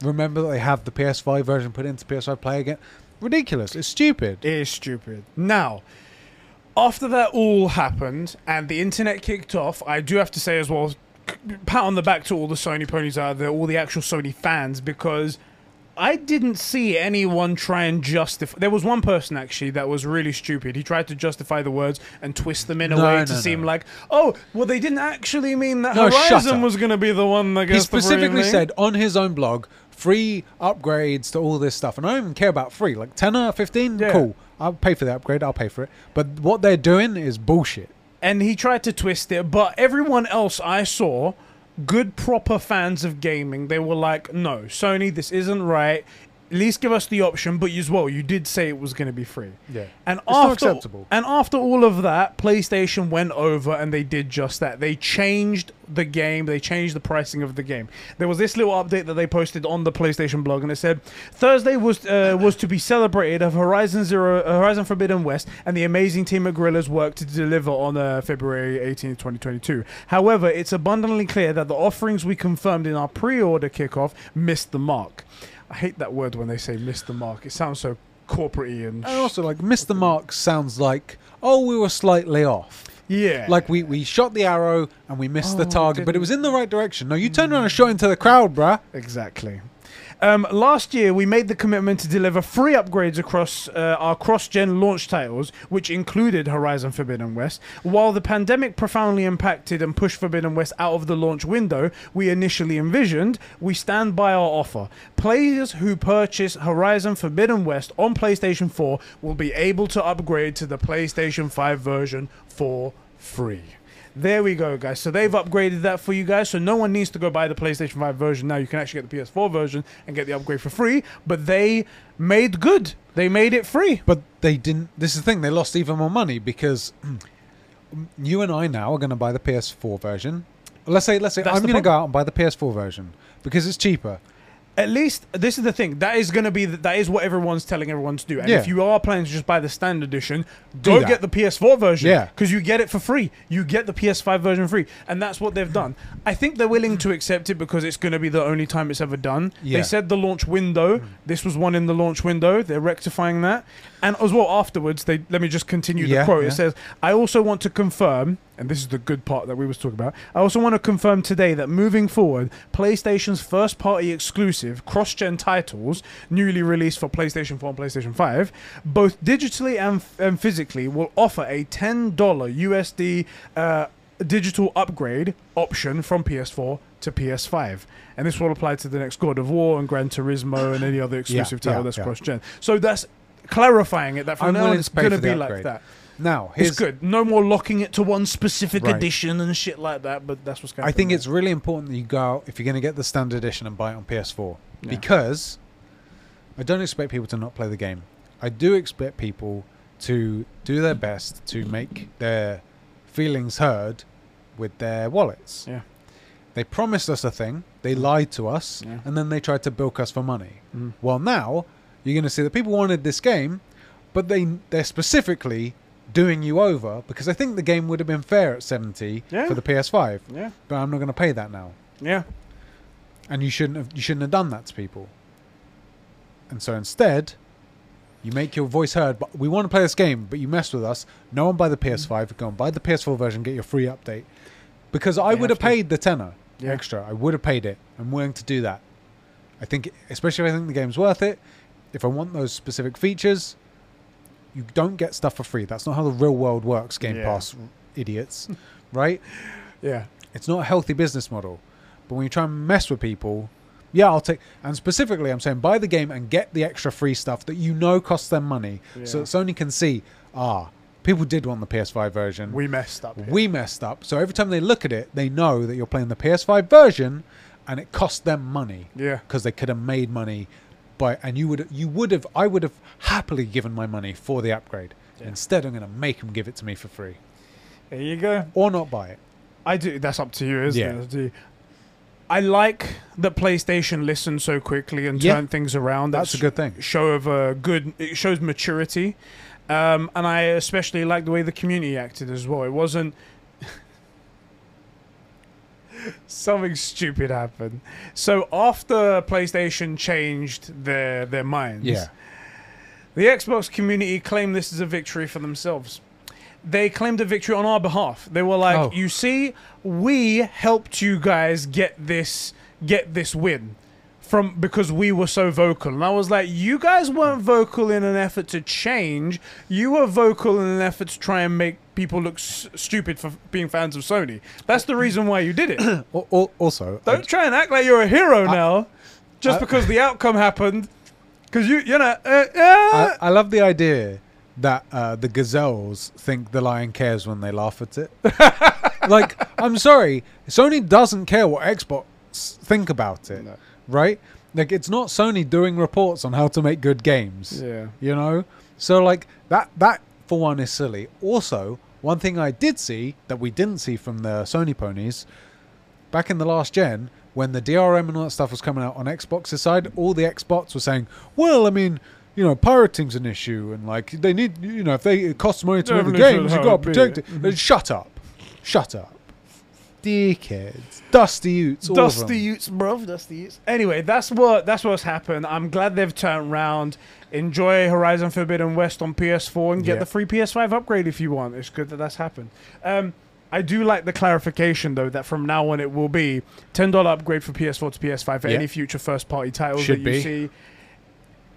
remember that they have the P S five version put into P S five Play again. Ridiculous. It's stupid. It is stupid. Now, after that all happened and the internet kicked off, I do have to say as well, pat on the back to all the Sony ponies out there, all the actual Sony fans, because I didn't see anyone try and justify... There was one person, actually, that was really stupid. He tried to justify the words and twist them in a no, way no, to no. seem like, oh, well, they didn't actually mean that no, Horizon was going to be the one that gets the... He specifically said on his own blog, free upgrades to all this stuff. And I don't even care about free. Like, ten or fifteen? Yeah. Cool. I'll pay for the upgrade. I'll pay for it. But what they're doing is bullshit. And he tried to twist it, but everyone else I saw, good, proper fans of gaming, they were like, no, Sony, this isn't right. At least give us the option, but you as well, you did say it was going to be free. Yeah, and it's after, not acceptable. And after all of that, PlayStation went over and they did just that. They changed the game. They changed the pricing of the game. There was this little update that they posted on the PlayStation blog, and it said, Thursday was uh, was to be celebrated of Horizon Zero, uh, Horizon Forbidden West, and the amazing team at Guerrilla's work to deliver on uh, February eighteenth, twenty twenty-two. However, it's abundantly clear that the offerings we confirmed in our pre-order kickoff missed the mark. I hate that word when they say missed the mark. It sounds so corporate-y. And, and also, like, missed the mark sounds like, oh, we were slightly off. Yeah. Like, we, we shot the arrow and we missed oh, the target, but it was in the right direction. No, you turned around and shot into the crowd, bruh. Exactly. Um, last year, we made the commitment to deliver free upgrades across uh, our cross-gen launch titles, which included Horizon Forbidden West. While the pandemic profoundly impacted and pushed Forbidden West out of the launch window we initially envisioned, we stand by our offer. Players who purchase Horizon Forbidden West on PlayStation four will be able to upgrade to the PlayStation five version for free. There we go, guys. So they've upgraded that for you guys. So no one needs to go buy the PlayStation five version now. You can actually get the P S four version and get the upgrade for free. But they made good. They made it free. But they didn't. This is the thing. They lost even more money, because you and I now are going to buy the P S four version. Let's say, let's say I'm going to go out and buy the P S four version because it's cheaper. At least, this is the thing. That is going to be, the, that is what everyone's telling everyone to do. And yeah. if you are planning to just buy the standard edition, do go that. Get the P S four version. Yeah. Because you get it for free. You get the P S five version free. And that's what they've done. I think they're willing to accept it because it's going to be the only time it's ever done. Yeah. They said the launch window. This was one in the launch window. They're rectifying that. And as well, afterwards, they let me just continue the yeah, quote. Yeah. It says, I also want to confirm... And this is the good part that we was talking about. I also want to confirm today that moving forward, PlayStation's first-party exclusive cross-gen titles, newly released for PlayStation four and PlayStation five, both digitally and, and physically, will offer a ten dollar U S D uh, digital upgrade option from P S four to P S five, and this will apply to the next God of War and Gran Turismo and any other exclusive yeah, title yeah, that's yeah. cross-gen. So that's clarifying it that from now it's going to be like that. Now it's good. No more locking it to one specific right. edition and shit like that. But that's what's going. I think there. It's really important that you go out if you're going to get the standard edition and buy it on P S four yeah. because I don't expect people to not play the game. I do expect people to do their best to make their feelings heard with their wallets. Yeah. They promised us a thing, they lied to us, yeah. and then they tried to bilk us for money. Mm. Well, now you're going to see that people wanted this game, but they they're specifically doing you over because I think the game would have been fair at seventy yeah. for the P S five. Yeah. But I'm not going to pay that now. Yeah. And you shouldn't have you shouldn't have done that to people. And so instead, you make your voice heard, but we want to play this game, but you messed with us. No one buy the P S five. Go and buy the P S four version, get your free update. Because I would have paid the tenner yeah. extra. I would have paid it. I'm willing to do that. I think, especially if I think the game's worth it, if I want those specific features, you don't get stuff for free. That's not how the real world works, Game yeah. Pass idiots. Right? Yeah. It's not a healthy business model. But when you try and mess with people, yeah, I'll take... And specifically, I'm saying buy the game and get the extra free stuff that you know costs them money. Yeah. So Sony can see, ah, people did want the P S five version. We messed up. Here. We messed up. So every time they look at it, they know that you're playing the P S five version and it cost them money. Yeah. Because they could have made money by... And you would you would have... I would have happily given my money for the upgrade. Yeah. Instead, I'm going to make them give it to me for free. There you go. Or not buy it. I do. That's up to you, isn't yeah. it? That's up to you. I like that PlayStation listened so quickly and yeah. turned things around. That's, That's a good thing. Show of a good. It shows maturity, um, and I especially like the way the community acted as well. It wasn't something stupid happened. So after PlayStation changed their their minds, yeah. the Xbox community claimed this as a victory for themselves. They claimed a victory on our behalf. They were like, oh. you see, we helped you guys get this get this win from because we were so vocal. And I was like, you guys weren't vocal in an effort to change. You were vocal in an effort to try and make people look s stupid for being fans of Sony. That's the reason why you did it. Also, don't try and act like you're a hero I, now just I, because the outcome happened. Because, you, you know... Uh, uh, I, I love the idea... that uh, the gazelles think the lion cares when they laugh at it. Like, I'm sorry, Sony doesn't care what Xbox think about it, no. right? Like, it's not Sony doing reports on how to make good games. Yeah, you know. So, like that. That for one is silly. Also, one thing I did see that we didn't see from the Sony ponies back in the last gen. When the D R M and all that stuff was coming out on Xbox's side, all the Xbox were saying, well, I mean, you know, pirating's an issue, and like they need, you know, if they it costs money to make the games, you got to protect it. Mm-hmm. Then shut up, shut up, dickheads, dusty utes, all dusty of them. utes, bruv, dusty utes. Anyway, that's what that's what's happened. I'm glad they've turned round. Enjoy Horizon Forbidden West on P S four and get yeah. the free P S five upgrade if you want. It's good that that's happened. Um, I do like the clarification though that from now on it will be ten dollar upgrade for P S four to P S five for yeah. any future first party titles Should that you be. see.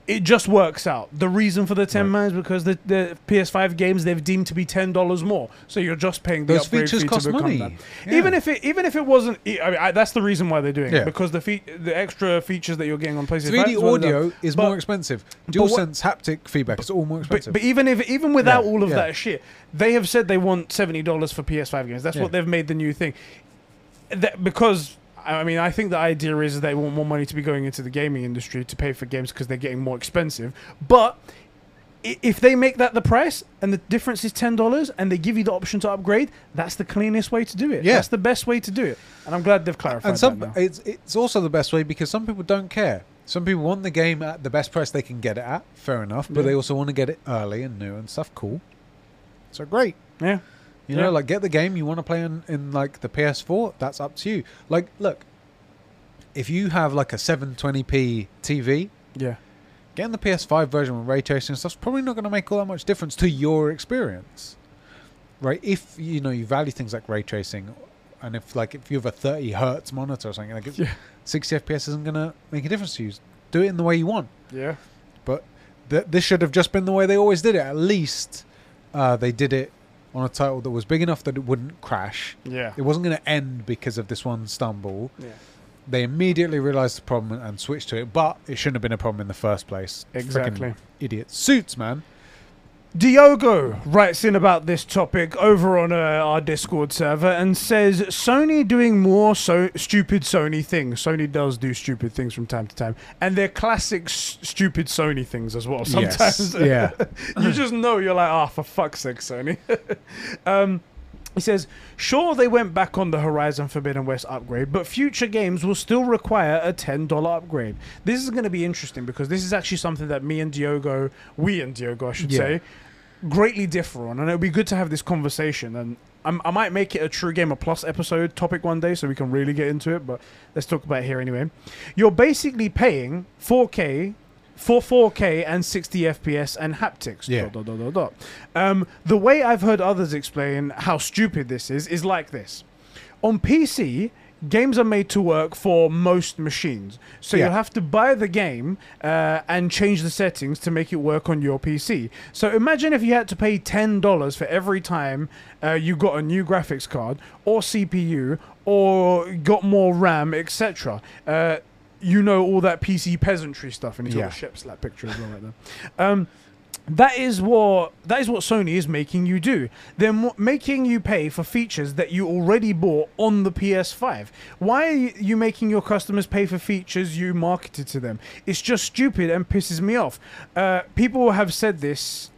It just works out. The reason for the ten right. man is because the, the P S five games they've deemed to be ten dollars more, so you're just paying the Those upgrade features fee cost to become money. That. Yeah. Even if it, even if it wasn't, I mean, I, that's the reason why they're doing yeah. it because the fe the extra features that you're getting on PlayStation three D audio that, is but, more expensive. DualSense haptic feedback is all more expensive. But, but even if even without yeah. all of yeah. that shit, they have said they want seventy dollars for P S five games. That's yeah. what they've made the new thing. That, because. I mean, I think the idea is they want more money to be going into the gaming industry to pay for games because they're getting more expensive. But if they make that the price and the difference is ten dollars and they give you the option to upgrade, that's the cleanest way to do it. Yeah. That's the best way to do it. And I'm glad they've clarified and some, that now. It's, it's also the best way because some people don't care. Some people want the game at the best price they can get it at. Fair enough. But yeah. they also want to get it early and new and stuff. Cool. So great. Yeah. You yeah. know, like, get the game you want to play in, in, like, the P S four. That's up to you. Like, look, if you have, like, a seven twenty p T V, yeah, getting the P S five version with ray tracing and stuff's probably not going to make all that much difference to your experience, right? If, you know, you value things like ray tracing, and if, like, if you have a thirty hertz monitor or something, like, yeah. sixty F P S isn't going to make a difference to you. Do it in the way you want. Yeah. But th this should have just been the way they always did it. At least uh, they did it on a title that was big enough that it wouldn't crash. Yeah. It wasn't going to end because of this one stumble. Yeah. They immediately realised the problem and switched to it, but it shouldn't have been a problem in the first place. Exactly. Frickin' idiot suits, man. Diogo writes in about this topic over on uh, our Discord server and says, Sony doing more so stupid Sony things. Sony does do stupid things from time to time. And they're classic s- stupid Sony things as well sometimes. Yes. Yeah. You just know, you're like, ah, oh, for fuck's sake, Sony. um... He says, sure, they went back on the Horizon Forbidden West upgrade, but future games will still require a ten dollar upgrade. This is going to be interesting because this is actually something that me and Diogo, we and Diogo, I should yeah. say, greatly differ on. And it would be good to have this conversation. And I'm, I might make it a True Gamer Plus episode topic one day so we can really get into it, but let's talk about it here anyway. You're basically paying four K for four K and sixty F P S and haptics. Yeah. Dot, dot, dot, dot. Um, the way I've heard others explain how stupid this is is like this. On P C, games are made to work for most machines. So yeah. you'll have to buy the game uh, and change the settings to make it work on your P C. So imagine if you had to pay ten dollars for every time uh, you got a new graphics card or C P U or got more RAM, et cetera. Uh You know, all that P C peasantry stuff, and it's yeah. all the ship slap picture as well right there. Um, that is what that is what Sony is making you do. They're m- making you pay for features that you already bought on the P S five. Why are you making your customers pay for features you marketed to them? It's just stupid and pisses me off. Uh, people have said this,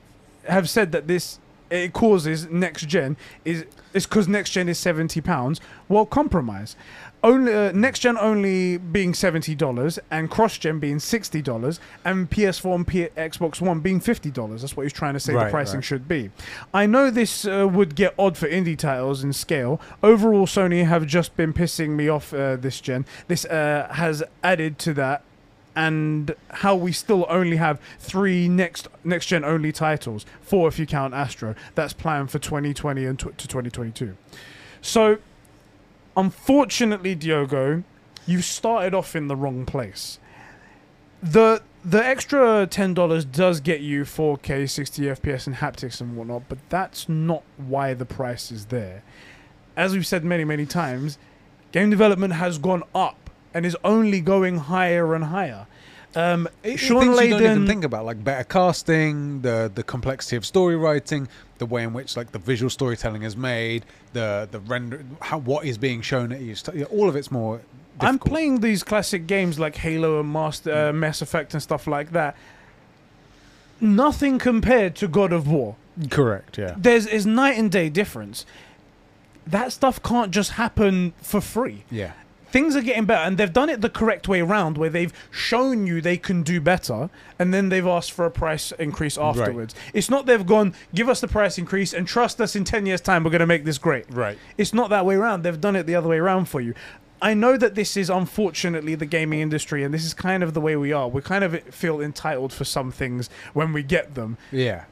have said that this it causes next gen is it's because next gen is seventy pounds. Well, compromise. Only uh, next gen only being seventy dollars and cross gen being sixty dollars and P S four and P- Xbox One being fifty dollars. That's what he's trying to say right, the pricing right. should be. I know this uh, would get odd for indie titles in scale. Overall, Sony have just been pissing me off uh, this gen. This uh, has added to that, and how we still only have three next next gen only titles, four if you count Astro. That's planned for twenty twenty and t- to twenty twenty-two. So. Unfortunately, Diogo, you started off in the wrong place. The the extra ten dollars does get you four K, sixty F P S and haptics and whatnot, but that's not why the price is there. As we've said many, many times, game development has gone up and is only going higher and higher. Um, it, Sean Layden, you don't even think about, like, better casting, the the complexity of story writing, the way in which, like, the visual storytelling is made, the the render, how what is being shown at each time. All of it's more difficult. I'm playing these classic games like Halo and Master uh, Mass Effect and stuff like that. Nothing compared to God of War. Correct. Yeah. There's is night and day difference. That stuff can't just happen for free. Yeah. Things are getting better, and they've done it the correct way around, where they've shown you they can do better, and then they've asked for a price increase afterwards. Right. It's not they've gone, give us the price increase, and trust us in ten years' time, we're going to make this great. Right. It's not that way around. They've done it the other way around for you. I know that this is, unfortunately, the gaming industry, and this is kind of the way we are. We kind of feel entitled for some things when we get them. Yeah.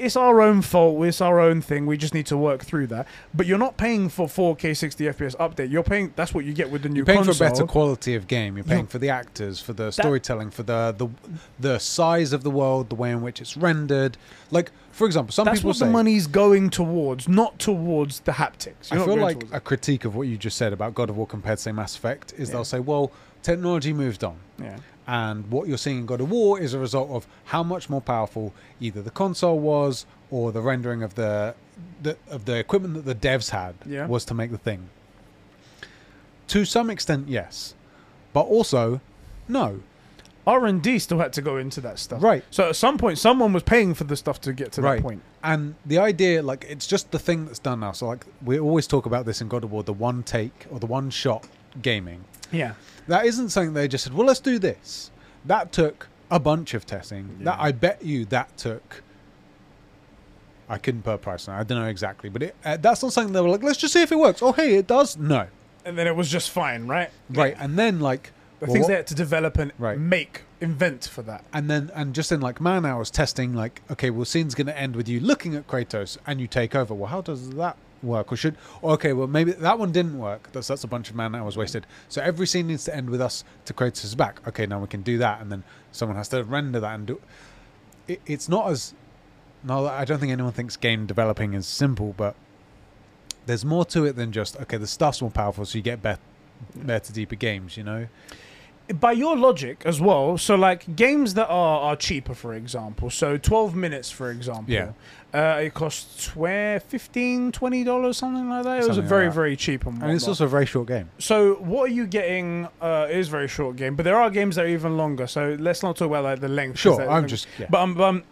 It's our own fault. It's our own thing. We just need to work through that. But you're not paying for four K sixty F P S update. You're paying. That's what you get with the new console. You're paying console. for better quality of game. You're paying you're, for the actors, for the that, storytelling, for the, the the size of the world, the way in which it's rendered. Like, for example, some that's people say... That's what the money's going towards, not towards the haptics. You're I feel like a critique of what you just said about God of War compared to, say, Mass Effect is yeah. they'll say, well, technology moved on. Yeah. And what you're seeing in God of War is a result of how much more powerful either the console was or the rendering of the, the of the equipment that the devs had yeah. was to make the thing. To some extent, yes. But also, no. R and D still had to go into that stuff. Right. So at some point, someone was paying for the stuff to get to right. that point. And the idea, like, it's just the thing that's done now. So, like, we always talk about this in God of War, the one take or the one shot gaming. Yeah. That isn't something they just said, well, let's do this. That took a bunch of testing. Yeah. That I bet you that took... I couldn't put a price on it. I don't know exactly. But it, uh, that's not something they were like, let's just see if it works. Oh, hey, it does. No. And then it was just fine, right? Right. Yeah. And then, like... The well, things what? they had to develop and right. make, invent for that. And then, and just in, like, man hours testing, like, okay, well, scene's going to end with you looking at Kratos and you take over. Well, how does that work? Or should, or okay, well, maybe that one didn't work. That's that's a bunch of man hours wasted. So every scene needs to end with us to Kratos' back. Okay, now we can do that. And then someone has to render that and do it. It's not as No, I don't think anyone thinks game developing is simple, but there's more to it than just, okay, the stuff's more powerful, so you get better, better deeper games, you know? By your logic as well, so like games that are, are cheaper, for example, so twelve minutes, for example, yeah. uh, it costs fifteen, twenty dollars, something like that. It something was a very, like very cheap one. And it's also a very short game. So what are you getting? Uh, it is a very short game, but there are games that are even longer. So let's not talk about like the length. Sure, I'm length. just... Yeah. But, um, um,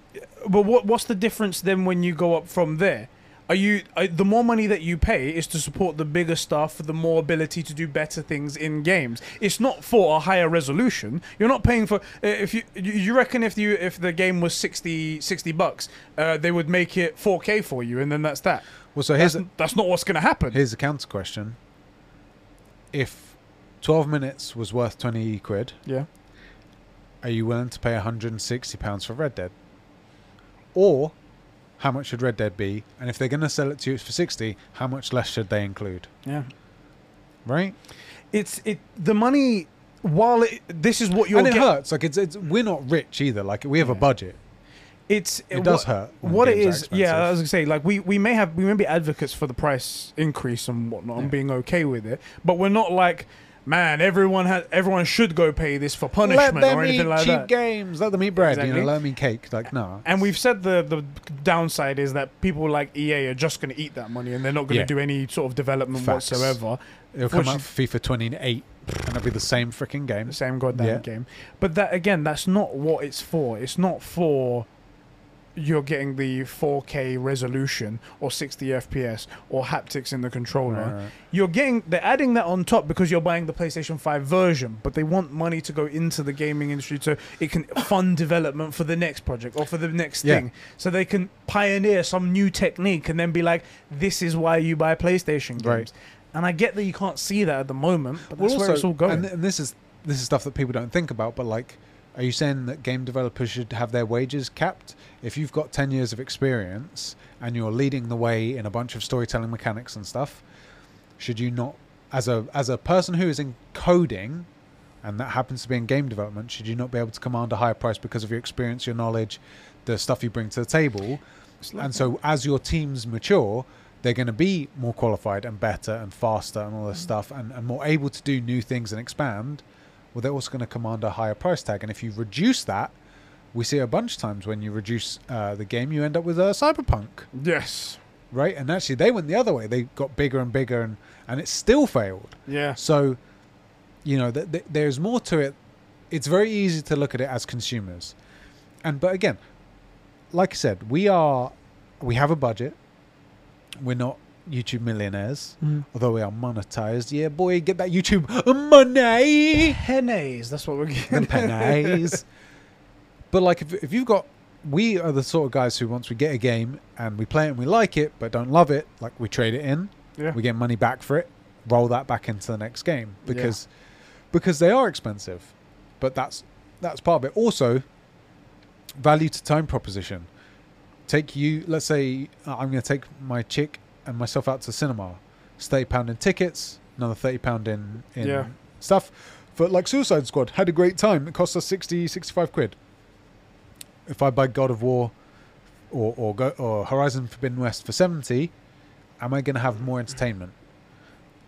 but what, what's the difference then when you go up from there? Are you uh, the more money that you pay is to support the bigger stuff, the more ability to do better things in games. It's not for a higher resolution. You're not paying for uh, if you you reckon if you if the game was sixty bucks, uh, they would make it four K for you, and then that's that. Well, so here's that's, a, that's not what's going to happen. Here's a counter question: if twelve minutes was worth twenty quid, yeah, are you willing to pay one hundred sixty pounds for Red Dead, or how much should Red Dead be? And if they're going to sell it to you for sixty, how much less should they include? Yeah, right. It's it the money. While it, this is what you're and it hurts. Like it's, it's we're not rich either. Like we have yeah. a budget. It's it, it does what, hurt. What it is, yeah. I was gonna say, like we we may have we may be advocates for the price increase and whatnot, yeah. and being okay with it, but we're not like, man, everyone has everyone should go pay this for punishment let them or anything eat like cheap that. Games, let them eat bread, exactly. you know, let them eat cake. Like no. And we've said the the downside is that people like E A are just going to eat that money and they're not going to yeah. do any sort of development Facts. whatsoever. It'll come out for FIFA twenty-eight and it'll be the same freaking game, the same goddamn yeah. game. But that again, that's not what it's for. It's not for you're getting the four K resolution or sixty F P S or haptics in the controller. Right, right. You're getting, they're adding that on top because you're buying the PlayStation five version, but they want money to go into the gaming industry so it can fund development for the next project or for the next yeah. thing. So they can pioneer some new technique and then be like, this is why you buy PlayStation games. Right. And I get that you can't see that at the moment, but that's well, also, where it's all going. And, th and this is this is stuff that people don't think about, but like, are you saying that game developers should have their wages capped? If you've got ten years of experience and you're leading the way in a bunch of storytelling mechanics and stuff, should you not, as a as a person who is in coding, and that happens to be in game development, should you not be able to command a higher price because of your experience, your knowledge, the stuff you bring to the table? And so as your teams mature, they're going to be more qualified and better and faster and all this mm-hmm. stuff and, and more able to do new things and expand. Well, they're also going to command a higher price tag. And if you reduce that, we see a bunch of times when you reduce uh, the game, you end up with a uh, Cyberpunk. Yes. Right? And actually, they went the other way. They got bigger and bigger, and, and it still failed. Yeah. So, you know, th th there's more to it. It's very easy to look at it as consumers. And but again, like I said, we are, we have a budget. We're not YouTube millionaires, mm. although we are monetized. Yeah, boy, get that YouTube money. Pennies, that's what we're getting. The pennies. But like, if, if you've got, we are the sort of guys who once we get a game and we play it and we like it, but don't love it, like we trade it in, yeah. we get money back for it, roll that back into the next game because, yeah. because they are expensive, but that's that's part of it. Also, value to time proposition. Take you, let's say, I'm going to take my chick and myself out to the cinema. It's thirty pounds in tickets, another thirty pounds in, in yeah. stuff. But like Suicide Squad, had a great time. It cost us sixty, sixty-five quid. If I buy God of War or or, go, or Horizon Forbidden West for seventy, am I going to have more entertainment?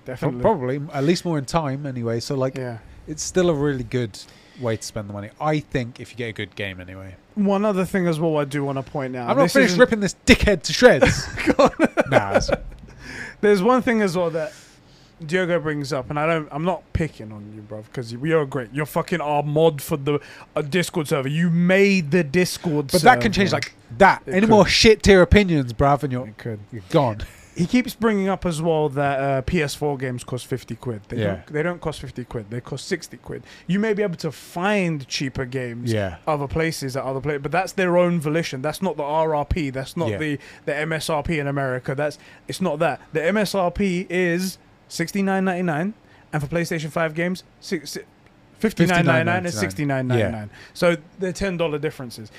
Definitely. Probably, at least more in time anyway. So like, yeah. it's still a really good way to spend the money, I think, if you get a good game anyway. One other thing as well I do want to point out. I'm not finished ripping this dickhead to shreds. Nah, there's one thing as well that Diogo brings up, and I don't, I'm not picking on you, bruv, because we are great. You're fucking our mod for the uh, Discord server. You made the Discord but server. But that can change like that. It Any could. more shit tier opinions, bruv, and you're, it could. you're gone. He keeps bringing up as well that uh, P S four games cost fifty quid. They, yeah. don't, they don't cost fifty quid. They cost sixty quid. You may be able to find cheaper games yeah. other places at other places, but that's their own volition. That's not the R R P. That's not yeah. the, the M S R P in America. That's It's not that. The M S R P is sixty-nine ninety-nine, and for PlayStation five games, fifty-nine ninety-nine and sixty-nine ninety-nine. Yeah. So they're ten dollar differences.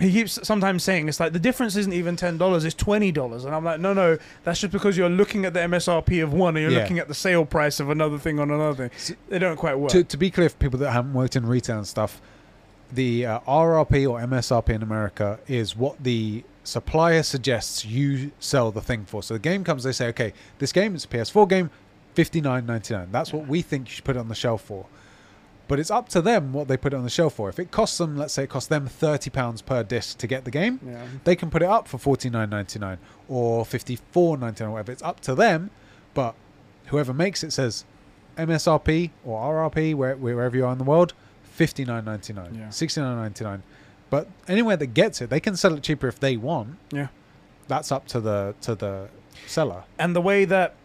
He keeps sometimes saying, it's like, the difference isn't even ten dollars, it's twenty dollars. And I'm like, no, no, that's just because you're looking at the M S R P of one and you're yeah. looking at the sale price of another thing on another thing. They don't quite work. To, to be clear, for people that haven't worked in retail and stuff, the uh, R R P or M S R P in America is what the supplier suggests you sell the thing for. So the game comes, they say, okay, this game is a P S four game, fifty-nine ninety-nine. That's what we think you should put it on the shelf for. But it's up to them what they put it on the shelf for. If it costs them, let's say it costs them thirty pounds per disc to get the game, yeah. they can put it up for forty-nine ninety-nine or fifty-four ninety-nine, whatever. It's up to them, but whoever makes it says M S R P or R R P, where, wherever you are in the world, fifty-nine ninety-nine, yeah. sixty-nine ninety-nine. But anywhere that gets it, they can sell it cheaper if they want. Yeah, that's up to the to the seller. And the way that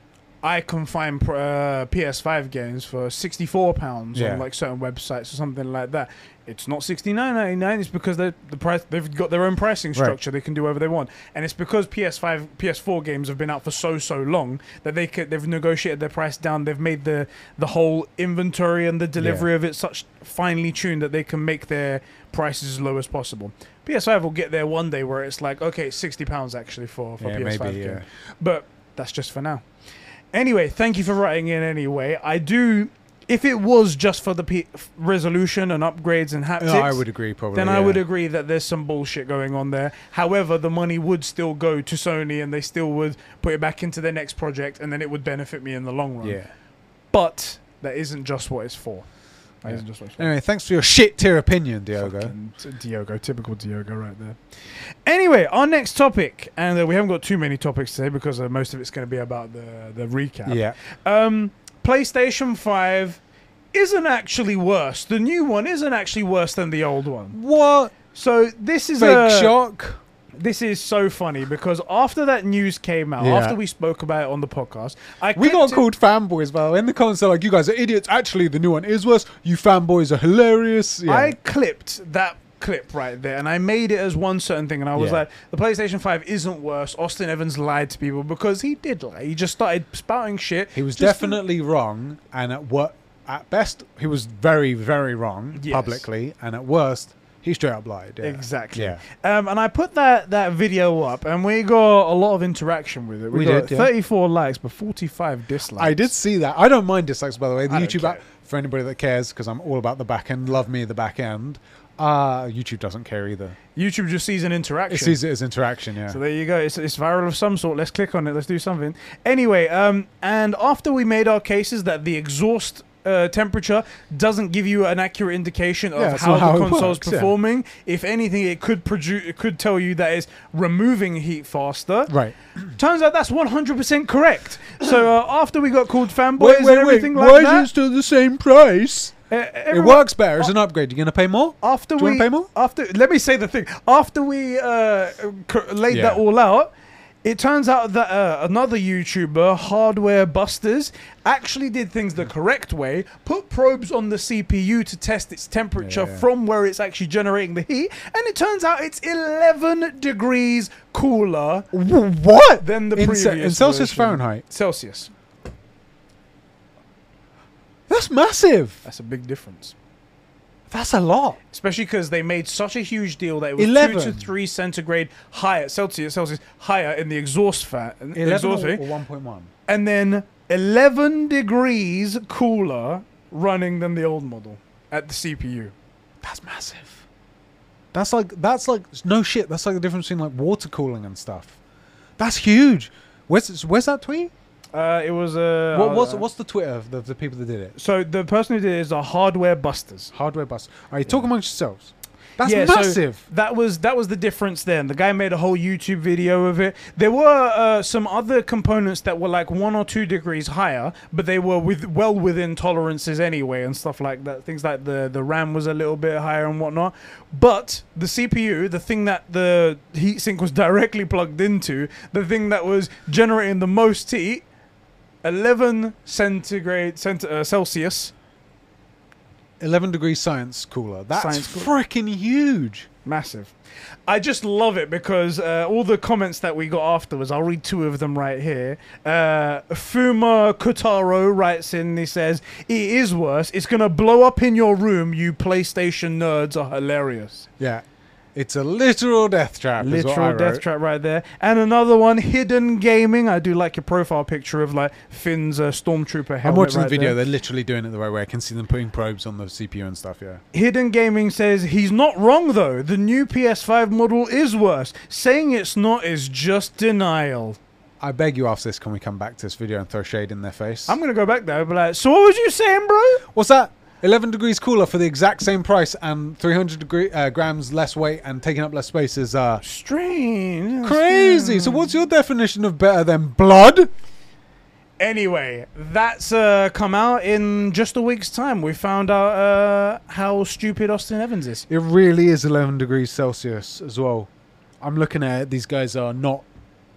I can find uh, P S five games for sixty-four pounds yeah. on like certain websites or something like that, it's not sixty-nine ninety-nine. It's because the price, they've got their own pricing structure. Right. They can do whatever they want, and it's because P S five, P S four games have been out for so so long that they could, they've negotiated their price down. They've made the the whole inventory and the delivery yeah. of it such finely tuned that they can make their prices as low as possible. P S five will get there one day where it's like, okay, sixty pounds actually for for yeah, P S five maybe, game, yeah. but that's just for now. Anyway, thank you for writing in anyway. I do... If it was just for the P resolution and upgrades and haptics... No, I would agree, probably. Then yeah. I would agree that there's some bullshit going on there. However, the money would still go to Sony and they still would put it back into their next project, and then it would benefit me in the long run. Yeah. But that isn't just what it's for. That yeah. isn't just what it's for. Anyway, thanks for your shit-tier opinion, Diogo. Fucking Diogo. Typical Diogo right there. Anyway, our next topic, and uh, we haven't got too many topics today because uh, most of it's going to be about the, the recap. Yeah. Um... PlayStation five isn't actually worse. The new one isn't actually worse than the old one. What? So this is a... Big shock. This is so funny because after that news came out, yeah. after we spoke about it on the podcast... I we got called fanboys, by the way. In the comments, they're like, you guys are idiots. Actually, the new one is worse. You fanboys are hilarious. Yeah. I clipped that clip right there and I made it as one certain thing, and I was yeah. like, the PlayStation five isn't worse. Austin Evans lied to people because he did lie. He just started spouting shit. He was definitely wrong, and at what at best he was very very wrong yes. publicly, and at worst he straight up lied. Yeah. Exactly. Yeah. Um, and I put that that video up, and we got a lot of interaction with it. We, we got did, thirty-four yeah. likes, but forty-five dislikes. I did see that. I don't mind dislikes, by the way. The I YouTube app, for anybody that cares, because I'm all about the back end. Love me the back end. Uh, YouTube doesn't care either. YouTube just sees an interaction. It sees it as interaction, yeah. So there you go. It's, it's viral of some sort. Let's click on it. Let's do something. Anyway, um, and after we made our cases that the exhaust uh, temperature doesn't give you an accurate indication of yeah, how, how the console's works, performing. Yeah. If anything, it could produce, it could tell you that it's removing heat faster. Right. Turns out that's one hundred percent correct. So uh, after we got called fanboys wait, wait, and everything wait, like why that. Why is it still the same price? Uh, everyone, it works better as uh, an upgrade. You're going to pay more? After Do we, you want to pay more? After, let me say the thing. After we uh, laid yeah. that all out, it turns out that uh, another YouTuber, Hardware Busters, actually did things the correct way, put probes on the C P U to test its temperature yeah, yeah. from where it's actually generating the heat, and it turns out it's eleven degrees cooler what? than the in previous In Celsius version. Fahrenheit? Celsius. That's massive. That's a big difference. That's a lot. Especially because they made such a huge deal that it was eleven two to three centigrade higher, Celsius, Celsius higher in the exhaust fan. Exhaust or one point one. And then eleven degrees cooler running than the old model at the C P U. That's massive. That's like, that's like, no shit. That's like the difference between like water cooling and stuff. That's huge. Where's, where's that tweet? Uh, it was a... Uh, what, what's, what's the Twitter of the, the people that did it? So the person who did it is a Hardware Busters. Hardware Busters. All right, talk yeah. amongst yourselves. That's yeah, massive. So that was that was the difference then. The guy made a whole YouTube video of it. There were uh, some other components that were like one or two degrees higher, but they were with well within tolerances anyway and stuff like that. Things like the, the RAM was a little bit higher and whatnot. But the C P U, the thing that the heatsink was directly plugged into, the thing that was generating the most heat, eleven centigrade cent uh, Celsius, eleven degrees science cooler. That's science freaking huge. Massive. I just love it because uh, all the comments that we got afterwards, I'll read two of them right here. Uh, Fuma Kotaro writes in, he says, it is worse. It's going to blow up in your room. You PlayStation nerds are hilarious. Yeah. It's a literal death trap. Literal death trap right there. And another one, Hidden Gaming. I do like your profile picture of like Finn's uh, Stormtrooper helmet. I'm watching the video. They're literally doing it the right way. I can see them putting probes on the C P U and stuff, yeah. Hidden Gaming says, he's not wrong though. The new P S five model is worse. Saying it's not is just denial. I beg you after this, can we come back to this video and throw shade in their face? I'm going to go back there. But like, so what was you saying, bro? What's that? eleven degrees cooler for the exact same price and three hundred degree, uh, grams less weight and taking up less space is uh, strange. Crazy. So what's your definition of better than blood? Anyway, that's uh, come out in just a week's time. We found out uh, how stupid Austin Evans is. It really is eleven degrees Celsius as well. I'm looking at it. These guys are not,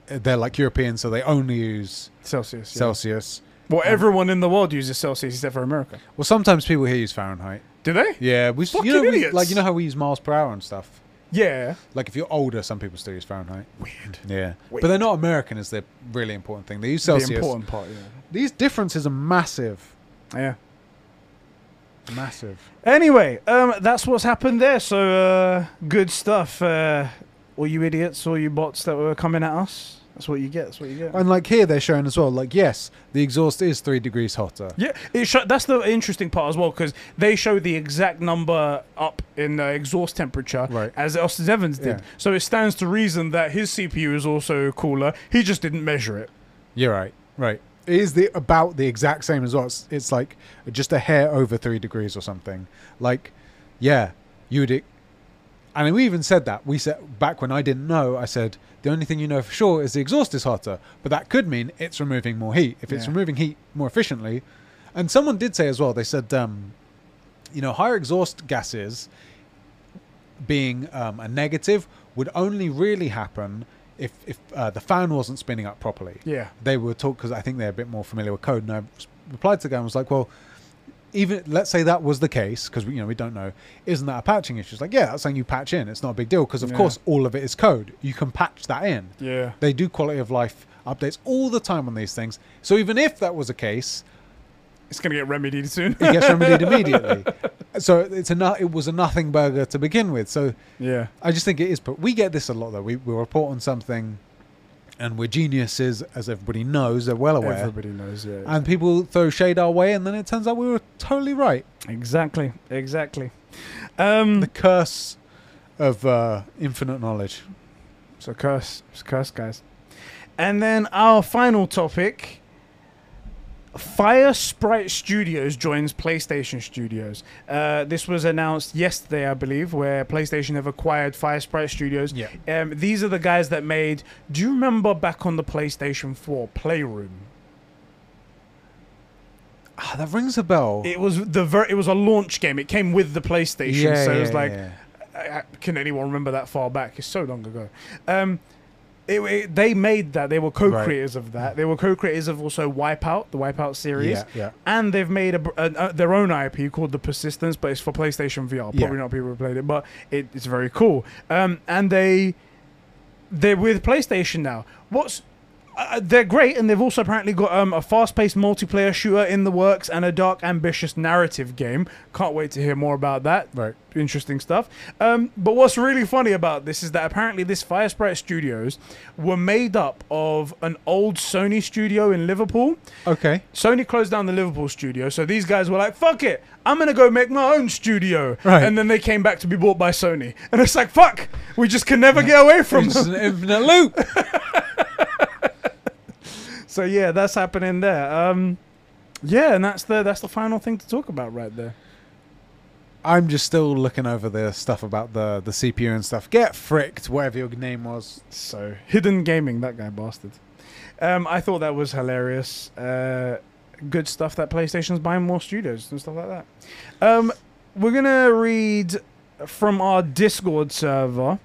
they're like Europeans, so they only use Celsius. Celsius. Yeah. Well, um, everyone in the world uses Celsius except for America. Well, sometimes people here use Fahrenheit. Do they? Yeah. We, Fucking you know, idiots. We, like, you know how we use miles per hour and stuff? Yeah. Like, if you're older, some people still use Fahrenheit. Weird. Yeah. Weird. But they're not American is the really important thing. They use Celsius. The important part, yeah. These differences are massive. Yeah. Massive. Anyway, um, that's what's happened there. So, uh, good stuff. Uh, all you idiots, all you bots that were coming at us. That's what you get. That's what you get. And like here, they're showing as well. Like yes, the exhaust is three degrees hotter. Yeah, it sh that's the interesting part as well because they show the exact number up in uh, exhaust temperature right. as Austin Evans did. Yeah. So it stands to reason that his C P U is also cooler. He just didn't measure it. You're right. Right. It is the about the exact same as well. It's, it's like just a hair over three degrees or something. Like, yeah, you'd. And we even said that. We said, back when I didn't know, I said, the only thing you know for sure is the exhaust is hotter. But that could mean it's removing more heat. If it's yeah. removing heat more efficiently. And someone did say as well, they said, um, you know, higher exhaust gases being um, a negative would only really happen if, if uh, the fan wasn't spinning up properly. Yeah. They were talking, because I think they're a bit more familiar with code. And I replied to the guy and was like, well, even let's say that was the case because you know we don't know, isn't that a patching issue? It's like, yeah, that's something you patch in. It's not a big deal because of yeah. course all of it is code. You can patch that in. Yeah, they do quality of life updates all the time on these things. So even if that was a case, it's going to get remedied soon. It gets remedied immediately. So it's a it was a nothing burger to begin with. So yeah, I just think it is. But we get this a lot though. We we report on something. And we're geniuses, as everybody knows. They're well aware. Everybody knows, yeah. And people throw shade our way, and then it turns out we were totally right. Exactly, exactly. Um, the curse of uh, infinite knowledge. It's a curse. It's a curse, guys. And then our final topic... Fire Sprite Studios joins PlayStation Studios. Uh, this was announced yesterday, I believe, where PlayStation have acquired Fire Sprite Studios. Yeah. Um, these are the guys that made... Do you remember back on the PlayStation four Playroom? Ah, that rings a bell. It was the ver it was a launch game. It came with the PlayStation, yeah, so yeah, it was like, yeah, yeah. Can anyone remember that far back? It's so long ago. Um, It, it, they made that. They were co-creators right. of that. They were co-creators of also Wipeout, the Wipeout series. Yeah, yeah. And they've made a, a, a, their own I P called The Persistence, but it's for PlayStation V R. Probably yeah. not people who played it, but it, it's very cool. Um, and they, they're with PlayStation now. What's uh, they're great, and they've also apparently got um, a fast-paced multiplayer shooter in the works and a dark, ambitious narrative game. Can't wait to hear more about that. Right. Interesting stuff. Um, but what's really funny about this is that apparently this Fire Sprite Studios were made up of an old Sony studio in Liverpool. Okay. Sony closed down the Liverpool studio, so these guys were like, fuck it, I'm going to go make my own studio. Right. And then they came back to be bought by Sony. And it's like, fuck, we just can never get away from them. It's an infinite loop. So yeah, that's happening there. Um, yeah, and that's the that's the final thing to talk about right there. I'm just still looking over the stuff about the the C P U and stuff. Get fricked, whatever your name was. So Hidden Gaming, that guy bastard. Um, I thought that was hilarious. Uh, good stuff that PlayStation's buying more studios and stuff like that. Um, we're gonna read from our Discord server.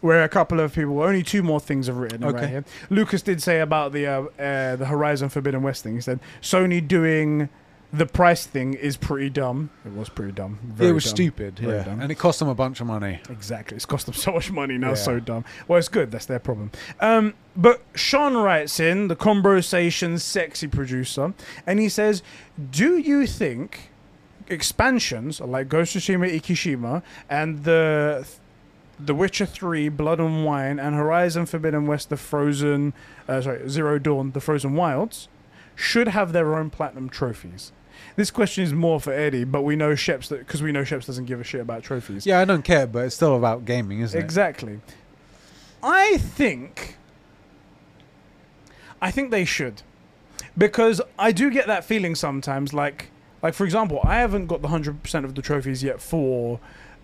Where a couple of people, only two more things have written okay. right here. Lucas did say about the uh, uh, the Horizon Forbidden West thing. He said Sony doing the price thing is pretty dumb. It was pretty dumb. Very it was dumb. stupid. Very yeah, dumb. And it cost them a bunch of money. Exactly, it's cost them so much money now. Yeah. So dumb. Well, it's good. That's their problem. Um, but Sean writes in the Conversation Sexy producer, and he says, "Do you think expansions like Ghost of Tsushima, Ikishima, and the th The Witcher three, Blood and Wine, and Horizon Forbidden West, the Frozen, uh, sorry, Zero Dawn, the Frozen Wilds, should have their own platinum trophies. This question is more for Eddie, but we know Sheps, because we know Sheps doesn't give a shit about trophies. Yeah, I don't care, but it's still about gaming, isn't it? Exactly. I think, I think they should, because I do get that feeling sometimes. Like, like for example, I haven't got the hundred percent of the trophies yet for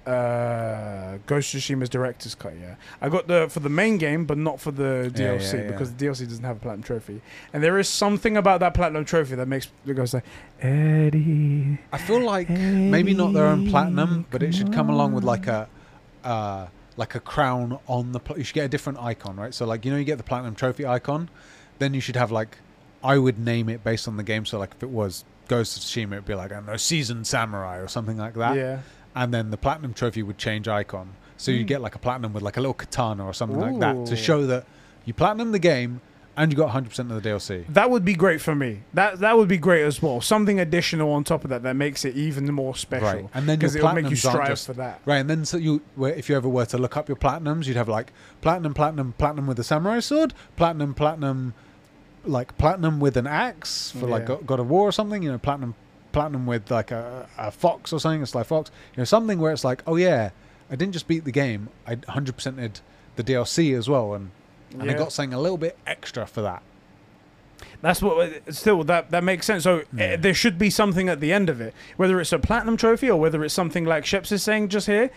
uh, Ghost of Tsushima's director's cut. Yeah, I got the for the main game, but not for the D L C yeah, yeah, yeah. because the D L C doesn't have a platinum trophy. And there is something about that platinum trophy that makes the guys say, "Eddie." I feel like Eddie, maybe not their own platinum, but it should come along with like a. Uh, like a crown on the... Pl you should get a different icon, right? So, like, you know, you get the Platinum Trophy icon, then you should have, like... I would name it based on the game. So, like, if it was Ghost of Tsushima, it'd be like, I don't know, Seasoned Samurai or something like that. Yeah. And then the Platinum Trophy would change icon. So mm. you get, like, a Platinum with, like, a little katana or something Ooh. like that to show that you Platinum the game and you got one hundred percent of the D L C. That would be great for me. That that would be great as well. Something additional on top of that that makes it even more special. Right, and then because it will make you strive just, for that. Right, and then so you, if you ever were to look up your platinums, you'd have like platinum, platinum, platinum with a samurai sword, platinum, platinum, like platinum with an axe for yeah. like God of War or something. You know, platinum, platinum with like a, a fox or something. It's like fox. You know, something where it's like, oh yeah, I didn't just beat the game. I one hundred percented the D L C as well, and. And yeah. they got something a little bit extra for that. That's what... Still, that, that makes sense. So yeah. uh, there should be something at the end of it. Whether it's a platinum trophy or whether it's something like Sheps is saying just here,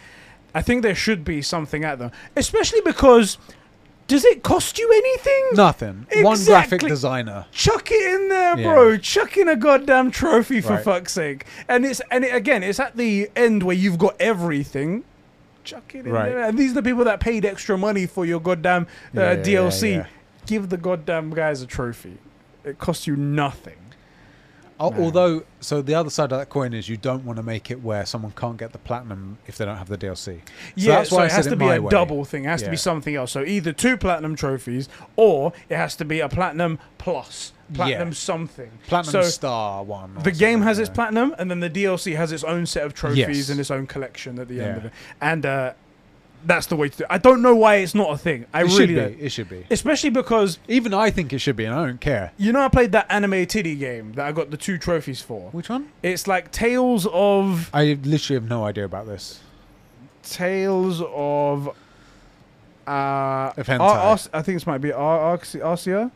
I think there should be something at them. Especially because... Does it cost you anything? Nothing. Exactly. One graphic designer. Chuck it in there, yeah. bro. Chuck in a goddamn trophy for right. fuck's sake. And, it's, and it, again, it's at the end where you've got everything... Chuck it in right. there. And these are the people that paid extra money for your goddamn uh, yeah, yeah, D L C. Yeah, yeah. Give the goddamn guys a trophy. It costs you nothing. Oh, although, so the other side of that coin is you don't want to make it where someone can't get the platinum if they don't have the D L C. So yeah, that's why so it has to be a way. double thing. It has yeah. to be something else. So either two platinum trophies or it has to be a platinum plus. Platinum yeah. something. Platinum so star one. The game has its platinum and then the D L C has its own set of trophies yes. and its own collection at the yeah. end of it. And uh, that's the way to do it. I don't know why it's not a thing. I it really should be. It should be. Especially because... Even I think it should be and I don't care. You know I played that anime titty game that I got the two trophies for? Which one? It's like Tales of... I literally have no idea about this. Tales of... Uh, of hentai. Ar Ar I think this might be Ar Arcia.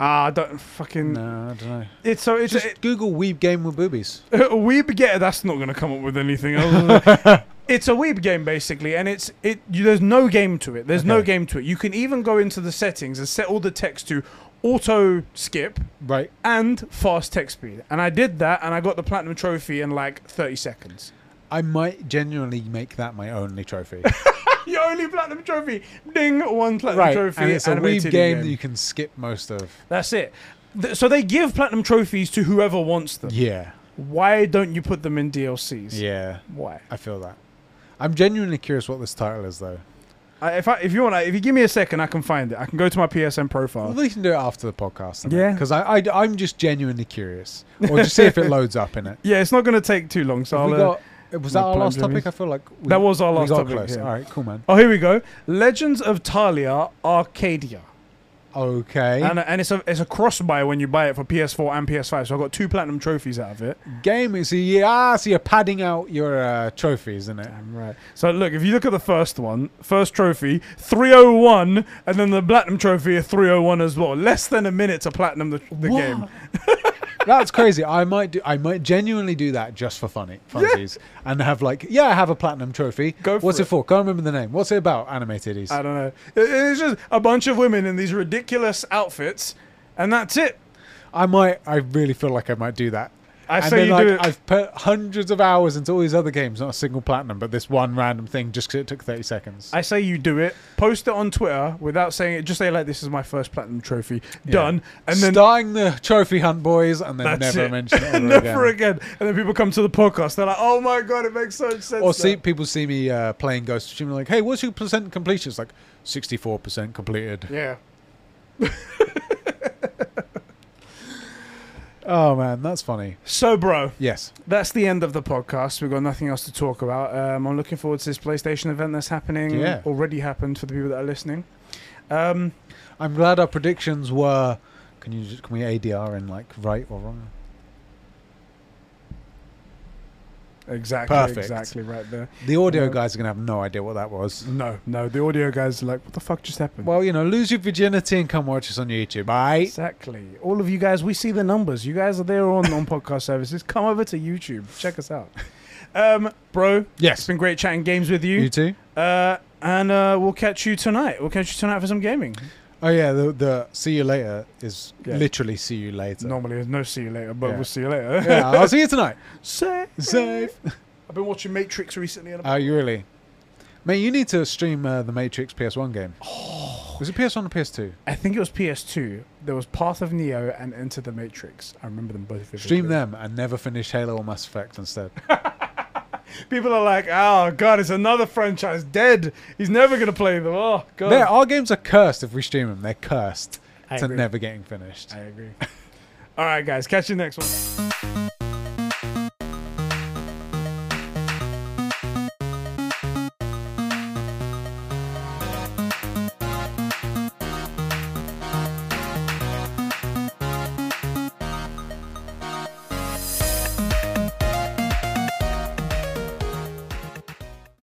Ah, uh, don't fucking... No, I don't know. It's, so it's, Just it, Google weeb game with boobies. A weeb game... That's not going to come up with anything else. It's a weeb game, basically, and it's it. You, there's no game to it. There's okay. no game to it. You can even go into the settings and set all the text to auto-skip right. and fast text speed. And I did that, and I got the Platinum Trophy in, like, thirty seconds. I might genuinely make that my only trophy. Your only platinum trophy, ding, one platinum right. trophy. And it's a weeb game, game that you can skip most of. That's it. Th so they give platinum trophies to whoever wants them. Yeah. Why don't you put them in D L Cs? Yeah. Why? I feel that. I'm genuinely curious what this title is, though. I, if I, if you want, if you give me a second, I can find it. I can go to my P S N profile. Well, we can do it after the podcast. Yeah. Because I, I, I'm just genuinely curious. Or just see if it loads up in it. Yeah, it's not going to take too long. So I'll. We got Was that our last topic? I feel like we, that was our last we got topic. Close. Yeah. All right, cool, man. Oh, here we go. Legends of Talia, Arcadia. Okay. And, and it's a it's a cross buy when you buy it for P S four and P S five. So I got two platinum trophies out of it. Game is yeah. So you're padding out your uh, trophies, isn't it? Damn right. So look, if you look at the first one, first trophy three oh one, and then the platinum trophy three oh one as well. Less than a minute to platinum the, the game. That's crazy. I might do. I might genuinely do that just for funny, funsies, yeah. and have like, yeah, I have a platinum trophy. Go for What's it. it for? Can't remember the name. What's it about? Animatedies. I don't know. It's just a bunch of women in these ridiculous outfits, and that's it. I might. I really feel like I might do that. I and say then, you like, do it. I've put hundreds of hours into all these other games, not a single platinum, but this one random thing just because it took thirty seconds. I say you do it. Post it on Twitter without saying it. Just say, like, this is my first platinum trophy. Yeah. Done. And then starting the trophy hunt, boys, and then never it. mention it ever Never again. again. And then people come to the podcast. They're like, oh, my God, it makes so much sense. Or see, people see me uh, playing Ghost of Tsushima like, hey, what's your percent completion? It's like sixty-four percent completed. Yeah. Oh, man, that's funny. So, bro. Yes. That's the end of the podcast. We've got nothing else to talk about. Um, I'm looking forward to this PlayStation event that's happening. Yeah. Already happened for the people that are listening. Um, I'm glad our predictions were... Can you just, can we A D R in, like, right or wrong? Exactly. Perfect. Exactly right there. The audio uh, guys are going to have no idea what that was. No, no. The audio guys are like, what the fuck just happened? Well, you know, lose your virginity and come watch us on YouTube, right? Exactly. All of you guys, we see the numbers. You guys are there on, on podcast services. Come over to YouTube. Check us out. Um, bro. Yes. It's been great chatting games with you. You too. Uh, and uh, we'll catch you tonight. We'll catch you tonight for some gaming. Oh, yeah. The, the see you later is yeah. literally see you later. Normally there's no see you later, but yeah. we'll see you later. Yeah, I'll see you tonight. Safe. Safe. I've been watching Matrix recently. And oh, you really? Mate, you need to stream uh, the Matrix P S one game. Oh. Was it P S one or P S two? I think it was P S two. There was Path of Neo and Into the Matrix. I remember them both. Vividly. Stream them and never finish Halo or Mass Effect instead. People are like, oh, God, it's another franchise. Dead. He's never going to play them. Oh, God. They're, our games are cursed if we stream them. They're cursed I to agree. never getting finished. I agree. All right, guys. Catch you next one.